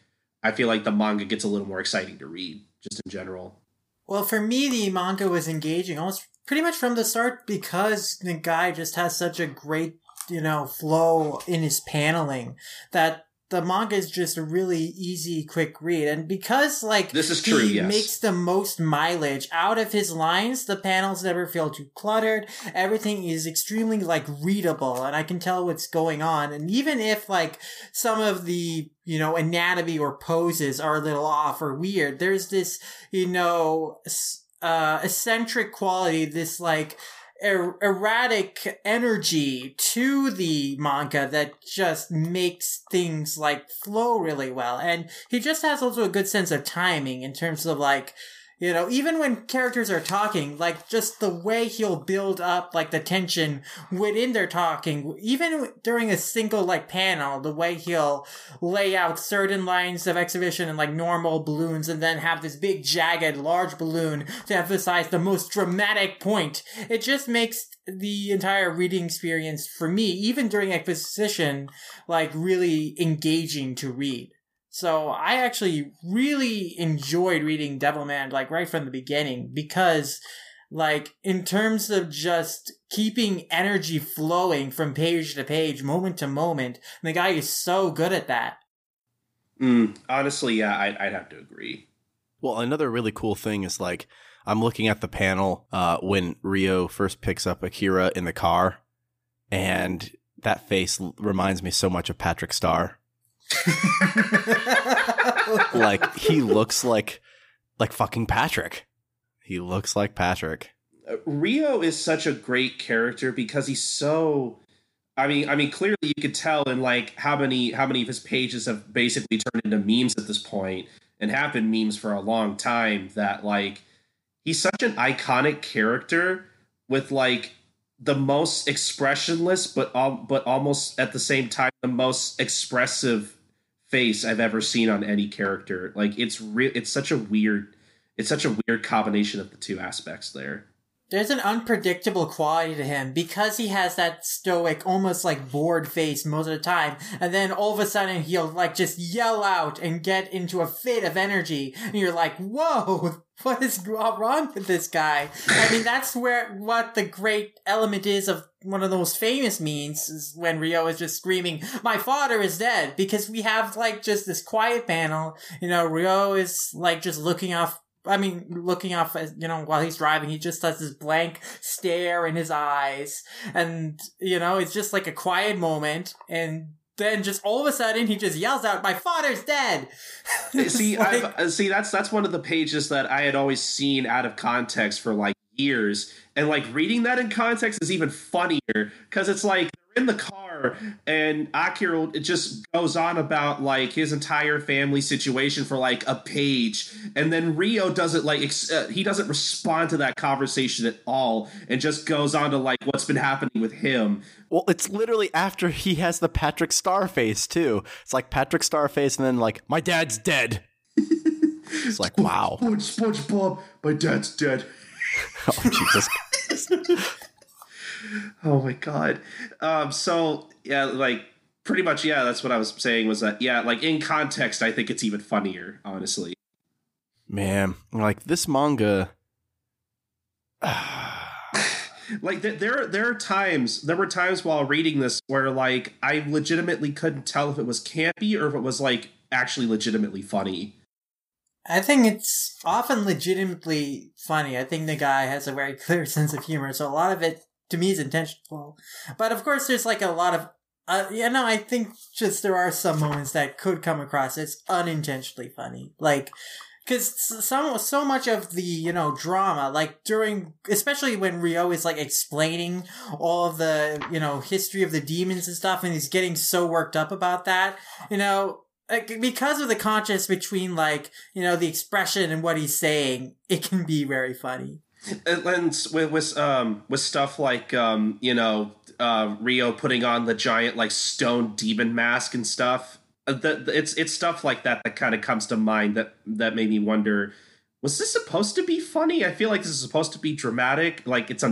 the manga gets a little more exciting to read just in general. Well, for me, the manga was engaging almost pretty much from the start, because the guy just has such a great, you know, flow in his paneling that the manga is just a really easy, quick read. And because like this is true, yes, makes the most mileage out of his lines, the panels never feel too cluttered. Everything is extremely like readable, and I can tell what's going on. And even if like some of the, you know, anatomy or poses are a little off or weird, there's this, you know, eccentric quality, this like erratic energy to the manga that just makes things like flow really well. And he just has also a good sense of timing in terms of like, you know, even when characters are talking, like just the way he'll build up like the tension within their talking, even during a single like panel, the way he'll lay out certain lines of exhibition and like normal balloons, and then have this big jagged large balloon to emphasize the most dramatic point. It just makes the entire reading experience for me, even during exposition, like really engaging to read. So I actually really enjoyed reading Devilman, like, right from the beginning, because, like, in terms of just keeping energy flowing from page to page, moment to moment, the guy is so good at that. Honestly, yeah, I'd have to agree. Well, another really cool thing is, like, I'm looking at the panel when Rio first picks up Akira in the car, and that face reminds me so much of Patrick Starr. Like he looks like fucking Patrick. Ryo is such a great character because he's so... I mean, clearly you could tell in like how many of his pages have basically turned into memes at this point and have been memes for a long time, that like he's such an iconic character with like the most expressionless but almost at the same time the most expressive face I've ever seen on any character. Like it's such a weird combination of the two aspects there. There's an unpredictable quality to him because he has that stoic, almost like bored face most of the time. And then all of a sudden he'll like just yell out and get into a fit of energy. And you're like, whoa, what is wrong with this guy? I mean, that's what the great element is of one of the most famous memes is when Ryo is just screaming, my father is dead, because we have like just this quiet panel. You know, Ryo is like just looking off, you know, while he's driving, he just has this blank stare in his eyes. And, you know, it's just like a quiet moment. And then just all of a sudden, he just yells out, my father's dead! See, like, that's one of the pages that I had always seen out of context for, like, years. And, like, reading that in context is even funnier, because it's like, in the car, and Akira just goes on about like his entire family situation for like a page, and then Ryo doesn't like he doesn't respond to that conversation at all, and just goes on to like what's been happening with him. Well, it's literally after he has the Patrick Star face too. It's like Patrick Star face, and then like my dad's dead. It's like wow, SpongeBob, my dad's dead. Oh Jesus. Oh my God. So yeah, like pretty much, yeah, that's what I was saying was that, yeah, like in context, I think it's even funnier, honestly. Man, like this manga. Like there were times while reading this where like I legitimately couldn't tell if it was campy or if it was like actually legitimately funny. I think it's often legitimately funny. I think the guy has a very clear sense of humor. So a lot of it, to me, is intentional, but of course there's like a lot of I think just there are some moments that could come across as unintentionally funny, like because so much of the, you know, drama, like during, especially when Ryo is like explaining all of the, you know, history of the demons and stuff, and he's getting so worked up about that, you know, like because of the contrast between like, you know, the expression and what he's saying, it can be very funny. And with stuff like, you know, Ryo putting on the giant, like, stone demon mask and stuff, it's stuff like that kind of comes to mind that made me wonder, was this supposed to be funny? I feel like this is supposed to be dramatic. Like, it's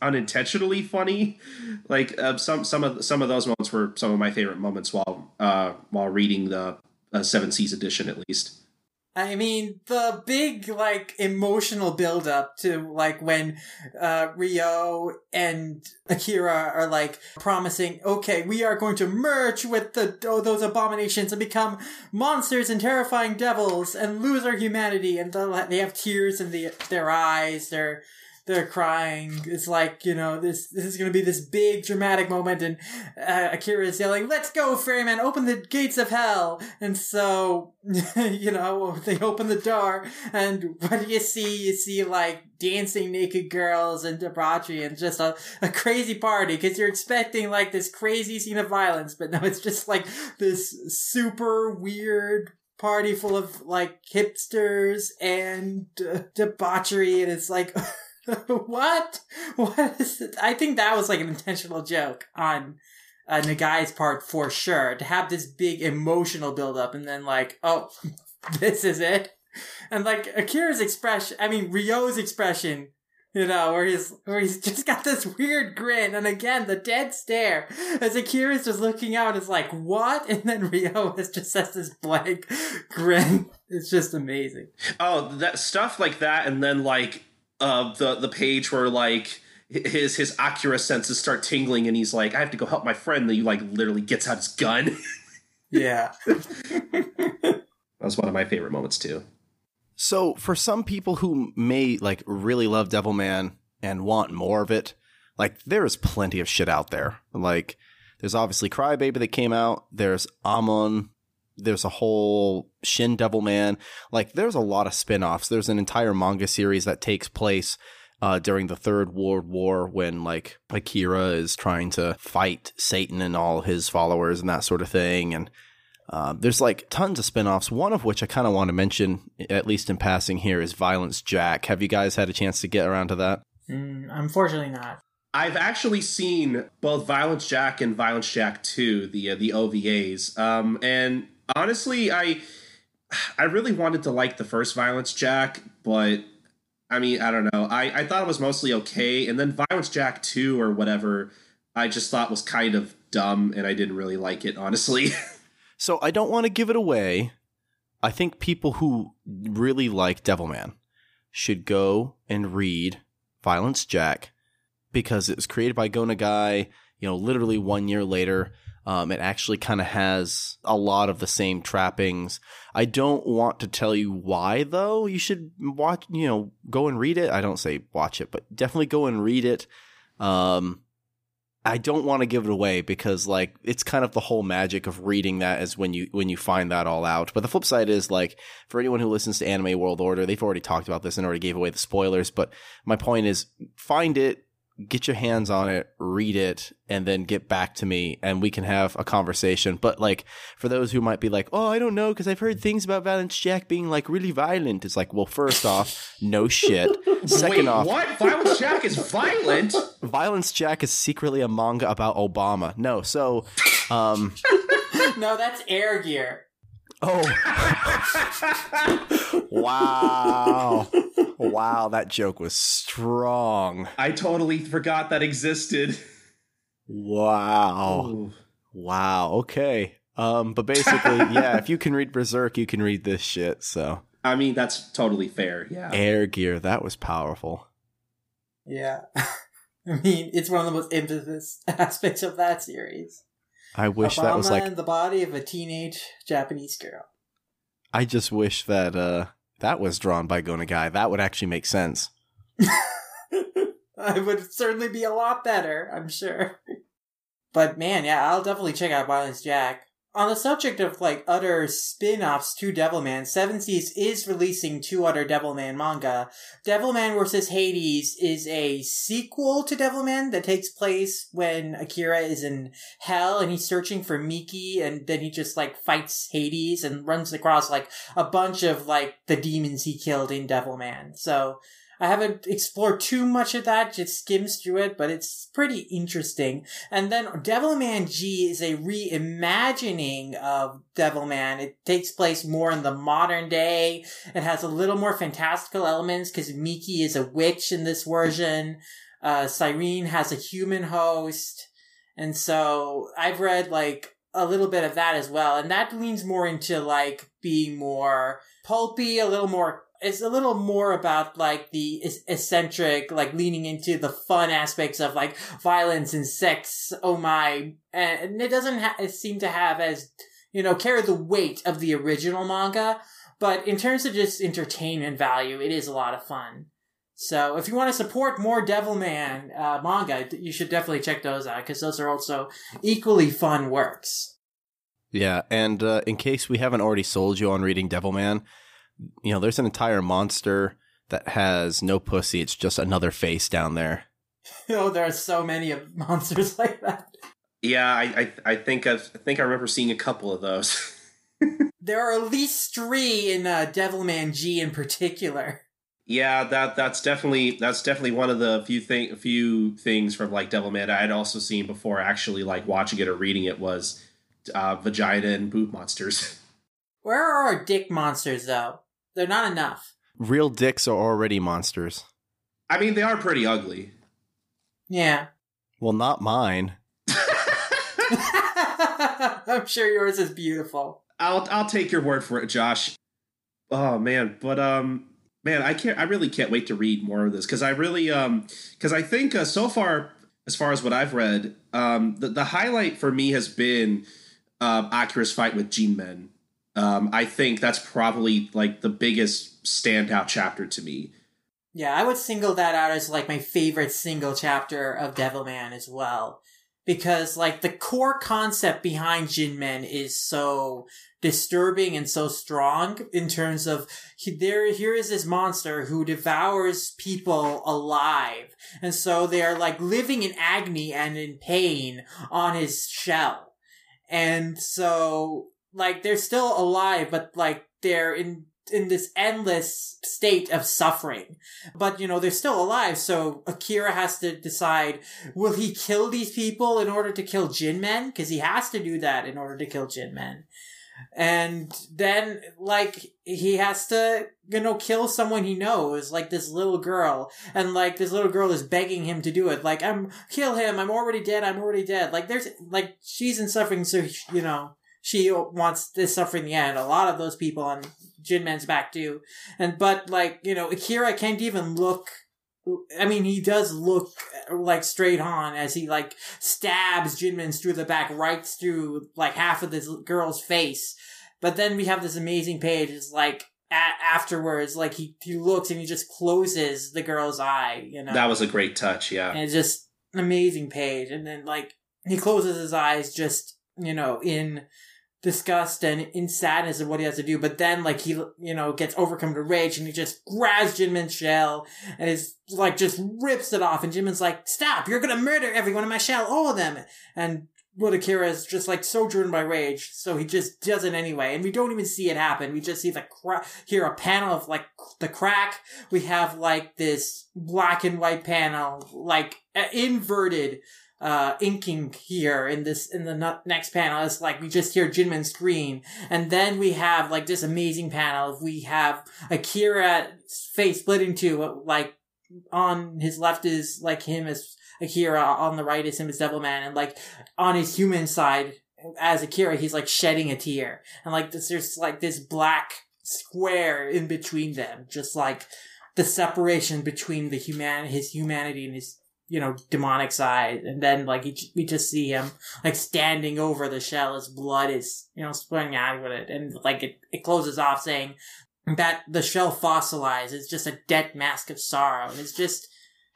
unintentionally funny. Like, some of those moments were some of my favorite moments while reading the Seven Seas edition, at least. I mean, the big, like, emotional build-up to, like, when Ryo and Akira are, like, promising, okay, we are going to merge with those abominations and become monsters and terrifying devils and lose our humanity. And they have tears in their eyes. They're crying. It's like, you know, this is going to be this big dramatic moment, and Akira is yelling, let's go, ferryman, open the gates of hell. And so, you know, they open the door, and what do you see? You see, like, dancing naked girls and debauchery and just a crazy party, because you're expecting, like, this crazy scene of violence, but no, it's just, like, this super weird party full of, like, hipsters and debauchery, and it's like... What? What is it? I think that was like an intentional joke on Nagai's part for sure, to have this big emotional buildup and then like, oh, this is it. And like Akira's expression, I mean Ryo's expression, you know, where he's just got this weird grin, and again the dead stare as Akira's just looking out is like, what? And then Ryo just has this blank grin. It's just amazing. Oh, that stuff like that, and then like the page where like his Akira senses start tingling and he's like, I have to go help my friend, and he like literally gets out his gun. Yeah. That was one of my favorite moments too. So for some people who may like really love Devilman and want more of it, like there is plenty of shit out there. Like there's obviously Crybaby that came out, there's Amon, there's a whole Shin Devilman. Like, there's a lot of spin-offs. There's an entire manga series that takes place during the Third World War, when like Akira is trying to fight Satan and all his followers and that sort of thing. And there's like tons of spinoffs, one of which I kind of want to mention, at least in passing here, is Violence Jack. Have you guys had a chance to get around to that? Unfortunately not. I've actually seen both Violence Jack and Violence Jack 2, the OVAs. And honestly, I really wanted to like the first Violence Jack, but I mean, I don't know. I thought it was mostly okay. And then Violence Jack 2 or whatever, I just thought was kind of dumb and I didn't really like it, honestly. So I don't want to give it away. I think people who really like Devilman should go and read Violence Jack, because it was created by Go Nagai, you know, literally 1 year later. It actually kind of has a lot of the same trappings. I don't want to tell you why, though. You should watch, you know, go and read it. I don't say watch it, but definitely go and read it. I don't want to give it away because, like, it's kind of the whole magic of reading that is when you find that all out. But the flip side is, like, for anyone who listens to Anime World Order, they've already talked about this and already gave away the spoilers. But my point is, find it. Get your hands on it, read it, and then get back to me and we can have a conversation. But like, for those who might be like, oh, I don't know, because I've heard things about Violence Jack being like really violent. It's like, well, first off, no shit. Second Wait, off, what? Violence Jack is violent? Violence Jack is secretly a manga about Obama. No, so no, that's Air Gear. Oh. Wow, that joke was strong. I totally forgot that existed. Wow. Ooh. Wow, okay. But basically, yeah, if you can read Berserk, you can read this shit, so. I mean, that's totally fair, yeah. Air Gear, that was powerful. Yeah. I mean, it's one of the most infamous aspects of that series. I wish Obama that was like... in the body of a teenage Japanese girl. I just wish that that was drawn by Go Nagai. That would actually make sense. It would certainly be a lot better, I'm sure. But man, yeah, I'll definitely check out Violence Jack. On the subject of like other spin-offs to Devilman, Seven Seas is releasing two other Devilman manga. Devilman vs. Hades is a sequel to Devilman that takes place when Akira is in hell and he's searching for Miki, and then he just like fights Hades and runs across like a bunch of like the demons he killed in Devilman. So I haven't explored too much of that, just skims through it, but it's pretty interesting. And then Devilman G is a reimagining of Devilman. It takes place more in the modern day. It has a little more fantastical elements because Miki is a witch in this version. Cyrene has a human host. And so I've read like a little bit of that as well. And that leans more into like being more pulpy, a little more... It's a little more about, like, the eccentric, like, leaning into the fun aspects of, like, violence and sex, oh my. And it doesn't seem to have as, you know, carry the weight of the original manga. But in terms of just entertainment value, it is a lot of fun. So if you want to support more Devilman manga, you should definitely check those out, because those are also equally fun works. Yeah, and in case we haven't already sold you on reading Devilman... You know, there's an entire monster that has no pussy. It's just another face down there. Oh, there are so many monsters like that. Yeah, I think I remember seeing a couple of those. There are at least three in Devilman G in particular. Yeah, that's definitely one of the few things from like Devilman I had also seen before. Actually, like watching it or reading it was vagina and boob monsters. Where are our dick monsters, though? They're not enough. Real dicks are already monsters. I mean, they are pretty ugly. Yeah. Well, not mine. I'm sure yours is beautiful. I'll take your word for it, Josh. Oh man, but man, I really can't wait to read more of this, because I really because I think so far, as far as what I've read, the highlight for me has been Akira's fight with Jinmen. I think that's probably like the biggest standout chapter to me. Yeah, I would single that out as like my favorite single chapter of Devilman as well. because, like, the core concept behind Jinmen is so disturbing and so strong in terms of here is this monster who devours people alive. And so they are, like, living in agony and in pain on his shell. And so, like, they're still alive, but, like, they're in this endless state of suffering. But, you know, they're still alive, so Akira has to decide, will he kill these people in order to kill Jinmen? Because he has to do that in order to kill Jinmen. And then, like, he has to, you know, kill someone he knows, like this little girl. And, like, this little girl is begging him to do it. Like, kill him, I'm already dead. Like, she's in suffering, so, you know, she wants this suffering the end. A lot of those people on Jinmen's back too. But, like, you know, Akira can't even look. I mean, he does look, like, straight on as he, like, stabs Jinmen through the back, right through, like, half of this girl's face. But then we have this amazing page. It's like, afterwards, like, he looks and he just closes the girl's eye, you know. That was a great touch, yeah. And it's just an amazing page. And then, like, he closes his eyes just, you know, in disgust and in sadness of what he has to do, but then, like, he, you know, gets overcome to rage, and he just grabs Jinmen's shell and is, like, just rips it off, and Jinmen's like, stop, you're gonna murder everyone in my shell, all of them. And Akira is just, like, so driven by rage, so he just does it anyway, and we don't even see it happen. We just see hear a panel of, like, the crack. We have, like, this black and white panel, like, inverted inking here in the next panel. It's like we just hear Jinmen scream, and then we have, like, this amazing panel. We have Akira's face split in two. Like, on his left is, like, him as Akira, on the right is him as Devilman, and, like, on his human side as Akira, he's, like, shedding a tear, and, like, there's, like, this black square in between them, just, like, the separation between his humanity and his, you know, demonic side. And then, like, we just see him, like, standing over the shell. His blood is, you know, spilling out with it. And, like, it closes off saying that the shell fossilized. It's just a dead mask of sorrow. And it's just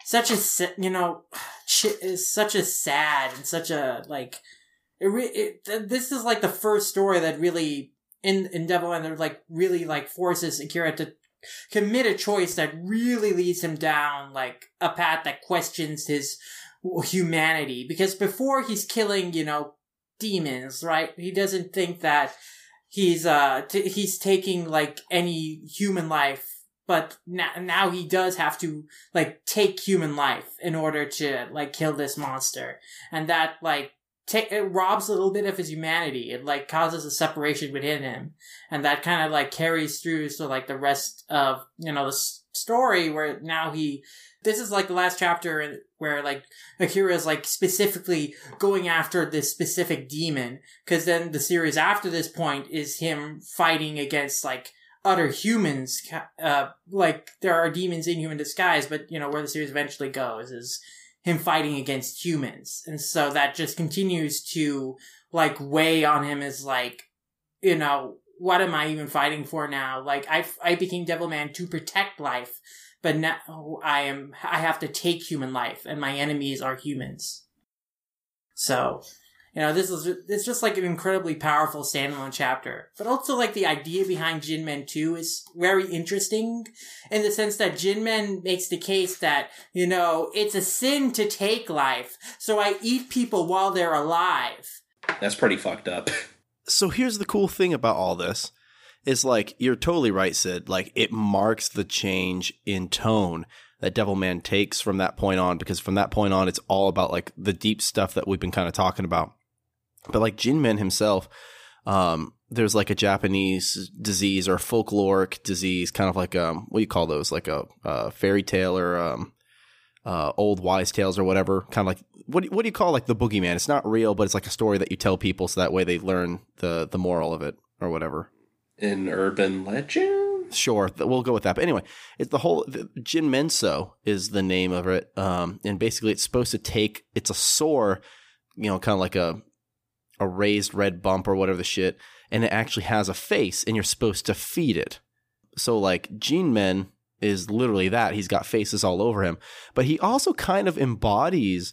such a, you know, it's such a sad and such a, like, this is, like, the first story that really, in Devilman, that, like, really, like, forces Akira to commit a choice that really leads him down, like, a path that questions his humanity. Because before, he's killing, you know, demons, right? He doesn't think that he's taking, like, any human life. But now he does have to, like, take human life in order to, like, kill this monster. And that, like, it robs a little bit of his humanity. It, like, causes a separation within him. And that kind of, like, carries through to, like, the rest of, you know, the story, where now this is, like, the last chapter where, like, Akira is, like, specifically going after this specific demon. Because then the series after this point is him fighting against, like, other humans. Like, there are demons in human disguise, but, you know, where the series eventually goes is him fighting against humans. And so that just continues to, like, weigh on him as, like, you know, what am I even fighting for now? Like, I became Devilman to protect life, but now I have to take human life, and my enemies are humans. So, you know, it's just, like, an incredibly powerful standalone chapter. But also, like, the idea behind Jinmen 2 is very interesting in the sense that Jinmen makes the case that, you know, it's a sin to take life, so I eat people while they're alive. That's pretty fucked up. So here's the cool thing about all this. It's like, you're totally right, Sid. Like, it marks the change in tone that Devilman takes from that point on, because from that point on, it's all about, like, the deep stuff that we've been kind of talking about. But, like, Jinmen himself, there's, like, a Japanese disease or folkloric disease, kind of like, what do you call those? Like a fairy tale or old wise tales or whatever. Kind of like, what do you call, like, the boogeyman? It's not real, but it's like a story that you tell people so that way they learn the moral of it or whatever. An urban legend? Sure, we'll go with that. But anyway, it's Jinmenso is the name of it. And basically it's supposed to take, it's a sore, you know, kind of like a raised red bump or whatever the shit, and it actually has a face, and you're supposed to feed it. So, like, Jinmen is literally that. He's got faces all over him. But he also kind of embodies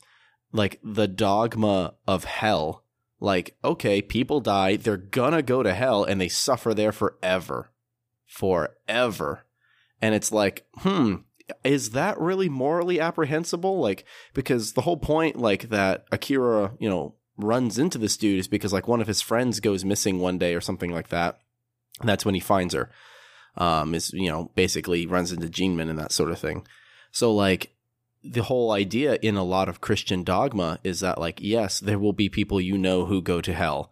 like the dogma of hell. Like, okay, people die, they're gonna go to hell, and they suffer there forever. Forever. And it's like, is that really morally apprehensible? Like, because the whole point, like, that Akira, you know, runs into this dude is because, like, one of his friends goes missing one day or something like that. And that's when he finds her. Is, you know, basically runs into Jinmen and that sort of thing. So, like, the whole idea in a lot of Christian dogma is that, like, yes, there will be people you know who go to hell.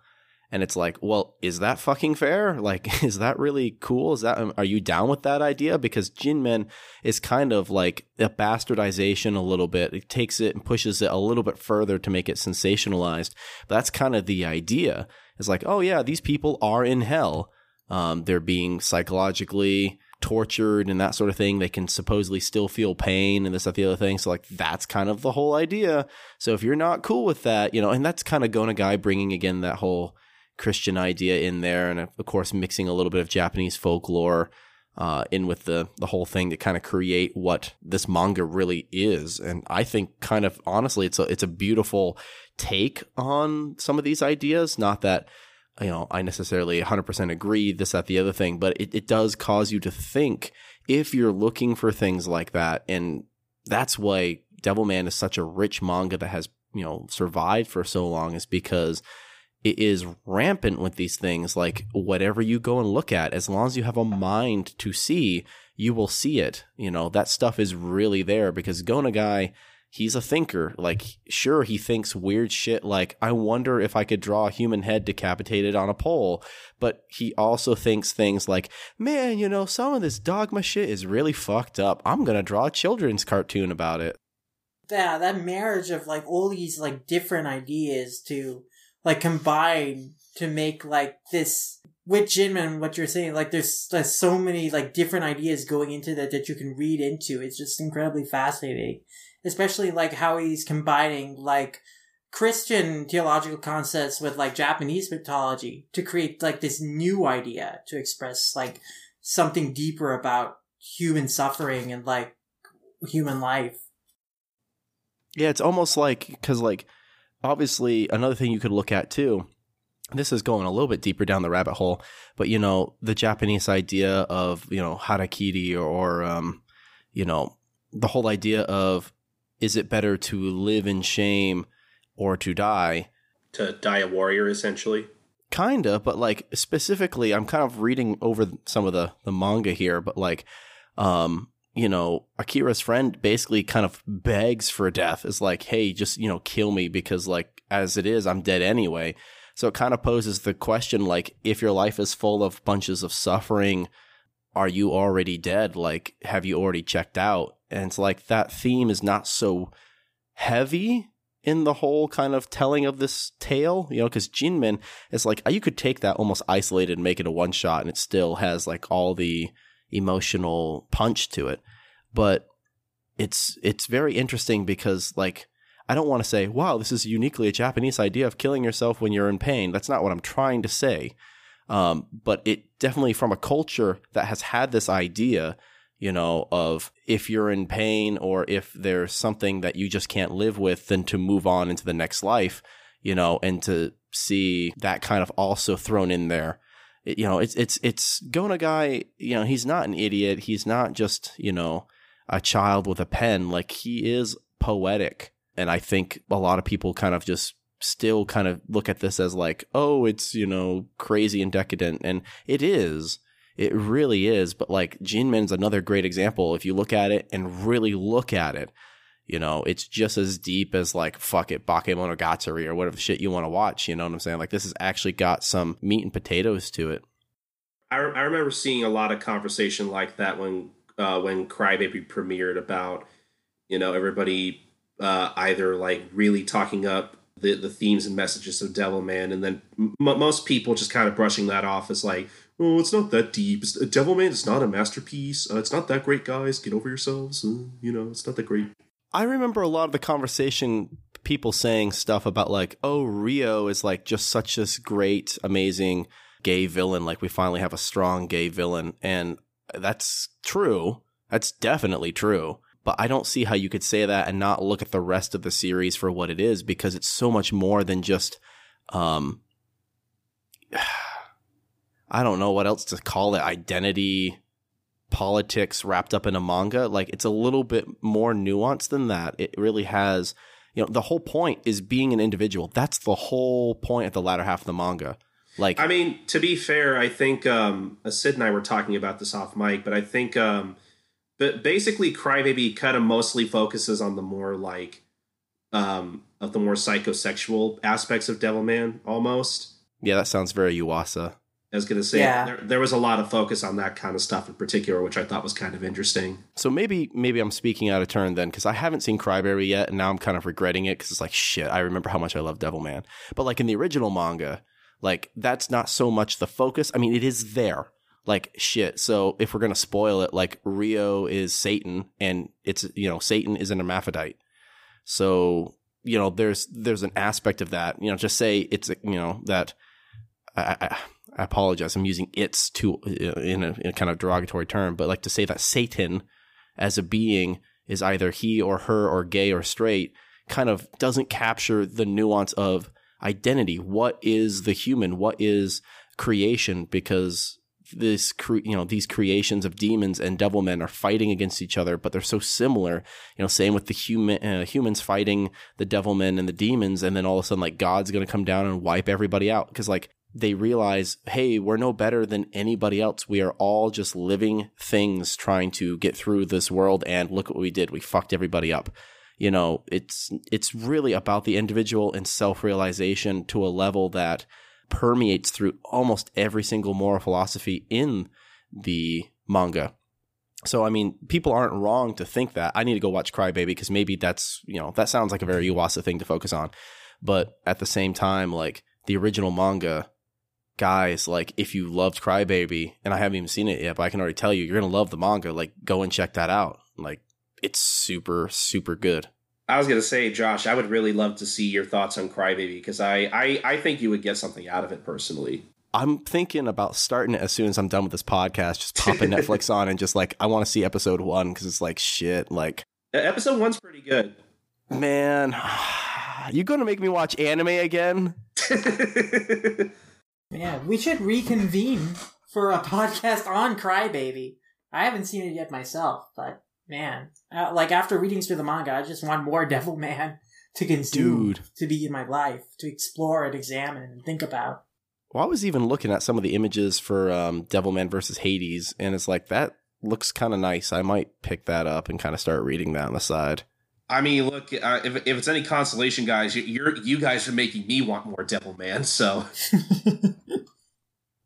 And it's like, well, is that fucking fair? Like, is that really cool? Is that, are you down with that idea? Because Jinmen is kind of like a bastardization a little bit. It takes it and pushes it a little bit further to make it sensationalized. But that's kind of the idea. It's like, oh yeah, these people are in hell. They're being psychologically tortured and that sort of thing. They can supposedly still feel pain and this, that, the other thing. So, like, that's kind of the whole idea. So if you're not cool with that, you know, and that's kind of Go Nagai bringing again that whole Christian idea in there, and of course mixing a little bit of Japanese folklore in with the whole thing to kind of create what this manga really is. And I think kind of honestly it's a beautiful take on some of these ideas. Not that, you know, I necessarily 100% agree this, that, the other thing, but it does cause you to think if you're looking for things like that. And that's why Devilman is such a rich manga that has, you know, survived for so long, is because it is rampant with these things. Like, whatever you go and look at, as long as you have a mind to see, you will see it. You know, that stuff is really there because Go Nagai, he's a thinker. Like, sure, he thinks weird shit like, I wonder if I could draw a human head decapitated on a pole. But he also thinks things like, man, you know, some of this dogma shit is really fucked up. I'm going to draw a children's cartoon about it. Yeah, that marriage of, like, all these, like, different ideas to, like, combine to make, like, this, with Jinmen, what you're saying, like, there's so many, like, different ideas going into that you can read into. It's just incredibly fascinating. Especially, like, how he's combining, like, Christian theological concepts with, like, Japanese mythology to create, like, this new idea to express, like, something deeper about human suffering and, like, human life. Yeah, it's almost like, because, like, obviously, another thing you could look at, too, this is going a little bit deeper down the rabbit hole, but, you know, the Japanese idea of, you know, harakiri or you know, the whole idea of, is it better to live in shame or to die? To die a warrior, essentially. Kinda, but, like, specifically, I'm kind of reading over some of the manga here, but, like, you know, Akira's friend basically kind of begs for death. It's like, hey, just, you know, kill me because, like, as it is, I'm dead anyway. So it kind of poses the question, like, if your life is full of bunches of suffering, are you already dead? Like, have you already checked out? And it's like that theme is not so heavy in the whole kind of telling of this tale, you know, because Jinmen is like, you could take that almost isolated and make it a one shot and it still has, like, all the emotional punch to it. But it's very interesting because, like, I don't want to say, wow, this is uniquely a Japanese idea of killing yourself when you're in pain. That's not what I'm trying to say. But it definitely, from a culture that has had this idea, you know, of if you're in pain or if there's something that you just can't live with, then to move on into the next life, you know, and to see that kind of also thrown in there. You know, it's Go Nagai, you know, he's not an idiot. He's not just, you know, a child with a pen. Like, he is poetic. And I think a lot of people kind of just still kind of look at this as like, oh, it's, you know, crazy and decadent. And it is. It really is. But, like, Jinmen's another great example. If you look at it and really look at it, you know, it's just as deep as, like, fuck it, Bakemonogatari or whatever shit you want to watch. You know what I'm saying? Like, this has actually got some meat and potatoes to it. I remember seeing a lot of conversation like that when Crybaby premiered about, you know, everybody either, like, really talking up the themes and messages of Devilman, and then most people just kind of brushing that off as like, oh, it's not that deep. Devilman is not a masterpiece. It's not that great, guys. Get over yourselves. You know, it's not that great. I remember a lot of the conversation, people saying stuff about, like, oh, Ryo is, like, just such this great, amazing gay villain. Like, we finally have a strong gay villain. And that's true. That's definitely true. But I don't see how you could say that and not look at the rest of the series for what it is, because it's so much more than just I don't know what else to call it, identity, politics wrapped up in a manga. Like, it's a little bit more nuanced than that. It really has, you know, the whole point is being an individual. That's the whole point at the latter half of the manga. Like, I mean, to be fair, I think Sid and I were talking about this off mic, but I think but basically, Crybaby kind of mostly focuses on the more like of the more psychosexual aspects of Devilman, almost. Yeah, that sounds very Yuasa. I was going to say, yeah. there was a lot of focus on that kind of stuff in particular, which I thought was kind of interesting. So maybe I'm speaking out of turn then, because I haven't seen Crybaby yet, and now I'm kind of regretting it, because it's like, shit, I remember how much I love Devilman. But like in the original manga, like that's not so much the focus. I mean, it is there. Like, shit, so if we're going to spoil it, like, Rio is Satan, and it's, you know, Satan is an hermaphrodite. So, you know, there's an aspect of that, you know, just say it's, you know, that, I apologize, I'm using it's to, in a kind of derogatory term, but like to say that Satan as a being is either he or her or gay or straight kind of doesn't capture the nuance of identity. What is the human? What is creation? Because these creations of demons and devilmen are fighting against each other, but they're so similar, you know, same with the humans fighting the devilmen and the demons. And then all of a sudden, like, God's going to come down and wipe everybody out. 'Cause like they realize, hey, we're no better than anybody else. We are all just living things trying to get through this world. And look what we did. We fucked everybody up. You know, it's really about the individual and self-realization to a level that permeates through almost every single moral philosophy in the manga. So, I mean, people aren't wrong to think that. I need to go watch Crybaby because maybe that's, you know, that sounds like a very Yuasa thing to focus on. But at the same time, like the original manga, guys, like if you loved Crybaby, and I haven't even seen it yet, but I can already tell you, you're going to love the manga. Like, go and check that out. Like, it's super, super good. I was going to say, Josh, I would really love to see your thoughts on Crybaby, because I think you would get something out of it personally. I'm thinking about starting it as soon as I'm done with this podcast, just popping Netflix on and just like, I want to see episode 1 because it's like, shit, like... Episode 1's pretty good. Man, you going to make me watch anime again? Yeah, we should reconvene for a podcast on Crybaby. I haven't seen it yet myself, but... Man, like after reading through the manga, I just want more Devilman to consume, to be in my life, to explore and examine and think about. Well, I was even looking at some of the images for Devilman versus Hades, and it's like, that looks kind of nice. I might pick that up and kind of start reading that on the side. I mean, look, if it's any consolation, guys, you guys are making me want more Devilman, so.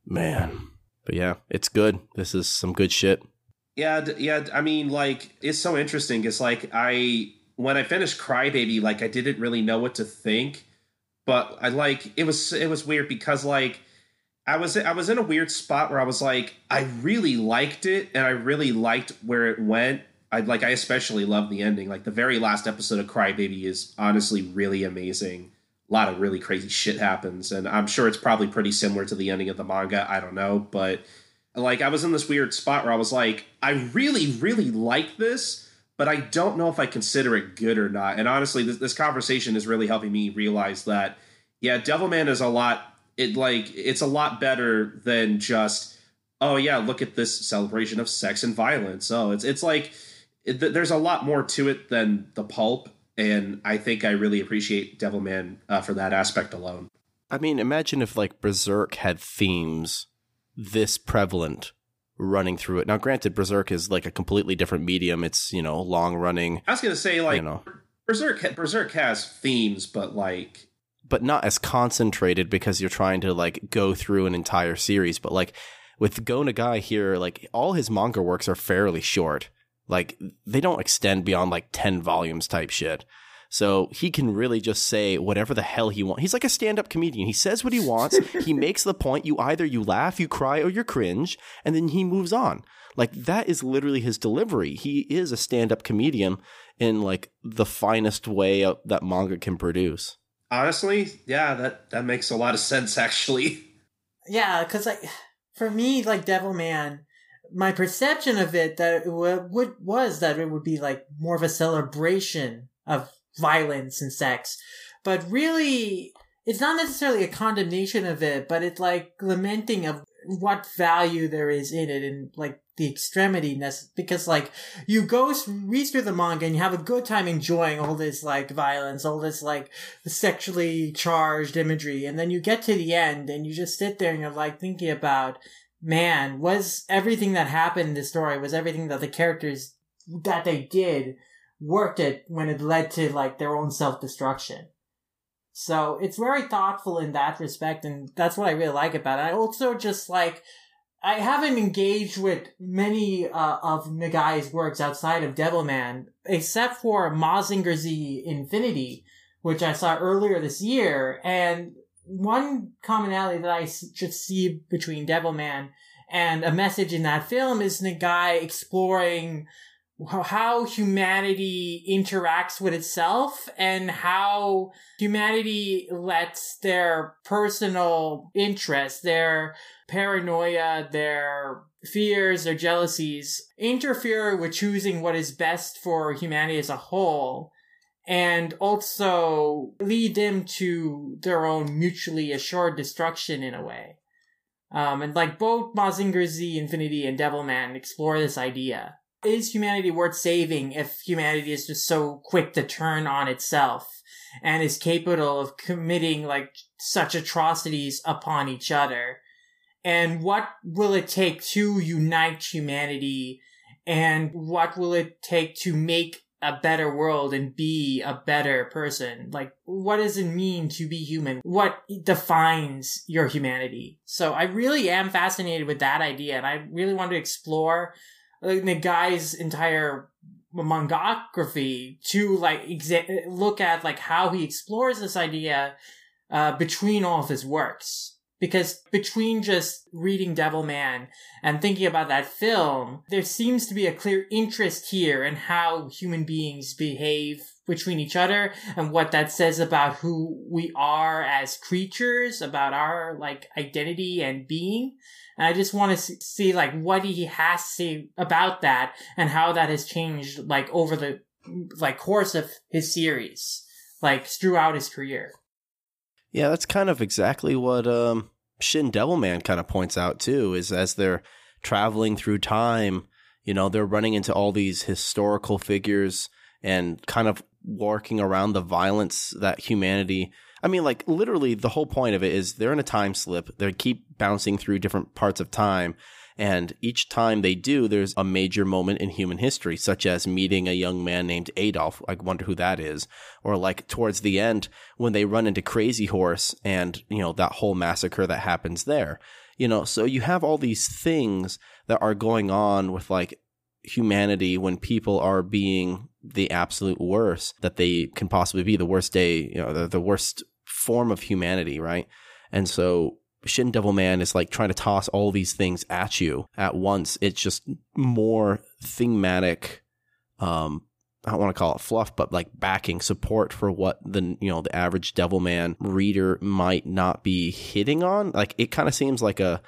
Man. But yeah, it's good. This is some good shit. Yeah. I mean, like, it's so interesting. It's like when I finished Crybaby, like I didn't really know what to think, but I like it was weird because like I was in a weird spot where I was like, I really liked it and I really liked where it went. I especially loved the ending. Like the very last episode of Crybaby is honestly really amazing. A lot of really crazy shit happens, and I'm sure it's probably pretty similar to the ending of the manga. I don't know, but. Like, I was in this weird spot where I was like, I really, really like this, but I don't know if I consider it good or not. And honestly, this conversation is really helping me realize that, yeah, Devilman is a lot, it's a lot better than just, oh yeah, look at this celebration of sex and violence. Oh, it's like, there's a lot more to it than the pulp. And I think I really appreciate Devilman for that aspect alone. I mean, imagine if like Berserk had themes this prevalent running through it. Now, granted, Berserk is like a completely different medium. It's, you know, long running. I was going to say, like, you know, Berserk has themes, but like... But not as concentrated because you're trying to like go through an entire series. But like with Go Nagai here, like all his manga works are fairly short. Like they don't extend beyond like 10 volumes type shit. So he can really just say whatever the hell he wants. He's like a stand-up comedian. He says what he wants. He makes the point. You laugh, you cry, or you cringe, and then he moves on. Like that is literally his delivery. He is a stand-up comedian in like the finest way that manga can produce. Honestly, yeah, that makes a lot of sense actually. Yeah, because like for me, like Devilman my perception of it that it was that it would be like more of a celebration of violence and sex, but really it's not necessarily a condemnation of it, but it's like lamenting of what value there is in it and like the extremity, because like you go read through the manga and you have a good time enjoying all this like violence, all this like sexually charged imagery, and then you get to the end and you just sit there and you're like thinking about, man, was everything that happened in this story, was everything that the characters that they did worked it when it led to like their own self-destruction. So it's very thoughtful in that respect, and that's what I really like about it. I also just like, I haven't engaged with many of Nagai's works outside of Devilman, except for Mazinger Z Infinity, which I saw earlier this year. And one commonality that I just see between Devilman and A Message in that film is Nagai exploring how humanity interacts with itself and how humanity lets their personal interests, their paranoia, their fears, their jealousies interfere with choosing what is best for humanity as a whole, and also lead them to their own mutually assured destruction in a way. And like both Mazinger Z Infinity and Devilman explore this idea. Is humanity worth saving if humanity is just so quick to turn on itself and is capable of committing like such atrocities upon each other? And what will it take to unite humanity? And what will it take to make a better world and be a better person? Like, what does it mean to be human? What defines your humanity? So I really am fascinated with that idea, and I really want to explore like Nagai's entire mangography to like look at like how he explores this idea between all of his works. Because between just reading Devilman and thinking about that film, there seems to be a clear interest here in how human beings behave between each other and what that says about who we are as creatures, about our like identity and being. And I just want to see like what he has to say about that and how that has changed like over the like course of his series, like throughout his career. Yeah, that's kind of exactly what Shin Devilman kind of points out too, is as they're traveling through time, you know, they're running into all these historical figures and kind of walking around the violence that humanity, I mean, like literally the whole point of it is they're in a time slip. They keep bouncing through different parts of time. And each time they do, there's a major moment in human history, such as meeting a young man named Adolf. I wonder who that is. Or like towards the end when they run into Crazy Horse and, you know, that whole massacre that happens there. You know, so you have all these things that are going on with like humanity when people are being the absolute worst that they can possibly be, the worst day, you know, the worst form of humanity, right? And so Shin Devilman is like trying to toss all these things at you at once. It's just more thematic, I don't want to call it fluff, but like backing support for what the, you know, the average Devilman reader might not be hitting on. Like it kind of seems like a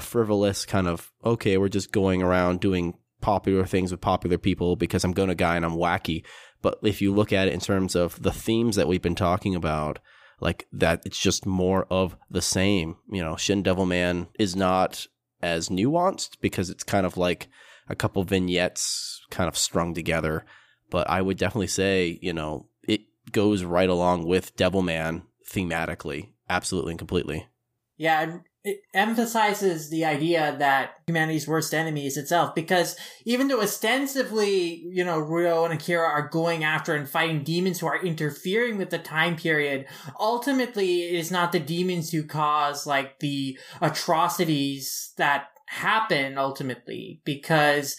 frivolous kind of, okay, we're just going around doing popular things with popular people because I'm Go Nagai and I'm wacky. But if you look at it in terms of the themes that we've been talking about, like that, it's just more of the same. You know, Shin Devilman is not as nuanced because it's kind of like a couple vignettes kind of strung together. But I would definitely say, you know, it goes right along with Devilman thematically, absolutely and completely. Yeah, it emphasizes the idea that humanity's worst enemy is itself, because even though ostensibly, you know, Ryo and Akira are going after and fighting demons who are interfering with the time period, ultimately it is not the demons who cause like the atrocities that happen ultimately, because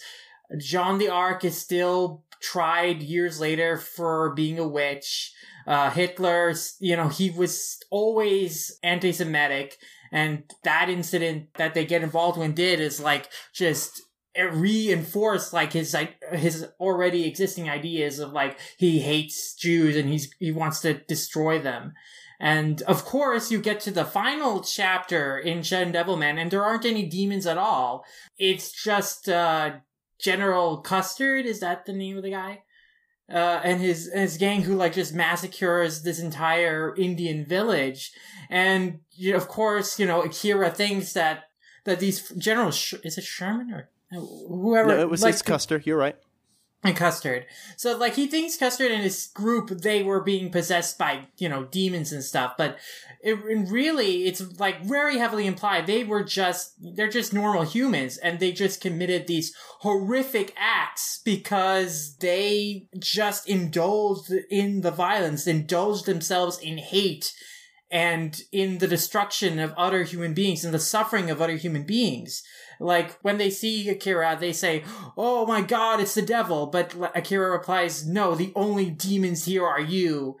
Jeanne d'Arc is still tried years later for being a witch. Hitler, you know, he was always anti-Semitic. And that incident that they get involved with did is like just reinforced like his already existing ideas of like he hates Jews and he wants to destroy them. And of course, you get to the final chapter in Gen Devilman, and there aren't any demons at all. It's just General Custard, is that the name of the guy? And his gang who like just massacres this entire Indian village. And you know, of course, you know, Akira thinks that these generals, is it Sherman or whoever? No, it was like, Custer. You're right. And Custard. So like he thinks Custard and his group, they were being possessed by, you know, demons and stuff. But really, it's like very heavily implied. They're just normal humans, and they just committed these horrific acts because they just indulged in the violence, indulged themselves in hate and in the destruction of other human beings and the suffering of other human beings. Like, when they see Akira, they say, "Oh my god, it's the devil." But Akira replies, "No, the only demons here are you."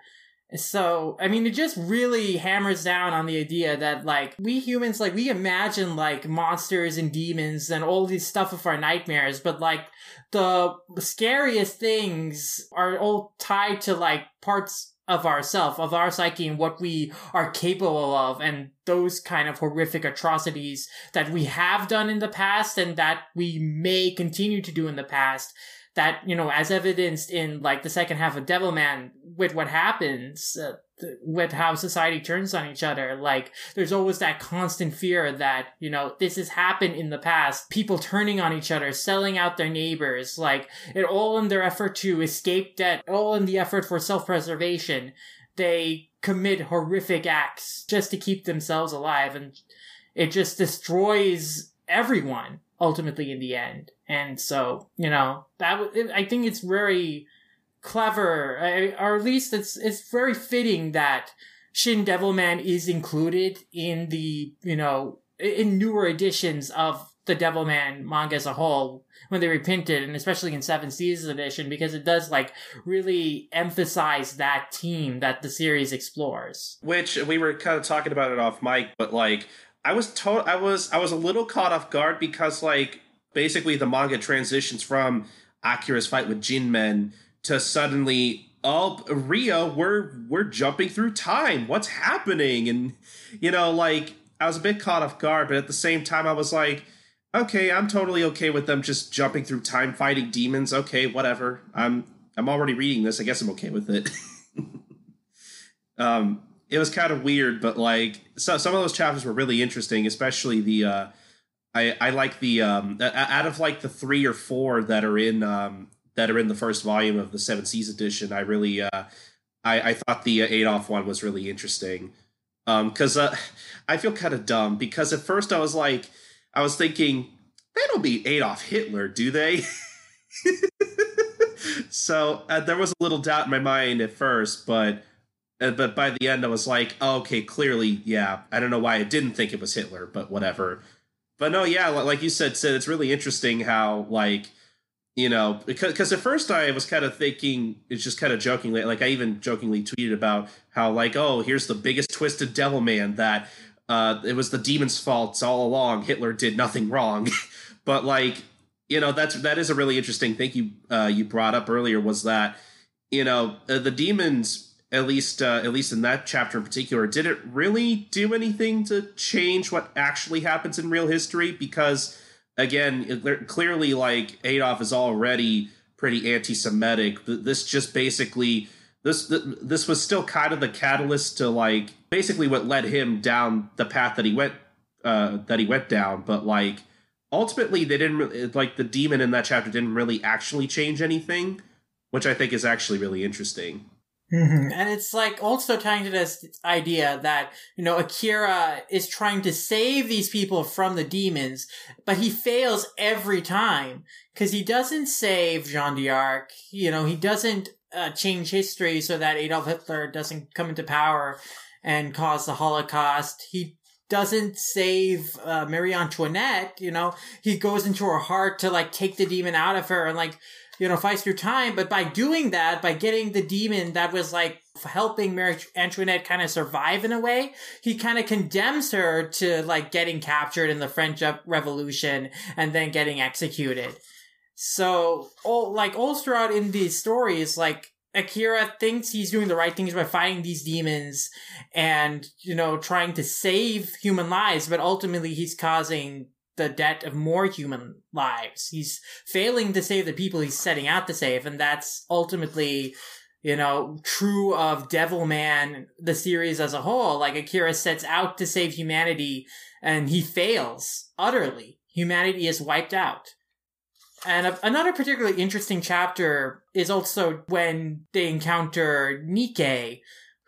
So, I mean, it just really hammers down on the idea that, like, we humans, like, we imagine, like, monsters and demons and all these stuff of our nightmares, but, like, the scariest things are all tied to, like, parts of ourself, of our psyche, and what we are capable of, and those kind of horrific atrocities that we have done in the past and that we may continue to do in the past, that, you know, as evidenced in, like, the second half of Devilman, with what happens, with how society turns on each other. Like, there's always that constant fear that, you know, this has happened in the past. People turning on each other, selling out their neighbors, like, it all in their effort to escape debt, all in the effort for self-preservation. They commit horrific acts just to keep themselves alive, and it just destroys everyone, ultimately, in the end. And so, you know, I think it's very clever, or at least it's very fitting that Shin Devilman is included in the, you know, in newer editions of the Devilman manga as a whole, when they reprinted, and especially in 7th Season edition, because it does, like, really emphasize that theme that the series explores. Which, we were kind of talking about it off mic, but, like, I was a little caught off guard because, like, basically the manga transitions from Akira's fight with Jinmen to suddenly, oh, Rio, we're jumping through time. What's happening? And, you know, like, I was a bit caught off guard, but at the same time, I was like, okay, I'm totally okay with them just jumping through time, fighting demons. Okay, whatever. I'm already reading this. I guess I'm okay with it. It was kind of weird, but, like, so some of those chapters were really interesting, especially the, I like the, out of, like, the 3 or 4 that are in the first volume of the 7th Seas edition, I really, I thought the Adolf one was really interesting. Cause, I feel kind of dumb because at first I was like, I was thinking, they don't beat Adolf Hitler, do they? So, there was a little doubt in my mind at first, but by the end, I was like, oh, okay, clearly, yeah. I don't know why I didn't think it was Hitler, but whatever. But no, yeah, like you said, Sid, it's really interesting how, like, you know, because at first I was kind of thinking, it's just kind of jokingly, like I even jokingly tweeted about how, like, oh, here's the biggest twist of Devilman, that it was the demon's fault all along. Hitler did nothing wrong. But, like, you know, that is a really interesting thing you brought up earlier, was that, you know, the demons, at least in that chapter in particular, didn't really do anything to change what actually happens in real history, because, again, clearly, like, Adolf is already pretty anti-Semitic. This just basically, this was still kind of the catalyst to, like, basically what led him down the path that he went down. But, like, ultimately, they didn't really, like, the demon in that chapter didn't really actually change anything, which I think is actually really interesting. Mm-hmm. And it's, like, also tying to this idea that, you know, Akira is trying to save these people from the demons, but he fails every time because he doesn't save Jean d'Arc. You know, he doesn't change history so that Adolf Hitler doesn't come into power and cause the Holocaust. He doesn't save Marie Antoinette. You know, he goes into her heart to, like, take the demon out of her and, like, you know, fights through time. But by doing that, by getting the demon that was, like, helping Marie Antoinette kind of survive in a way, he kind of condemns her to, like, getting captured in the French Revolution and then getting executed. So, all throughout in these stories, like, Akira thinks he's doing the right things by fighting these demons and, you know, trying to save human lives, but ultimately he's causing the debt of more human lives. He's failing to save the people he's setting out to save, and that's ultimately, you know, true of Devilman, the series as a whole. Like, Akira sets out to save humanity, and he fails utterly. Humanity is wiped out. And another particularly interesting chapter is also when they encounter Nikkei,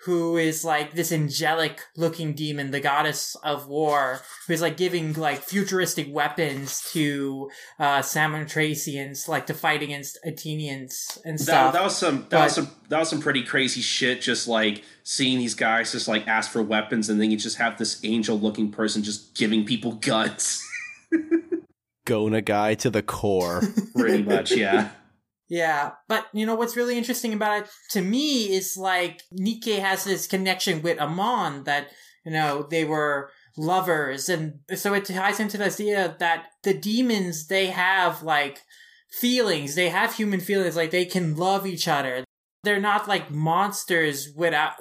who is like this angelic-looking demon, the goddess of war, who is like giving like futuristic weapons to Samothracians, like to fight against Athenians and stuff. That was some pretty crazy shit. Just like seeing these guys just like ask for weapons, and then you just have this angel-looking person just giving people guns. Go Nagai to the core. Pretty much, yeah. Yeah, but you know what's really interesting about it to me is like Nikkei has this connection with Amon that, you know, they were lovers, and so it ties into this idea that the demons, they have like feelings, they have human feelings, like they can love each other. They're not like monsters without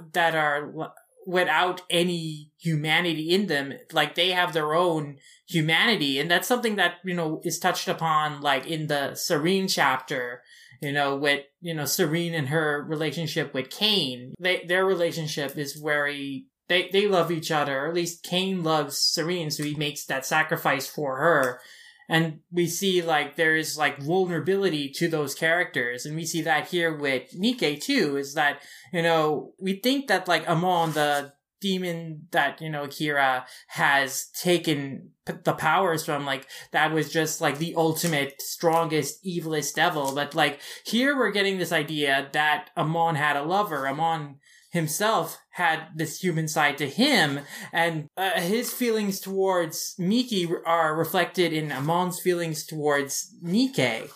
any humanity in them. Like, they have their own humanity, and that's something that, you know, is touched upon like in the Serene chapter, you know, with, you know, Serene and her relationship with Kane. Their relationship is very, they love each other, or at least Kane loves Serene, so he makes that sacrifice for her. And we see like there is like vulnerability to those characters, and we see that here with Nikkei too, is that, you know, we think that like Amon, the demon that, you know, Akira has taken the powers from, like that was just like the ultimate strongest evilest devil, but like here we're getting this idea that Amon had a lover. Amon himself had this human side to him, and his feelings towards Miki are reflected in Amon's feelings towards Nikkei.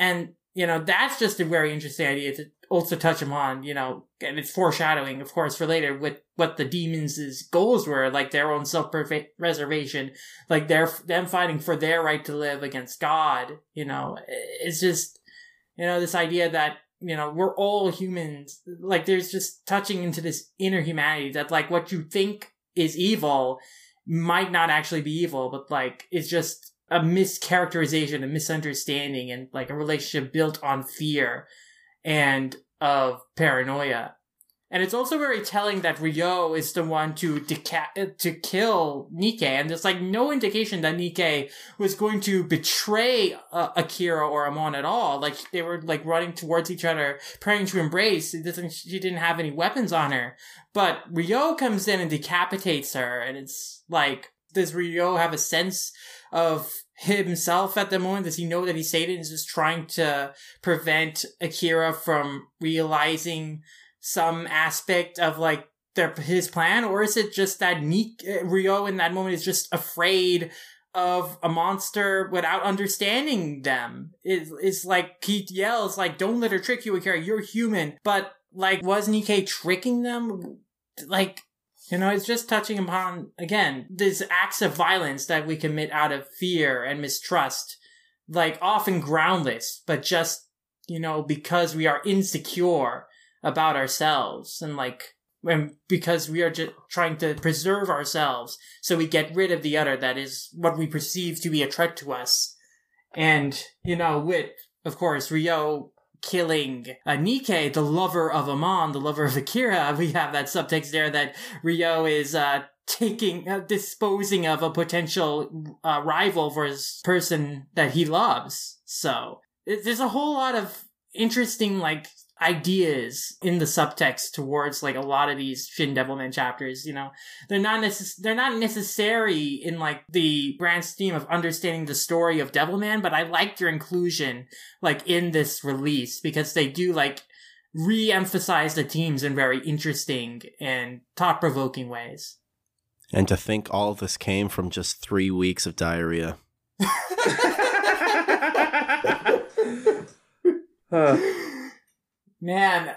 And, you know, that's just a very interesting idea to also touch upon, you know, and it's foreshadowing, of course, for later with what the demons' goals were, like their own self-preservation, like them fighting for their right to live against God, you know. It's just, you know, this idea that, you know, we're all humans. Like, there's just touching into this inner humanity that, like, what you think is evil might not actually be evil, but, like, it's just a mischaracterization, a misunderstanding, and, like, a relationship built on fear and of paranoia. And it's also very telling that Ryo is the one to kill Nikkei. And there's, like, no indication that Nikkei was going to betray Akira or Amon at all. Like, they were, like, running towards each other, praying to embrace. She didn't have any weapons on her. But Ryo comes in and decapitates her. And it's, like, does Ryo have a sense of himself at the moment? Does he know that he's Satan and is just trying to prevent Akira from realizing some aspect of like his plan? Or is it just that Ryo in that moment is just afraid of a monster without understanding them? It's like Keith yells, like, "Don't let her trick you, Akira. You're human." But like, was Nikkei tricking them? Like, you know, it's just touching upon again these acts of violence that we commit out of fear and mistrust, like often groundless, but just, you know, because we are insecure about ourselves, and like, and because we are just trying to preserve ourselves, so we get rid of the other that is what we perceive to be a threat to us. And, you know, with, of course, Ryo killing Nikkei, the lover of Amon, the lover of Akira, we have that subtext there that Ryo is disposing of a potential rival for his person that he loves. So there's a whole lot of interesting, like, ideas in the subtext towards like a lot of these Shin Devilman chapters. You know, they're not necessary in like the grand scheme of understanding the story of Devilman, but I liked your inclusion like in this release because they do like re-emphasize the themes in very interesting and thought-provoking ways. And to think all of this came from just 3 weeks of diarrhea. Man,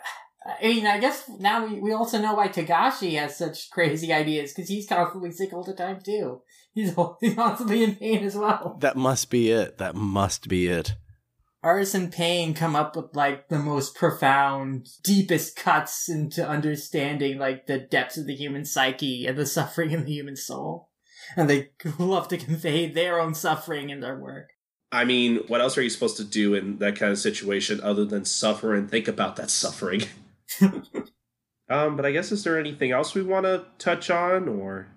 I mean, I guess now we also know why Togashi has such crazy ideas, because he's constantly sick all the time, too. He's constantly in pain as well. That must be it. artists in pain come up with, like, the most profound, deepest cuts into understanding, like, the depths of the human psyche and the suffering in the human soul. And they love to convey their own suffering in their work. I mean, what else are you supposed to do in that kind of situation other than suffer and think about that suffering? But I guess, is there anything else we want to touch on, or...?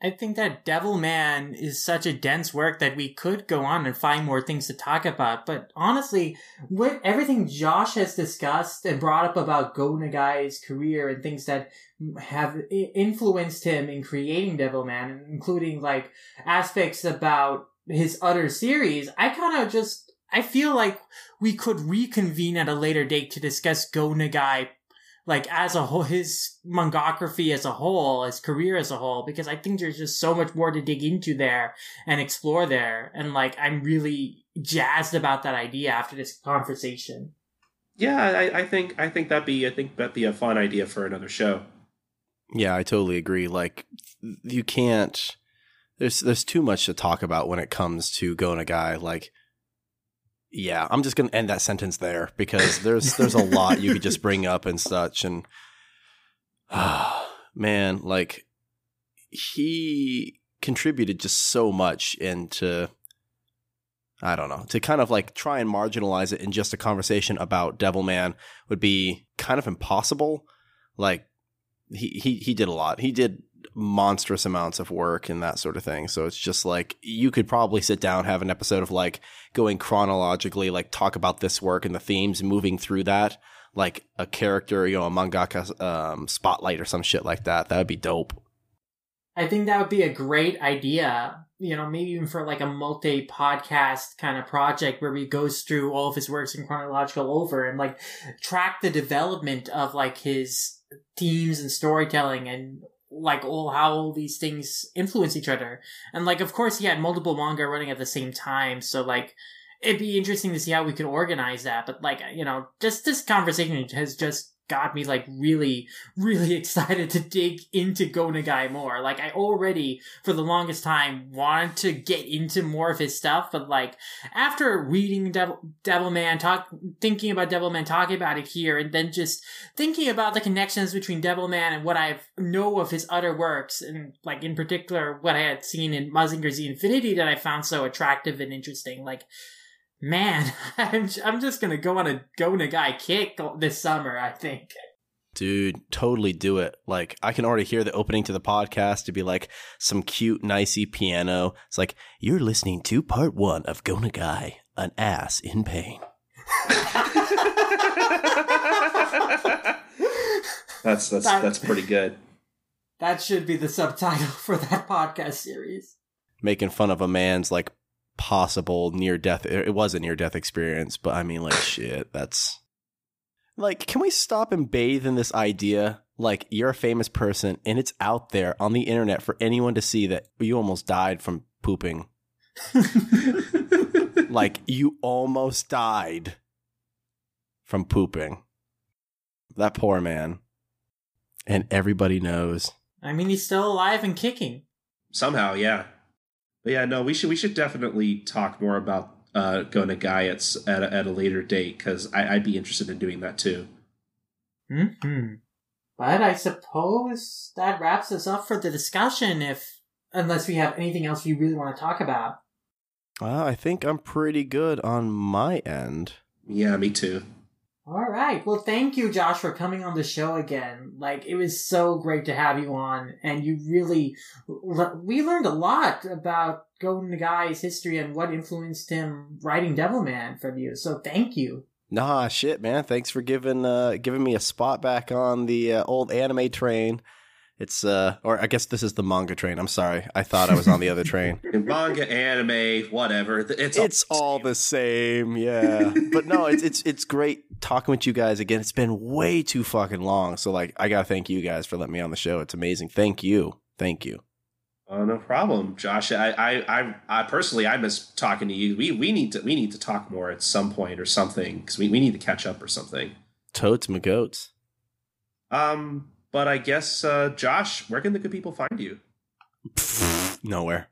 I think that Devilman is such a dense work that we could go on and find more things to talk about. But honestly, with everything Josh has discussed and brought up about Go Nagai's career and things that have influenced him in creating Devilman, including like aspects about his other series, I feel like we could reconvene at a later date to discuss Go Nagai like as a whole, his mangakography as a whole, his career as a whole, because I think there's just so much more to dig into there and explore there. And like, I'm really jazzed about that idea after this conversation. Yeah, I think that'd be a fun idea for another show. Yeah, I totally agree. Like, you can't. There's too much to talk about when it comes to Go Nagai. Like, yeah, I'm just going to end that sentence there because there's a lot you could just bring up and such. And man, like, he contributed just so much into, I don't know, to kind of like try and marginalize it in just a conversation about Devilman would be kind of impossible. Like, he did a lot. He did monstrous amounts of work and that sort of thing. So it's just like, you could probably sit down, have an episode of like going chronologically, like talk about this work and the themes, moving through that, like a character, you know, a mangaka spotlight or some shit like that. That would be dope. I think that would be a great idea. You know, maybe even for like a multi-podcast kind of project where we go through all of his works in chronological order and like track the development of like his themes and storytelling and like how all these things influence each other. And like, of course, he had multiple manga running at the same time, so like it'd be interesting to see how we could organize that. But like, you know, just this conversation has just got me like really, really excited to dig into Go Nagai more. Like, I already for the longest time wanted to get into more of his stuff, but like after reading Devilman, thinking about Devilman, talking about it here, and then just thinking about the connections between Devilman and what I know of his other works, and like in particular what I had seen in Mazinger Z Infinity that I found so attractive and interesting, like, man, I'm just going to go on a Go Nagai kick this summer, I think. Dude, totally do it. Like, I can already hear the opening to the podcast to be like some cute, nicey piano. It's like, you're listening to part 1 of Go Nagai, an ass in pain. That's pretty good. That should be the subtitle for that podcast series. Making fun of a man's, like, possible near-death, it was a near-death experience, but I mean, like, shit, that's, like, can we stop and bathe in this idea? Like, you're a famous person, and it's out there on the internet for anyone to see that you almost died from pooping. Like, you almost died from pooping. That poor man. And everybody knows. I mean, he's still alive and kicking. Somehow, yeah. But yeah, no, we should definitely talk more about Go Nagai at a later date, because I'd be interested in doing that too. Mm-hmm. But I suppose that wraps us up for the discussion, unless we have anything else we really want to talk about. I think I'm pretty good on my end. Yeah, me too. All right. Well, thank you, Josh, for coming on the show again. Like, it was so great to have you on. And you really, we learned a lot about Go Nagai's history and what influenced him writing Devilman from you. So thank you. Nah, shit, man. Thanks for giving me a spot back on the old anime train. It's, or I guess this is the manga train. I'm sorry. I thought I was on the other train. Manga, anime, whatever. It's all the same. Yeah. But no, it's great talking with you guys again. It's been way too fucking long, so like I gotta thank you guys for letting me on the show. It's amazing. Thank you No problem, Josh. I personally, I miss talking to you. We need to talk more at some point or something, because we need to catch up or something. Totes my goats. But I guess, Josh, where can the good people find you? Nowhere.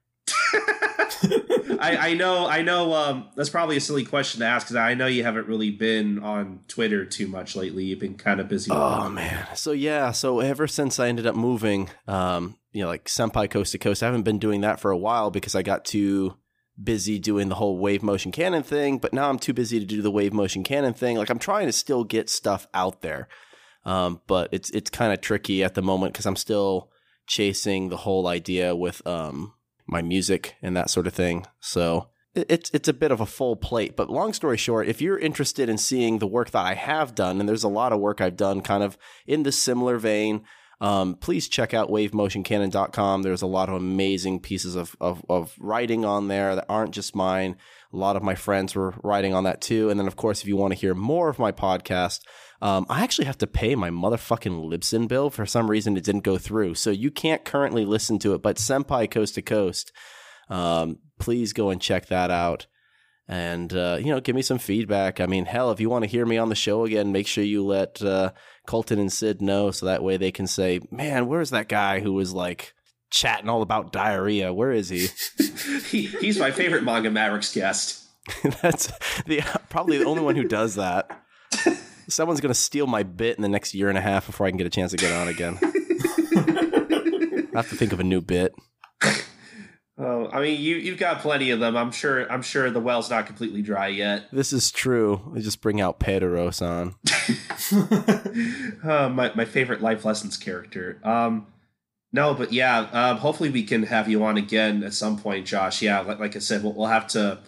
I know. That's probably a silly question to ask because I know you haven't really been on Twitter too much lately. You've been kind of busy. Oh man. So ever since I ended up moving, like senpai coast to coast, I haven't been doing that for a while because I got too busy doing the whole wave motion cannon thing. But now I'm too busy to do the wave motion cannon thing. Like I'm trying to still get stuff out there, but it's kind of tricky at the moment because I'm still chasing the whole idea with my music and that sort of thing. So it's a bit of a full plate, but long story short, if you're interested in seeing the work that I have done, and there's a lot of work I've done kind of in this similar vein, please check out wavemotioncannon.com. There's a lot of amazing pieces of writing on there that aren't just mine. A lot of my friends were writing on that too. And then of course, if you want to hear more of my podcast, I actually have to pay my motherfucking Libsyn bill. For some reason, it didn't go through. So you can't currently listen to it, but Senpai Coast to Coast, please go and check that out. And, give me some feedback. I mean, hell, if you want to hear me on the show again, make sure you let Colton and Sid know so that way they can say, man, where's that guy who was like chatting all about diarrhea? Where is he? He's my favorite Manga Mavericks guest. That's probably the only one who does that. Someone's going to steal my bit in the next year and a half before I can get a chance to get on again. I have to think of a new bit. Oh, I mean, you've got plenty of them. I'm sure the well's not completely dry yet. This is true. I just bring out Pedro-san. my favorite Life Lessons character. Hopefully we can have you on again at some point, Josh. Yeah, like I said, we'll have to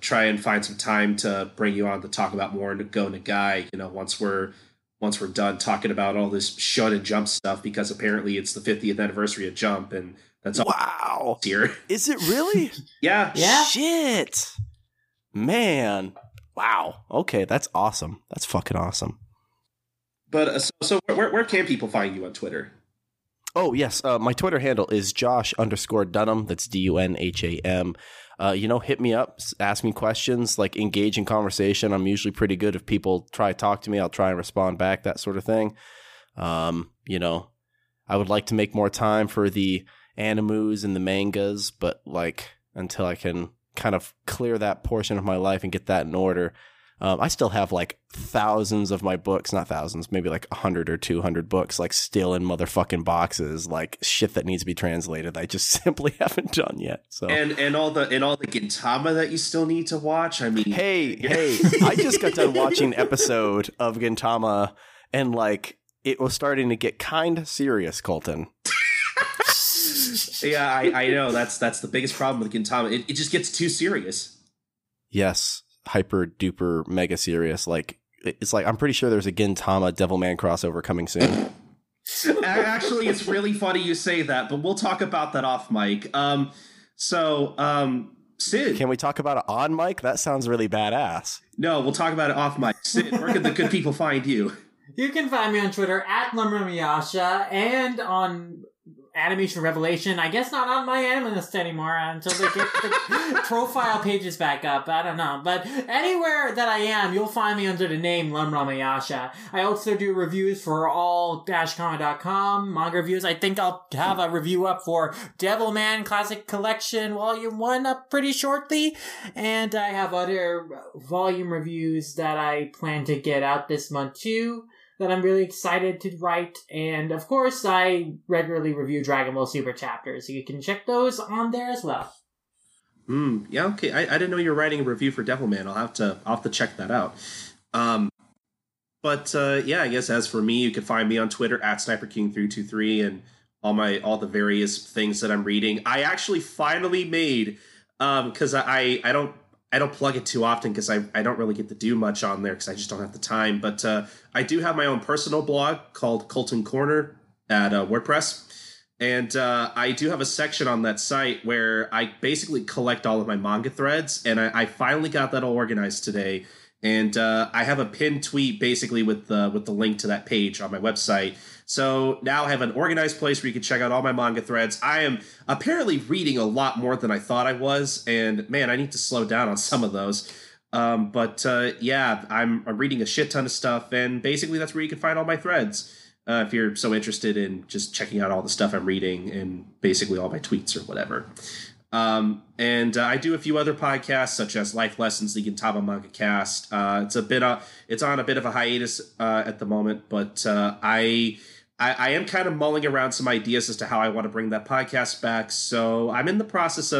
try and find some time to bring you on to talk about more and Go Nagai, once we're done talking about all this Shonen Jump stuff, because apparently it's the 50th anniversary of Jump, and that's all. Wow. Dear. Is it really? Yeah. Shit. Man. Wow. Okay, that's awesome. That's fucking awesome. But so where can people find you on Twitter? Oh, yes. My Twitter handle is Josh_Dunham. That's Dunham. Hit me up, ask me questions, like engage in conversation. I'm usually pretty good. If people try to talk to me, I'll try and respond back, that sort of thing. I would like to make more time for the animes and the mangas, but like until I can kind of clear that portion of my life and get that in order. I still have like thousands of my books, not thousands, maybe like 100 or 200 books, like still in motherfucking boxes, like shit that needs to be translated. I just simply haven't done yet. So and all the Gintama that you still need to watch. I mean, hey, I just got done watching an episode of Gintama, and like it was starting to get kind of serious, Colton. Yeah, I know that's the biggest problem with Gintama. It just gets too serious. Yes. Hyper duper mega serious. Like it's like I'm pretty sure there's a Gintama Devilman crossover coming soon. Actually, it's really funny you say that, but we'll talk about that off mic. Sid, can we talk about it on mic? That sounds really badass. No, we'll talk about it off mic. Sid, where can the good people find you? You can find me on Twitter @LumberMiyasha and on Animation Revelation. I guess not on my anime list anymore until they get the profile pages back up. I don't know. But anywhere that I am, you'll find me under the name Lum Ramayasha. I also do reviews for all-comic.com, manga reviews. I think I'll have a review up for Devilman Classic Collection Volume 1 up pretty shortly. And I have other volume reviews that I plan to get out this month too, that I'm really excited to write. And of course, I regularly review Dragon Ball Super chapters. You can check those on there as well. Yeah, okay. I didn't know you were writing a review for Devilman. I'll have to check that out. I guess as for me, you can find me on Twitter @SniperKing323 and all the various things that I'm reading. I actually finally made, because I don't plug it too often because I don't really get to do much on there because I just don't have the time. But I do have my own personal blog called Colton Corner at WordPress. And I do have a section on that site where I basically collect all of my manga threads. And I finally got that all organized today. And I have a pinned tweet basically with the link to that page on my website. So now I have an organized place where you can check out all my manga threads. I am apparently reading a lot more than I thought I was. And man, I need to slow down on some of those. I'm reading a shit ton of stuff. And basically that's where you can find all my threads. If you're so interested in just checking out all the stuff I'm reading and basically all my tweets or whatever. And I do a few other podcasts, such as Life Lessons, the Gintama Manga Cast. It's on a bit of a hiatus at the moment, but I am kind of mulling around some ideas as to how I want to bring that podcast back. So I'm in the process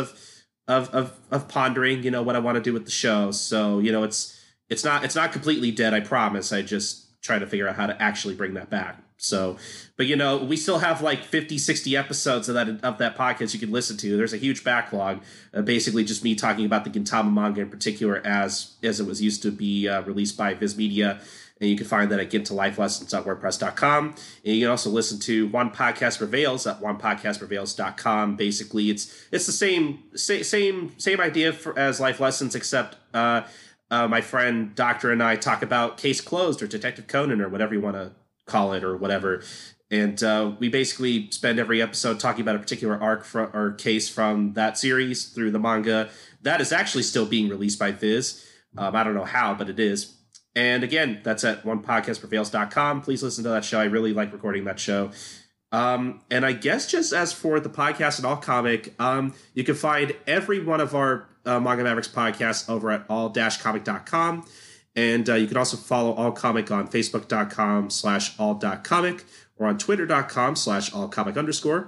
of pondering, what I want to do with the show. So it's not completely dead, I promise. I just try to figure out how to actually bring that back. So, but we still have like 50, 60 episodes of that podcast you can listen to. There's a huge backlog, basically just me talking about the Gintama manga in particular as it was used to be released by Viz Media. And you can find that at gintolifelessons.wordpress.com. And you can also listen to One Podcast Prevails at onepodcastprevails.com. Basically, it's the same idea as Life Lessons, except my friend Doctor and I talk about Case Closed or Detective Conan or whatever you want to call it or whatever. And we basically spend every episode talking about a particular arc or case from that series through the manga that is actually still being released by Viz. I don't know how, but it is. And again, that's at onepodcastprevails.com. Please listen to that show. I really like recording that show. And I guess just as for the podcast and All Comic, you can find every one of our Manga Mavericks podcasts over at all-comic.com. And you can also follow All Comic on facebook.com/all.comic or on twitter.com/allcomic_.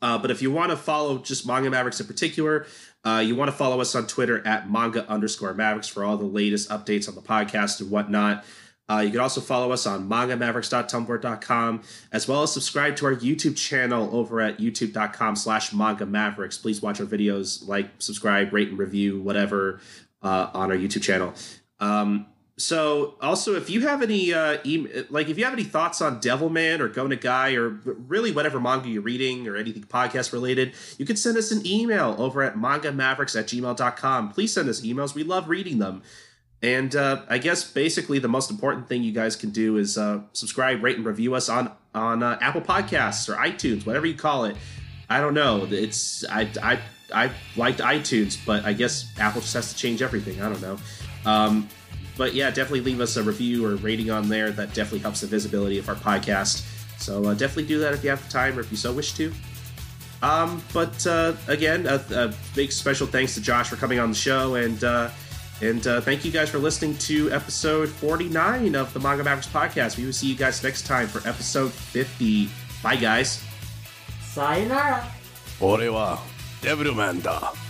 But if you want to follow just Manga Mavericks in particular, you want to follow us on Twitter at manga_mavericks for all the latest updates on the podcast and whatnot. You can also follow us on mangamavericks.tumblr.com, as well as subscribe to our YouTube channel over at youtube.com/mangamavericks. Please watch our videos, like, subscribe, rate, and review, whatever, on our YouTube channel. So also, if you have any if you have any thoughts on Devilman or Go Nagai or really whatever manga you're reading or anything podcast related, you can send us an email over at mangamavericks@gmail.com. Please send us emails. We love reading them. And I guess basically the most important thing you guys can do is subscribe, rate, and review us on Apple Podcasts or iTunes, whatever you call it. I don't know. I liked iTunes, but I guess Apple just has to change everything. I don't know. But yeah, definitely leave us a review or rating on there. That definitely helps the visibility of our podcast. So definitely do that if you have the time or if you so wish to. But again, a big special thanks to Josh for coming on the show. And thank you guys for listening to episode 49 of the Manga Mavericks podcast. We will see you guys next time for episode 50. Bye, guys. Sayonara. 俺はデブルマンだ